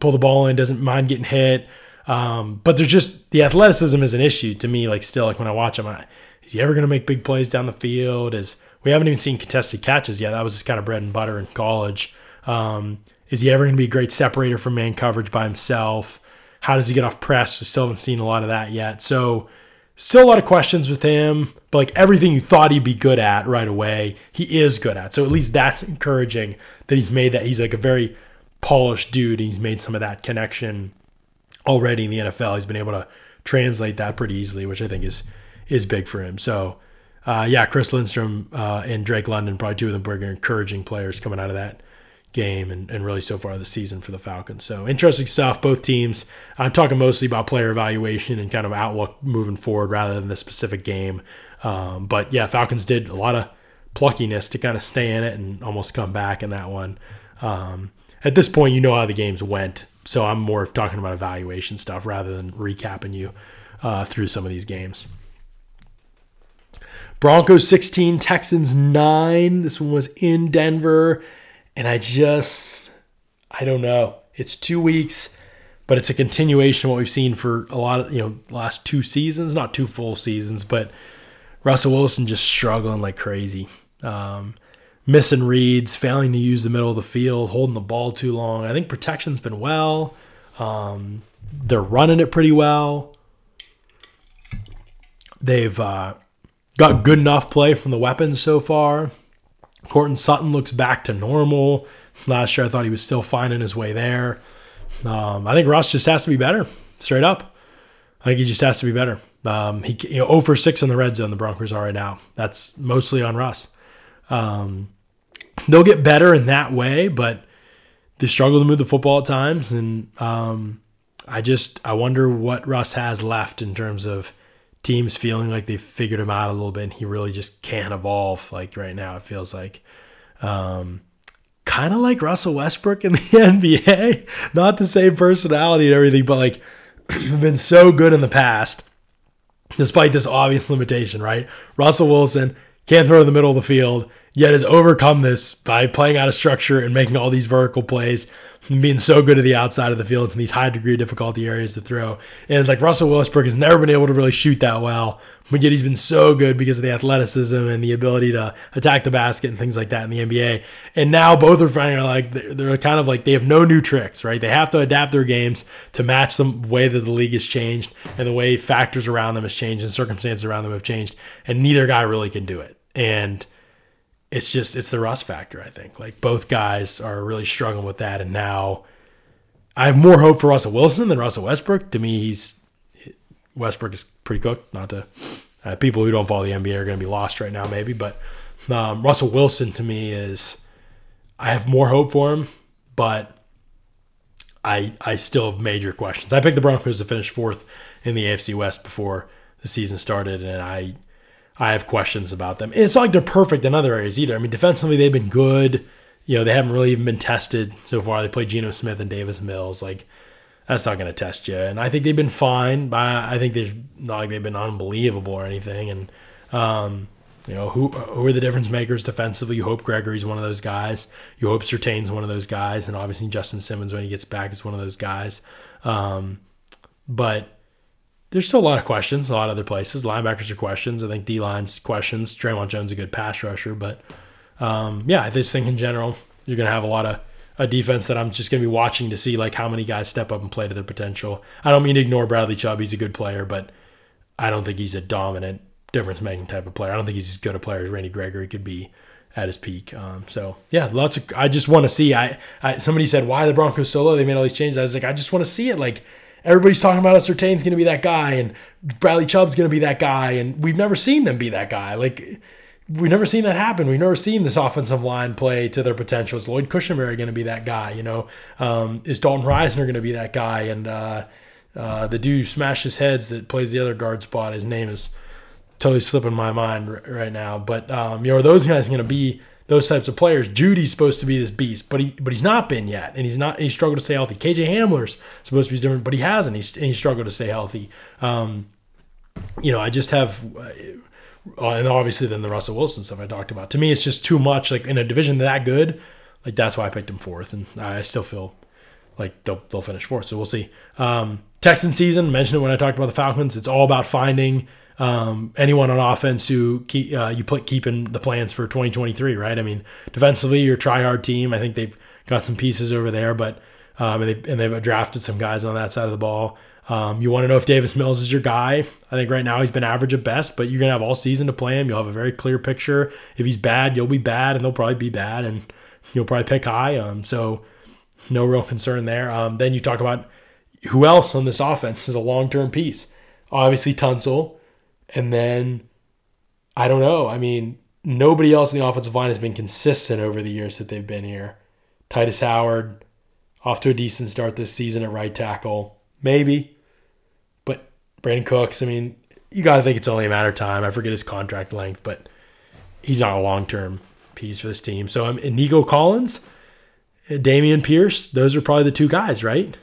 pull the ball in, doesn't mind getting hit. But there's just, the athleticism is an issue to me. Like still, like when I watch him, is he ever going to make big plays down the field? We haven't even seen contested catches yet. That was just kind of bread and butter in college. Is he ever going to be a great separator from man coverage by himself? How does he get off press? We still haven't seen a lot of that yet. So still a lot of questions with him, but like everything you thought he'd be good at right away, he is good at. So at least that's encouraging that he's made that. He's like a very polished dude, and he's made some of that connection already in the NFL. He's been able to translate that pretty easily, which I think is big for him. So Chris Lindstrom and Drake London, probably two of them bigger encouraging players coming out of that game and really so far this season for the Falcons. So interesting stuff, both teams. I'm talking mostly about player evaluation and kind of outlook moving forward rather than the specific game. But yeah, Falcons did a lot of pluckiness to kind of stay in it and almost come back in that one. At this point, you know how the games went, so I'm more talking about evaluation stuff rather than recapping you through some of these games. Broncos 16, Texans 9. This one was in Denver, and I don't know. It's 2 weeks, but it's a continuation of what we've seen for a lot of, last 2 seasons, not 2 full seasons, but Russell Wilson just struggling like crazy. Missing reads, failing to use the middle of the field, holding the ball too long. I think protection's been well. They're running it pretty well. They've got good enough play from the weapons so far. Cortland Sutton looks back to normal. Last year I thought he was still finding his way there. I think Russ just has to be better, straight up. I think he just has to be better. 0 for 6 in the red zone the Broncos are right now. That's mostly on Russ. They'll get better in that way, but they struggle to move the football at times. And I wonder what Russ has left in terms of teams feeling like they've figured him out a little bit, and he really just can't evolve. Like right now, it feels like kind of like Russell Westbrook in the NBA. Not the same personality and everything, but like been so good in the past, despite this obvious limitation, right? Russell Wilson can't throw in the middle of the field, yet has overcome this by playing out of structure and making all these vertical plays and being so good at the outside of the field in these high degree difficulty areas to throw. And it's like Russell Westbrook has never been able to really shoot that well, but yet he's been so good because of the athleticism and the ability to attack the basket and things like that in the NBA. And now both are finding out like they're kind of like they have no new tricks, right? They have to adapt their games to match the way that the league has changed and the way factors around them has changed and circumstances around them have changed. And neither guy really can do it. And it's the Russ factor, I think. Like both guys are really struggling with that. And now I have more hope for Russell Wilson than Russell Westbrook. To me, Westbrook is pretty cooked. Not to people who don't follow the NBA are going to be lost right now, maybe. But Russell Wilson to me I have more hope for him, but I still have major questions. I picked the Broncos to finish 4th in the AFC West before the season started, and I have questions about them. It's not like they're perfect in other areas either. I mean, defensively, they've been good. They haven't really even been tested so far. They play Geno Smith and Davis Mills. Like, that's not going to test you. And I think they've been fine, but I think there's not like they've been unbelievable or anything. And, who are the difference makers defensively? You hope Gregory's one of those guys. You hope Surtain's one of those guys. And obviously Justin Simmons, when he gets back, is one of those guys. But there's still a lot of questions, a lot of other places. Linebackers are questions. I think D-line's questions. Draymond Jones is a good pass rusher. But, yeah, I just think in general you're going to have a lot of a defense that I'm just going to be watching to see, like, how many guys step up and play to their potential. I don't mean to ignore Bradley Chubb. He's a good player, but I don't think he's a dominant difference-making type of player. I don't think he's as good a player as Randy Gregory could be at his peak. So, yeah, lots of – I just want to see. Somebody said, why the Broncos so low? They made all these changes. I was like, I just want to see it. Like, everybody's talking about Surtain's going to be that guy and Bradley Chubb's going to be that guy, and we've never seen them be that guy. Like, we've never seen that happen. We've never seen this offensive line play to their potential. Is Lloyd Cushenberry going to be that guy, you know? Is Dalton Reisner going to be that guy? And the dude who smashes heads that plays the other guard spot, his name is totally slipping my mind right now. But, you know, are those guys going to be those types of players? Judy's supposed to be this beast, but he's not been yet, and he's struggled to stay healthy. KJ Hamler's supposed to be different, but he hasn't. He struggled to stay healthy. You know, I just have, and obviously then the Russell Wilson stuff I talked about. To me, it's just too much. Like, in a division that good, like, that's why I picked him fourth, and I still feel like they'll finish fourth. So we'll see. Texan season, mentioned it when I talked about the Falcons. It's all about finding anyone on offense who keeping the plans for 2023, right? I mean, defensively, your try-hard team. I think they've got some pieces over there, but and they've drafted some guys on that side of the ball. You want to know if Davis Mills is your guy. I think right now he's been average at best, but you're going to have all season to play him. You'll have a very clear picture. If he's bad, you'll be bad, and they'll probably be bad, and you'll probably pick high. So no real concern there. Then you talk about who else on this offense is a long-term piece. Obviously, Tunsil. And then, I don't know. I mean, nobody else in the offensive line has been consistent over the years that they've been here. Titus Howard, off to a decent start this season at right tackle. Maybe. But Brandon Cooks, I mean, you got to think it's only a matter of time. I forget his contract length, but he's not a long-term piece for this team. So, Nico Collins, Damian Pierce, those are probably the two guys, right,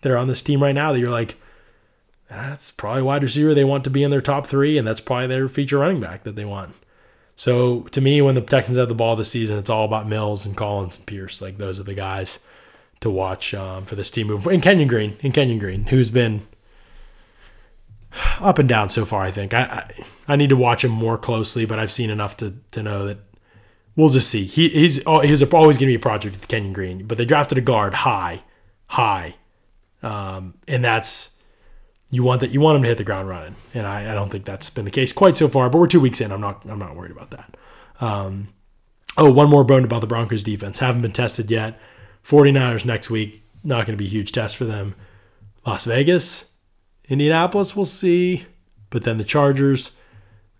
that are on this team right now that you're like, that's probably wide receiver they want to be in their top three, and that's probably their feature running back that they want. So, to me, when the Texans have the ball this season, it's all about Mills and Collins and Pierce. Like, those are the guys to watch for this team move. And Kenyon Green, who's been up and down so far, I think. I need to watch him more closely, but I've seen enough to know that we'll just see. He's always going to be a project with Kenyon Green, but they drafted a guard high. And that's... You want them to hit the ground running, and I don't think that's been the case quite so far. But we're 2 weeks in. I'm not worried about that. One more bone about the Broncos defense. Haven't been tested yet. 49ers next week. Not going to be a huge test for them. Las Vegas, Indianapolis, we'll see. But then the Chargers,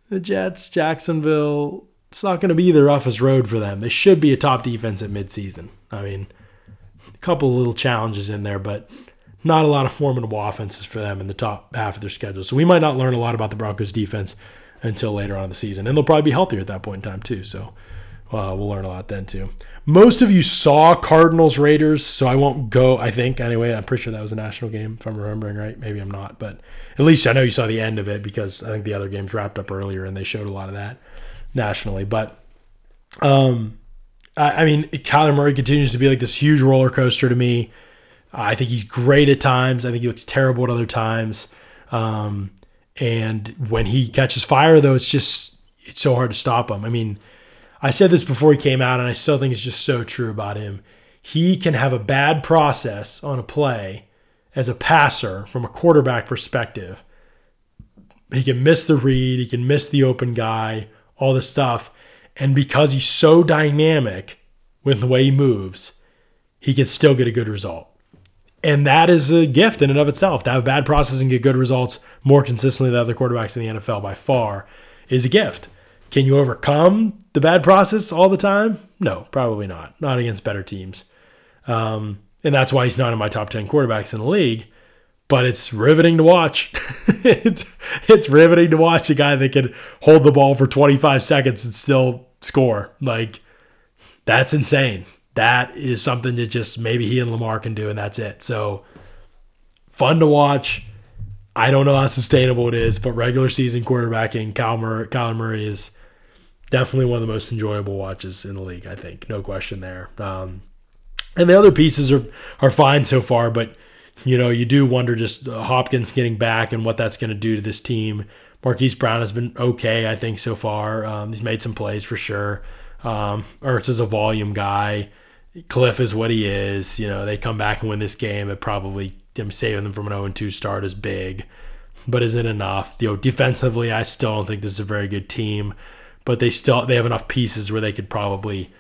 the Jets, Jacksonville. It's not going to be the roughest road for them. They should be a top defense at midseason. I mean, a couple of little challenges in there, but not a lot of formidable offenses for them in the top half of their schedule. So we might not learn a lot about the Broncos defense until later on in the season. And they'll probably be healthier at that point in time too. So we'll learn a lot then too. Most of you saw Cardinals Raiders, so I won't go, I think. Anyway, I'm pretty sure that was a national game if I'm remembering right. Maybe I'm not, but at least I know you saw the end of it because I think the other games wrapped up earlier and they showed a lot of that nationally. But I mean, Kyler Murray continues to be like this huge roller coaster to me. I think he's great at times. I think he looks terrible at other times. And when he catches fire, though, it's so hard to stop him. I mean, I said this before he came out, and I still think it's just so true about him. He can have a bad process on a play as a passer from a quarterback perspective. He can miss the read. He can miss the open guy, all this stuff. And because he's so dynamic with the way he moves, he can still get a good result. And that is a gift in and of itself. To have bad process and get good results more consistently than other quarterbacks in the NFL by far is a gift. Can you overcome the bad process all the time? No, probably not. Not against better teams. And that's why he's not in my top 10 quarterbacks in the league. But it's riveting to watch. It's riveting to watch a guy that can hold the ball for 25 seconds and still score. Like, that's insane. That is something that just maybe he and Lamar can do, and that's it. So, fun to watch. I don't know how sustainable it is, but regular season quarterbacking, Kyler Murray is definitely one of the most enjoyable watches in the league, I think. No question there. And the other pieces are fine so far, but you know, you do wonder just Hopkins getting back and what that's going to do to this team. Marquise Brown has been okay, I think, so far. He's made some plays for sure. Ertz is a volume guy. Cliff is what he is. You know, they come back and win this game. It probably saving them from an 0-2 start is big, but isn't enough. You know, defensively, I still don't think this is a very good team, but they have enough pieces where they could probably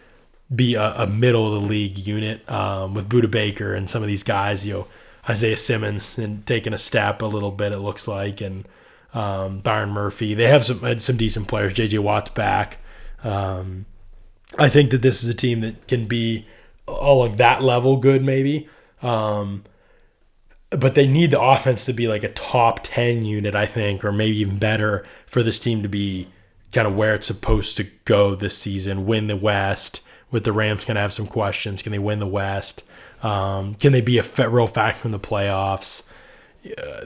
be a middle of the league unit with Budda Baker and some of these guys. You know, Isaiah Simmons and taking a step a little bit, it looks like, and Byron Murphy. They have some decent players. J.J. Watt's back. I think that this is a team that can be along that level good, maybe. But they need the offense to be like a top 10 unit, I think, or maybe even better for this team to be kind of where it's supposed to go this season. Win the West. With the Rams going to have some questions. Can they win the West? Can they be a real factor in the playoffs?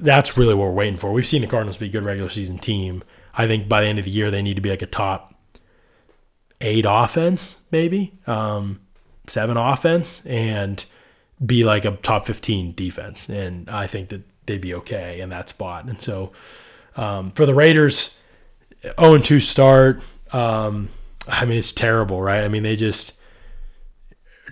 That's really what we're waiting for. We've seen the Cardinals be a good regular season team. I think by the end of the year, they need to be like a top 8 offense, maybe 7 offense, and be like a top 15 defense. And I think that they'd be okay in that spot. And so for the Raiders, 0-2 start. I mean, it's terrible, right? I mean, they just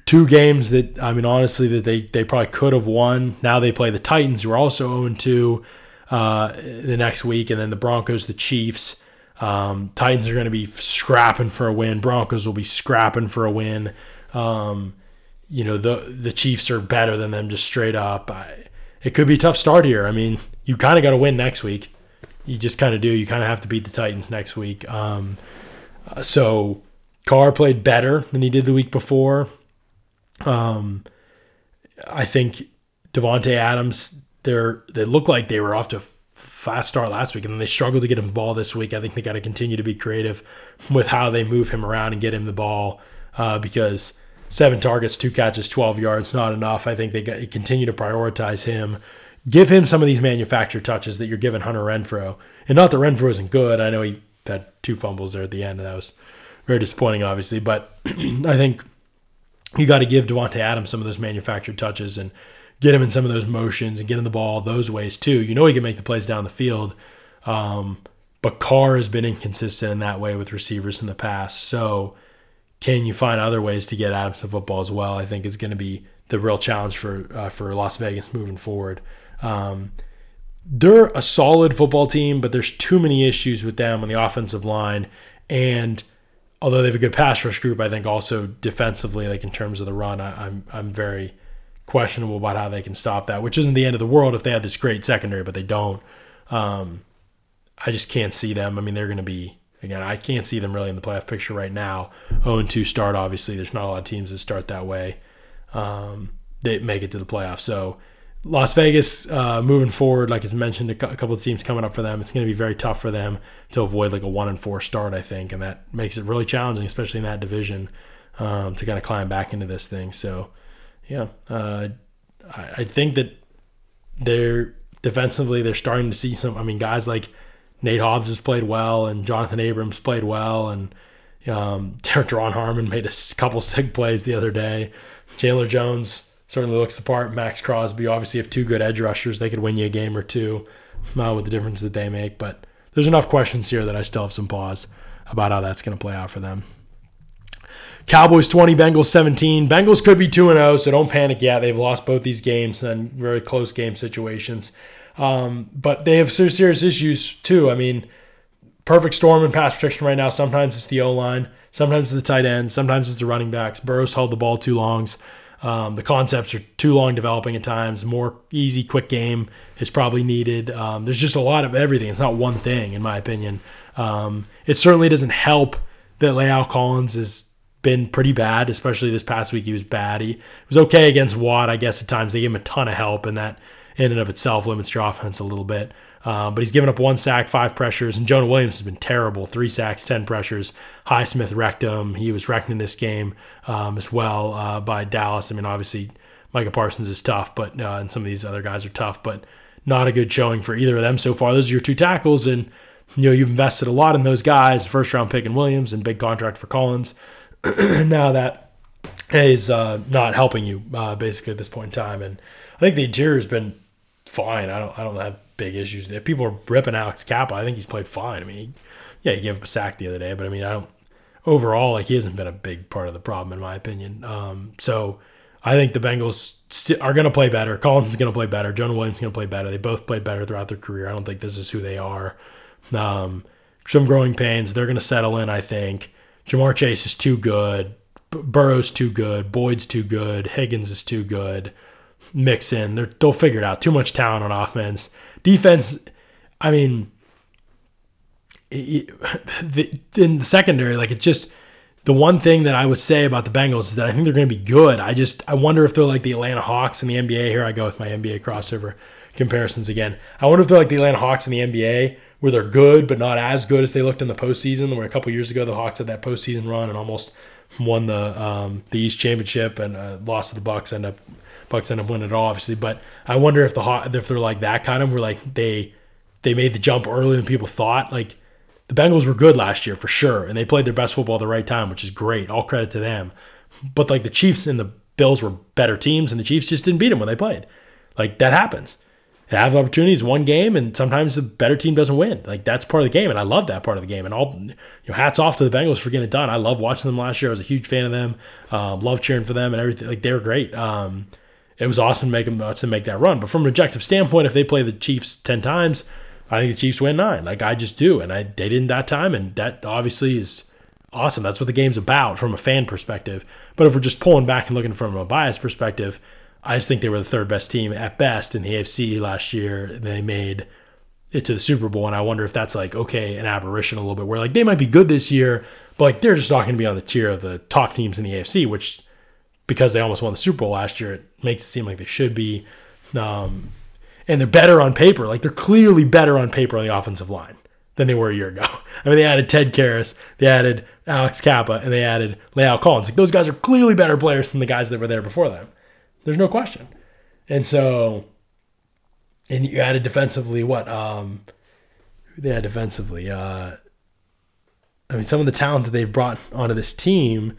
two games that, I mean, honestly, that they probably could have won. Now they play the Titans, who are also 0-2 the next week, and then the Broncos, the Chiefs. Titans are going to be scrapping for a win. Broncos will be scrapping for a win. You know, the Chiefs are better than them just straight up. It could be a tough start here. I mean, you kind of got to win next week. You just kind of do. You kind of have to beat the Titans next week. So Carr played better than he did the week before. I think Devontae Adams, they look like they were off to a fast start last week, and then they struggled to get him the ball this week. I think they got to continue to be creative with how they move him around and get him the ball because 7 targets, 2 catches, 12 yards, not enough. I think they continue to prioritize him. Give him some of these manufactured touches that you're giving Hunter Renfrow. And not that Renfrow isn't good. I know he had 2 fumbles there at the end, and that was very disappointing, obviously. But I think you got to give Devontae Adams some of those manufactured touches and get him in some of those motions and get him the ball those ways too. You know he can make the plays down the field, but Carr has been inconsistent in that way with receivers in the past. So can you find other ways to get Adams the football as well? I think is going to be the real challenge for Las Vegas moving forward. They're a solid football team, but there's too many issues with them on the offensive line. And although they have a good pass rush group, I think also defensively, like in terms of the run, I'm very questionable about how they can stop that, which isn't the end of the world if they had this great secondary, but they don't. I just can't see them. I mean, they're going to be, again, I can't see them really in the playoff picture right now. 0-2 start, obviously. There's not a lot of teams that start that way. They make it to the playoffs. So Las Vegas, moving forward, like it's mentioned, a couple of teams coming up for them. It's going to be very tough for them to avoid like a 1-4 start, I think, and that makes it really challenging, especially in that division, to kind of climb back into this thing. So, yeah, I think that they're defensively, they're starting to see some. I mean, guys like Nate Hobbs has played well, and Jonathan Abrams played well, and Daron Harmon made a couple sick plays the other day. Chandler Jones certainly looks the part. Max Crosby, obviously, have 2 good edge rushers. They could win you a game or 2 with the difference that they make. But there's enough questions here that I still have some pause about how that's going to play out for them. Cowboys 20, Bengals 17. Bengals could be 2-0, so don't panic yet. They've lost both these games and very close game situations. But they have serious issues, too. I mean, perfect storm in pass protection right now. Sometimes it's the O-line. Sometimes it's the tight ends. Sometimes it's the running backs. Burrow's held the ball too long. The concepts are too long developing at times. More easy, quick game is probably needed. There's just a lot of everything. It's not one thing, in my opinion. It certainly doesn't help that La'el Collins has been pretty bad, especially this past week. He was bad. He was okay against Watt, I guess, at times. They gave him a ton of help, and that in and of itself limits your offense a little bit. But he's given up 1 sack, 5 pressures, and Jonah Williams has been terrible. 3 sacks, 10 pressures. Highsmith wrecked him. He was wrecked in this game as well by Dallas. I mean, obviously, Micah Parsons is tough, but and some of these other guys are tough, but not a good showing for either of them so far. Those are your 2 tackles, and you know, you've invested a lot in those guys, first-round pick in Williams and big contract for Collins. Now that is not helping you basically at this point in time. And I think the interior has been fine. I don't have big issues. If people are ripping Alex Kappa, I think he's played fine. I mean, he gave up a sack the other day, but I mean, overall, he hasn't been a big part of the problem in my opinion. So I think the Bengals are going to play better. Collins is going to play better. Jonah Williams is going to play better. They both played better throughout their career. I don't think this is who they are. Some growing pains. They're going to settle in, I think. Jamar Chase is too good. Burrow's too good. Boyd's too good. Higgins is too good. Mixon, they'll figure it out. Too much talent on offense. Defense, I mean, in the secondary, like, it's just the one thing that I would say about the Bengals is that I think they're going to be good. I wonder if they're like the Atlanta Hawks in the NBA. Here I go with my NBA crossover comparisons again. I wonder if they're like the Atlanta Hawks in the NBA, where they're good but not as good as they looked in the postseason, where a couple years ago the Hawks had that postseason run and almost won the East Championship and lost to the Bucs, end up winning it all, obviously. But I wonder if if they're like that kind of, where like they made the jump earlier than people thought. Like, the Bengals were good last year for sure, and they played their best football at the right time, which is great. All credit to them. But like, the Chiefs and the Bills were better teams, and the Chiefs just didn't beat them when they played. Like, that happens. They have opportunities, one game, and sometimes the better team doesn't win. Like, that's part of the game, and I love that part of the game. And all, hats off to the Bengals for getting it done. I love watching them last year. I was a huge fan of them. Love cheering for them and everything. Like, they were great. It was awesome to make that run. But from an objective standpoint, if they play the Chiefs 10 times, I think the Chiefs win 9. Like, I just do. And they didn't that time, and that obviously is awesome. That's what the game's about from a fan perspective. But if we're just pulling back and looking from a biased perspective, I just think they were the third best team at best in the AFC last year. They made it to the Super Bowl, and I wonder if that's like, okay, an aberration a little bit, where like, they might be good this year, but like, they're just not going to be on the tier of the top teams in the AFC, which, because they almost won the Super Bowl last year, it makes it seem like they should be. And they're better on paper. Like, they're clearly better on paper on the offensive line than they were a year ago. I mean, they added Ted Karras, they added Alex Kappa, and they added La'el Collins. Like, those guys are clearly better players than the guys that were there before them. There's no question. And so, and you added defensively, who they had defensively? I mean, some of the talent that they've brought onto this team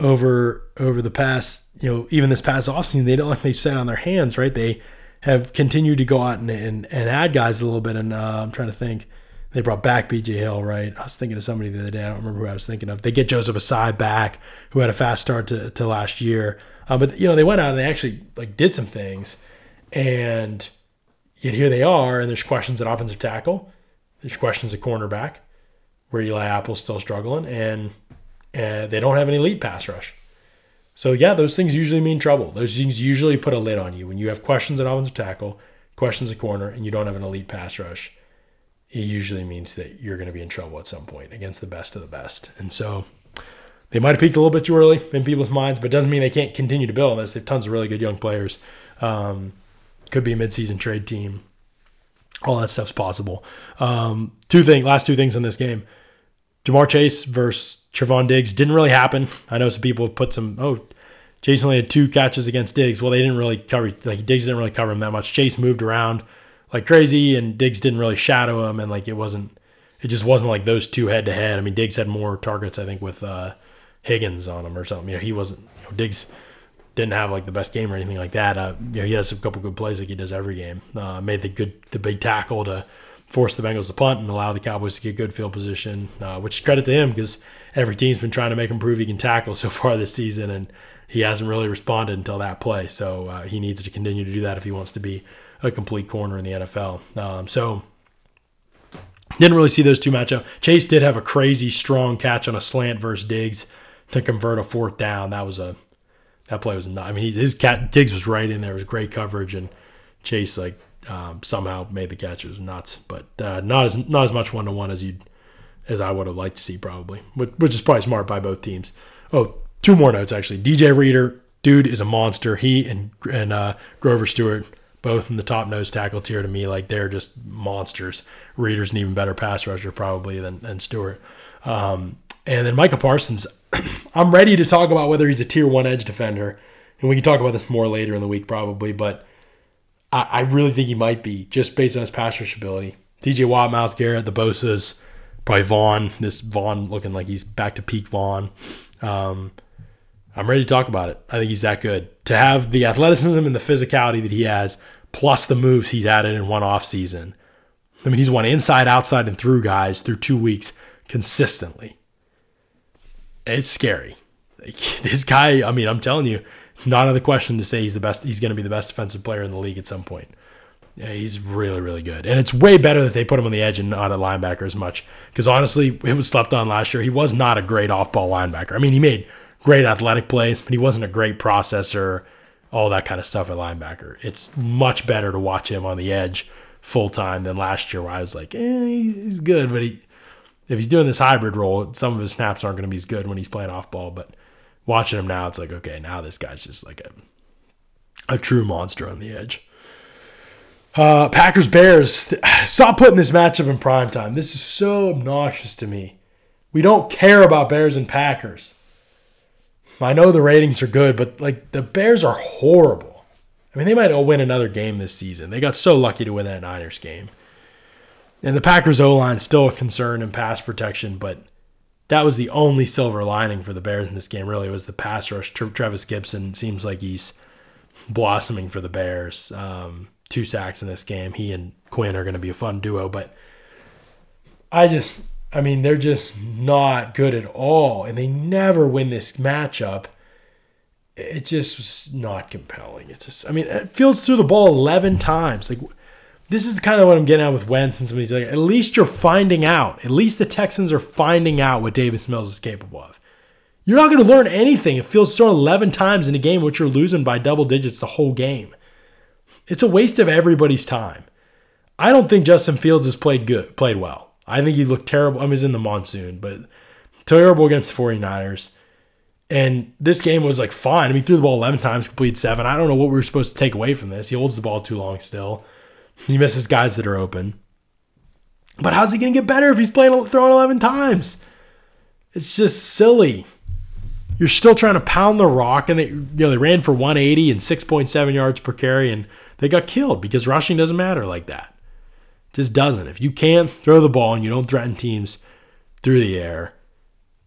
over the past, even this past offseason, they don't, like they sat on their hands, right? They have continued to go out and add guys a little bit. And I'm trying to think. They brought back BJ Hill, right? I was thinking of somebody the other day. I don't remember who I was thinking of. They get Joseph Asai back, who had a fast start to last year. But, they went out and they actually, like, did some things. And yet here they are, and there's questions at offensive tackle. There's questions at cornerback, where Eli Apple's still struggling. And they don't have any lead pass rush. So, yeah, those things usually mean trouble. Those things usually put a lid on you. When you have questions at offensive tackle, questions at corner, and you don't have an elite pass rush, it usually means that you're going to be in trouble at some point against the best of the best. And so they might have peaked a little bit too early in people's minds, but it doesn't mean they can't continue to build on this. They have tons of really good young players. Could be a midseason trade team. All that stuff's possible. Last two things in this game. Jamar Chase versus Trevon Diggs didn't really happen. I know some people have put Chase only had 2 catches against Diggs. Well, they didn't really cover, like, Diggs didn't really cover him that much. Chase moved around like crazy, and Diggs didn't really shadow him, and like, it just wasn't like those two head to head. I mean, Diggs had more targets, I think, with Higgins on him or something. Diggs didn't have like the best game or anything like that. He has a couple good plays like he does every game. Made the big tackle to force the Bengals to punt and allow the Cowboys to get good field position, which is credit to him, because every team's been trying to make him prove he can tackle so far this season, and he hasn't really responded until that play. So he needs to continue to do that if he wants to be a complete corner in the NFL. So didn't really see those two match up. Chase did have a crazy strong catch on a slant versus Diggs to convert a 4th down. That play was not. I mean, Diggs was right in there. It was great coverage, and Chase somehow made the catch. It was nuts, but not as much one-to-one as I would have liked to see, probably, which is probably smart by both teams. Oh, 2 more notes, actually. DJ Reader, dude is a monster. He and Grover Stewart, both in the top nose tackle tier to me. Like, they're just monsters. Reader's an even better pass rusher probably than Stewart. And then Micah Parsons, I'm ready to talk about whether he's a tier 1 edge defender, and we can talk about this more later in the week probably, but I really think he might be, just based on his pass rush ability. T.J. Watt, Myles Garrett, the Bosa's, probably Vaughn. This Vaughn looking like he's back to peak Vaughn. I'm ready to talk about it. I think he's that good. To have the athleticism and the physicality that he has, plus the moves he's added in one offseason. I mean, he's won inside, outside, and through guys through 2 weeks consistently. It's scary. This guy, I mean, I'm telling you, it's not out of the question to say he's the best. He's going to be the best defensive player in the league at some point. Yeah, he's really, really good. And it's way better that they put him on the edge and not a linebacker as much. Because honestly, it was slept on last year. He was not a great off-ball linebacker. I mean, he made great athletic plays, but he wasn't a great processor, all that kind of stuff at linebacker. It's much better to watch him on the edge full-time than last year where I was like, he's good. But if he's doing this hybrid role, some of his snaps aren't going to be as good when he's playing off-ball. But watching him now, it's like, okay, now this guy's just like a true monster on the edge. Packers-Bears, stop putting this matchup in primetime. This is so obnoxious to me. We don't care about Bears and Packers. I know the ratings are good, but like the Bears are horrible. I mean, they might win another game this season. They got so lucky to win that Niners game. And the Packers O-line is still a concern in pass protection, but that was the only silver lining for the Bears in this game, really, was the pass rush. Travis Gibson seems like he's blossoming for the Bears. 2 sacks in this game. He and Quinn are going to be a fun duo, but I mean, they're just not good at all, and they never win this matchup. It's just not compelling. It's just, I mean, Fields threw the ball 11 times. Like, this is kind of what I'm getting at with Wentz, and somebody's like, at least you're finding out. At least the Texans are finding out what Davis Mills is capable of. You're not going to learn anything if Fields thrown 11 times in a game which you're losing by double digits the whole game. It's a waste of everybody's time. I don't think Justin Fields has played well. I think he looked terrible. I mean, he's in the monsoon, but terrible against the 49ers. And this game was like fine. I mean, he threw the ball 11 times, completed 7. I don't know what we were supposed to take away from this. He holds the ball too long still. He misses guys that are open. But how's he going to get better if he's throwing 11 times? It's just silly. You're still trying to pound the rock, and they ran for 180 and 6.7 yards per carry, and they got killed because rushing doesn't matter like that. It just doesn't. If you can't throw the ball and you don't threaten teams through the air,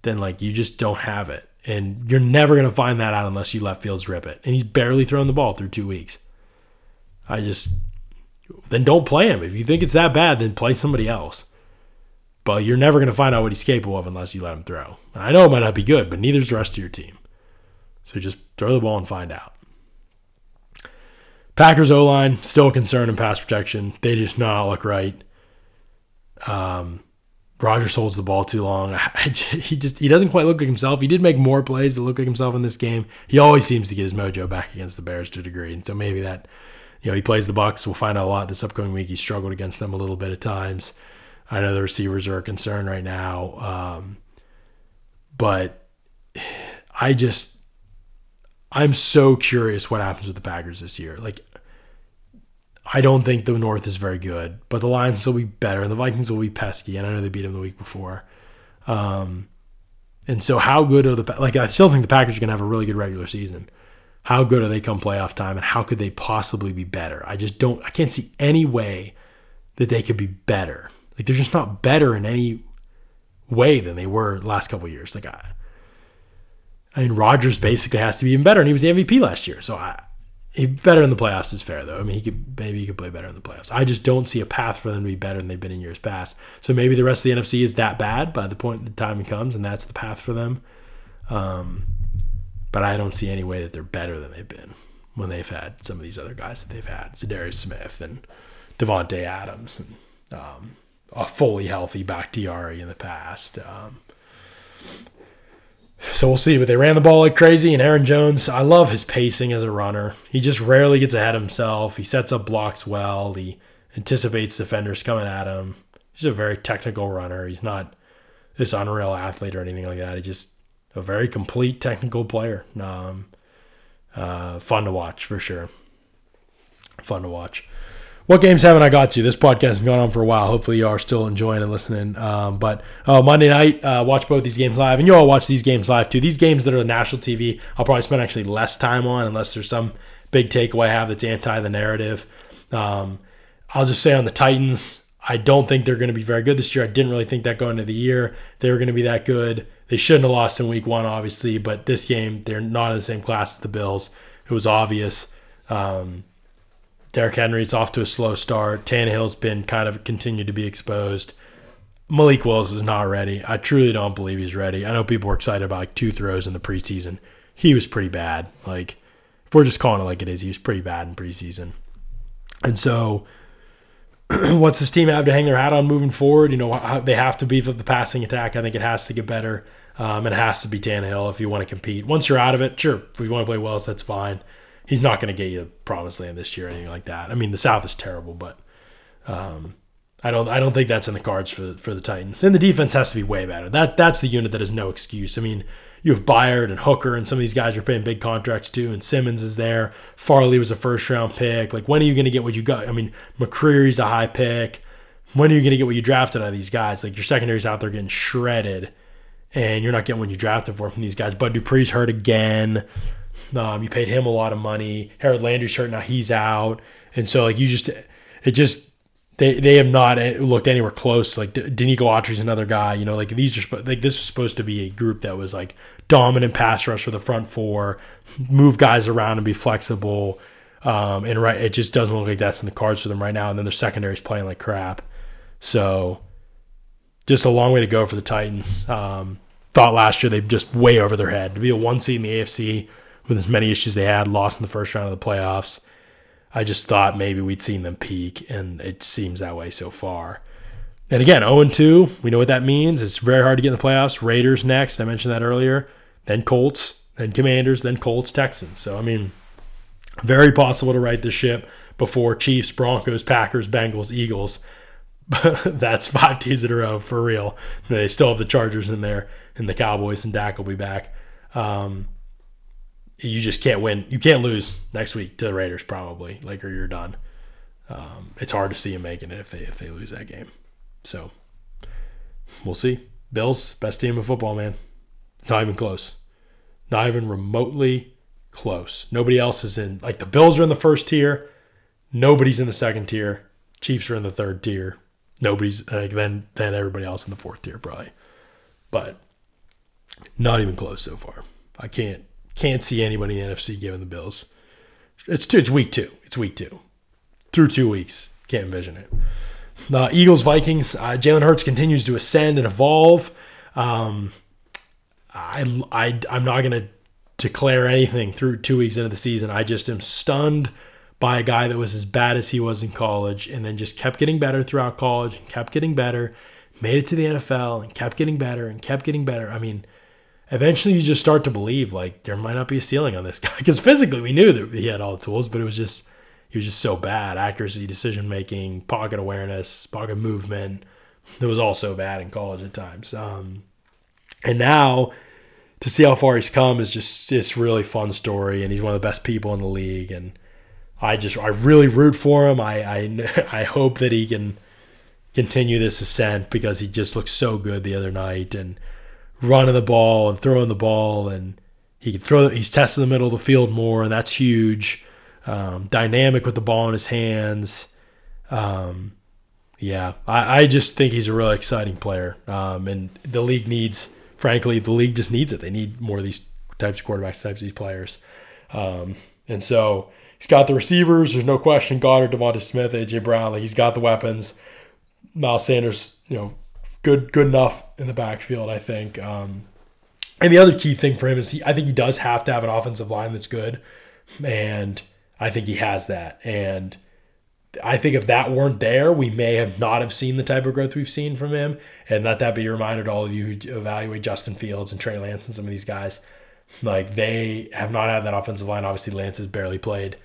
then like you just don't have it, and you're never going to find that out unless you let Fields rip it. And he's barely thrown the ball through 2 weeks. Then don't play him. If you think it's that bad, then play somebody else. But you're never going to find out what he's capable of unless you let him throw. I know it might not be good, but neither's the rest of your team. So just throw the ball and find out. Packers O-line, still concerned in pass protection. They just not look right. Rodgers holds the ball too long. He doesn't quite look like himself. He did make more plays that look like himself in this game. He always seems to get his mojo back against the Bears to a degree. And so maybe that, he plays the Bucs. We'll find out a lot this upcoming week. He struggled against them a little bit at times. I know the receivers are a concern right now, but I'm so curious what happens with the Packers this year. Like, I don't think the North is very good, but the Lions will be better, and the Vikings will be pesky, and I know they beat them the week before. And so how good are the – like, I still think the Packers are going to have a really good regular season. How good are they come playoff time, and how could they possibly be better? I can't see any way that they could be better. Like, they're just not better in any way than they were last couple of years. Like, I mean, Rodgers basically has to be even better, and he was the MVP last year. So, better in the playoffs is fair, though. I mean, he could play better in the playoffs. I just don't see a path for them to be better than they've been in years past. So maybe the rest of the NFC is that bad by the point the time it comes, and that's the path for them. But I don't see any way that they're better than they've been when they've had some of these other guys that they've had, Za'Darius Smith and Devontae Adams and a fully healthy Bakhtiari in the past. So we'll see. But they ran the ball like crazy, and Aaron Jones, I love his pacing as a runner. He just rarely gets ahead of himself. He sets up blocks well. He anticipates defenders coming at him. He's a very technical runner. He's not this unreal athlete or anything like that. He's just a very complete technical player. Fun to watch, for sure. Fun to watch. What games haven't I got you? This podcast has gone on for a while. Hopefully you are still enjoying and listening. But Monday night, watch both these games live. And you all watch these games live too. These games that are on national TV, I'll probably spend actually less time on unless there's some big takeaway I have that's anti the narrative. I'll just say on the Titans, I don't think they're going to be very good this year. I didn't really think that going into the year they were going to be that good. They shouldn't have lost in week one, obviously, but this game, they're not in the same class as the Bills. It was obvious. Derrick Henry, it's off to a slow start. Tannehill's been kind of continued to be exposed. Malik Willis is not ready. I truly don't believe he's ready. I know people were excited about like two throws in the preseason. He was pretty bad. Like, if we're just calling it like it is, he was pretty bad in preseason. And so what's this team have to hang their hat on moving forward? You know, they have to beef up the passing attack. I think it has to get better. It has to be Tannehill if you want to compete. Once you're out of it, sure, if you want to play Wells, that's fine. He's not going to get you the promised land this year or anything like that. I mean, the South is terrible, but I don't think that's in the cards for the Titans. And the defense has to be way better. That's the unit that is no excuse. I mean, you have Byard and Hooker, and some of these guys are paying big contracts too, and Simmons is there. Farley was a first-round pick. Like, when are you going to get what you got? I mean, McCreary's a high pick. When are you going to get what you drafted out of these guys? Like, your secondary's out there getting shredded, and you're not getting what you drafted for from these guys. Bud Dupree's hurt again. You paid him a lot of money. Harold Landry's hurt, now he's out. And so, like, they have not looked anywhere close. Like, Denico Autry's another guy. You know, like, this was supposed to be a group that was like dominant pass rush for the front four, move guys around and be flexible. And right, it just doesn't look like that's in the cards for them right now. And then their secondary's playing like crap. So, just a long way to go for the Titans. Thought last year they just way over their head to be a one seed in the AFC with as many issues they had, lost in the first round of the playoffs. I just thought maybe we'd seen them peak, and it seems that way so far. And again, 0-2, we know what that means. It's very hard to get in the playoffs. Raiders next, I mentioned that earlier. Then Colts, then Commanders, then Colts, Texans. So, I mean, very possible to right the ship before Chiefs, Broncos, Packers, Bengals, Eagles. That's 5 days in a row, for real. They still have the Chargers in there, and the Cowboys, and Dak will be back. You just can't win. You can't lose next week to the Raiders, probably. Like, or you're done. It's hard to see them making it if they lose that game. So we'll see. Bills, best team in football, man. Not even close. Not even remotely close. Nobody else is in. Like, the Bills are in the first tier. Nobody's in the second tier. Chiefs are in the third tier. Nobody's like then everybody else in the fourth tier probably. But not even close so far. I can't see anybody in the NFC giving the Bills. It's week two. It's week two. Through 2 weeks. Can't envision it. Eagles, Vikings. Jalen Hurts continues to ascend and evolve. I'm not going to declare anything through 2 weeks into the season. I just am stunned by a guy that was as bad as he was in college and then just kept getting better throughout college and kept getting better, made it to the NFL and kept getting better and kept getting better. I mean, eventually you just start to believe, like, there might not be a ceiling on this guy. Because physically we knew that he had all the tools, but he was just so bad. Accuracy, decision-making, pocket awareness, pocket movement. It was all so bad in college at times. And now to see how far he's come is just this really fun story, and he's one of the best people in the league. And I really root for him. I hope that he can continue this ascent because he just looked so good the other night. And running the ball and throwing the ball, and he can throw. He's testing the middle of the field more, and that's huge. Dynamic with the ball in his hands. I just think he's a really exciting player, and the league needs. Frankly, the league just needs it. They need more of these types of quarterbacks, types of these players, and so he's got the receivers. There's no question. Goddard, Devonta Smith, AJ Brown. Like, he's got the weapons. Miles Sanders, you know. Good enough in the backfield, I think. And the other key thing for him is I think he does have to have an offensive line that's good, and I think he has that. And I think if that weren't there, we may not have seen the type of growth we've seen from him. And let that be a reminder to all of you who evaluate Justin Fields and Trey Lance and some of these guys. Like, they have not had that offensive line. Obviously, Lance has barely played,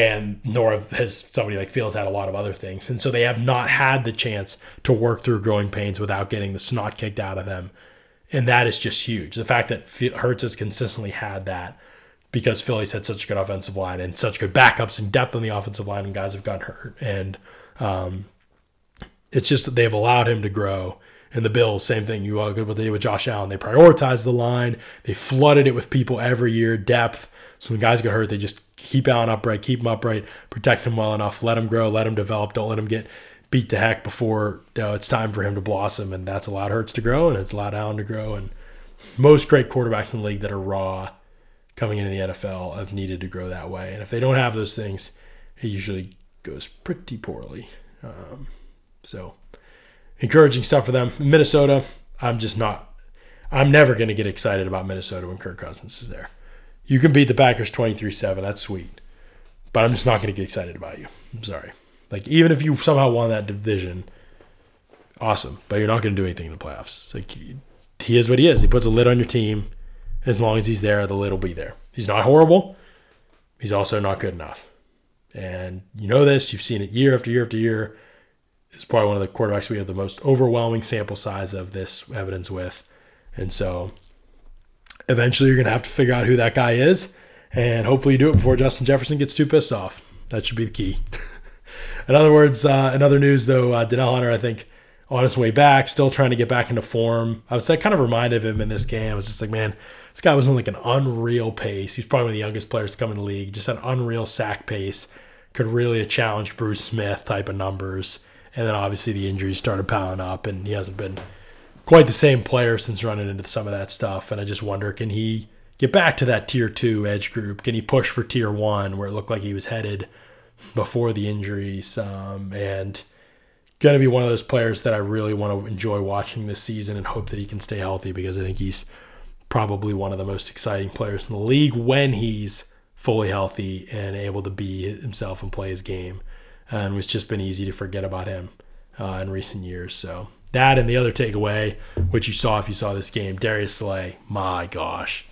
and nor has somebody like Fields had a lot of other things. And so they have not had the chance to work through growing pains without getting the snot kicked out of them. And that is just huge. The fact that Hurts has consistently had that because Philly's had such a good offensive line and such good backups and depth on the offensive line, and guys have gotten hurt. And it's just that they've allowed him to grow. And the Bills, same thing. You all good what they did with Josh Allen. They prioritized the line. They flooded it with people every year, depth. So when guys get hurt, they just keep Allen upright, keep him upright, protect him well enough, let him grow, let him develop, don't let him get beat the heck before it's time for him to blossom, and that's allowed Hurts to grow, and it's allowed Allen to grow, and most great quarterbacks in the league that are raw coming into the NFL have needed to grow that way, and if they don't have those things, it usually goes pretty poorly. So encouraging stuff for them. Minnesota, I'm never going to get excited about Minnesota when Kirk Cousins is there. You can beat the Packers 23-7. That's sweet. But I'm just not going to get excited about you. I'm sorry. Like, even if you somehow won that division, awesome. But you're not going to do anything in the playoffs. It's like, he is what he is. He puts a lid on your team. As long as he's there, the lid will be there. He's not horrible. He's also not good enough. And you know this. You've seen it year after year after year. It's probably one of the quarterbacks we have the most overwhelming sample size of this evidence with. And so eventually you're going to have to figure out who that guy is, and hopefully you do it before Justin Jefferson gets too pissed off. That should be the key. In other words, in other news, though, Danielle Hunter, I think, on his way back, still trying to get back into form. I was kind of reminded of him in this game. I was just like, man, this guy was on like an unreal pace. He's probably one of the youngest players to come in the league. Just an unreal sack pace. Could really challenge Bruce Smith type of numbers. And then obviously the injuries started piling up, and he hasn't been quite the same player since running into some of that stuff. And I just wonder, can he get back to that tier 2 edge group? Can he push for tier 1 where it looked like he was headed before the injuries? And going to be one of those players that I really want to enjoy watching this season and hope that he can stay healthy, because I think he's probably one of the most exciting players in the league when he's fully healthy and able to be himself and play his game. And it's just been easy to forget about him in recent years. So that, and the other takeaway, which you saw if you saw this game, Darius Slay, my gosh.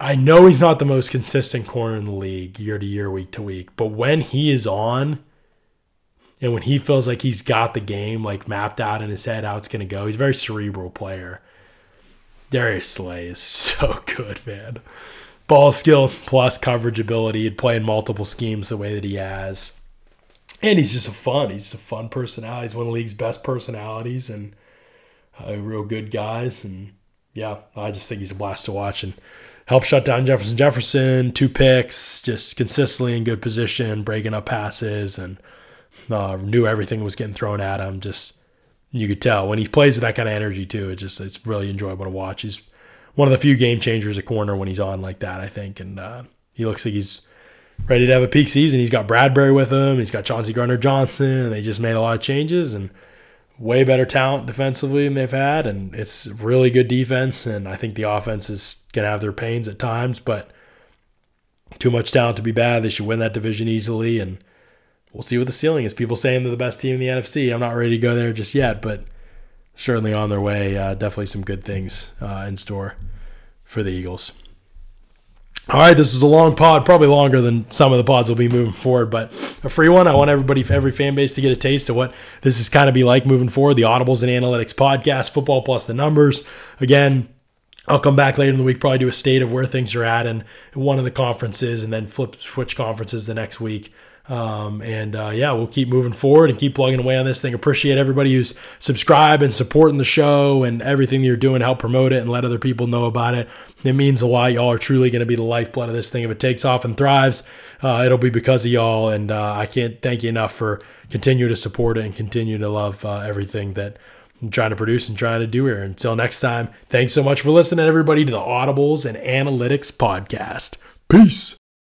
I know he's not the most consistent corner in the league year to year, week to week, but when he is on and when he feels like he's got the game like mapped out in his head how it's going to go, he's a very cerebral player. Darius Slay is so good, man. Ball skills plus coverage ability and playing multiple schemes the way that he has. And he's just a fun personality. He's one of the league's best personalities and real good guys. And yeah, I just think he's a blast to watch and help shut down Jefferson. 2 picks, just consistently in good position, breaking up passes, and knew everything was getting thrown at him. Just, you could tell when he plays with that kind of energy too. It's really enjoyable to watch. He's one of the few game changers at corner when he's on like that, I think. And he looks like he's ready to have a peak season. He's got Bradbury with him. He's got Chauncey Gardner-Johnson. And they just made a lot of changes and way better talent defensively than they've had. And it's really good defense. And I think the offense is going to have their pains at times, but too much talent to be bad. They should win that division easily. And we'll see what the ceiling is. People saying they're the best team in the NFC. I'm not ready to go there just yet, but certainly on their way. Definitely some good things in store for the Eagles. All right, this was a long pod, probably longer than some of the pods will be moving forward, but a free one. I want every fan base to get a taste of what this is kind of be like moving forward. The Audibles and Analytics podcast, football plus the numbers. Again, I'll come back later in the week, probably do a state of where things are at in one of the conferences, and then switch conferences the next week. Yeah, we'll keep moving forward and keep plugging away on this thing. Appreciate everybody who's subscribed and supporting the show and everything you're doing to help promote it and let other people know about it. It means a lot. Y'all are truly going to be the lifeblood of this thing. If it takes off and thrives, it'll be because of y'all. And I can't thank you enough for continuing to support it and continue to love everything that I'm trying to produce and trying to do here. Until next time, thanks so much for listening, everybody, to the Audibles and Analytics podcast. Peace.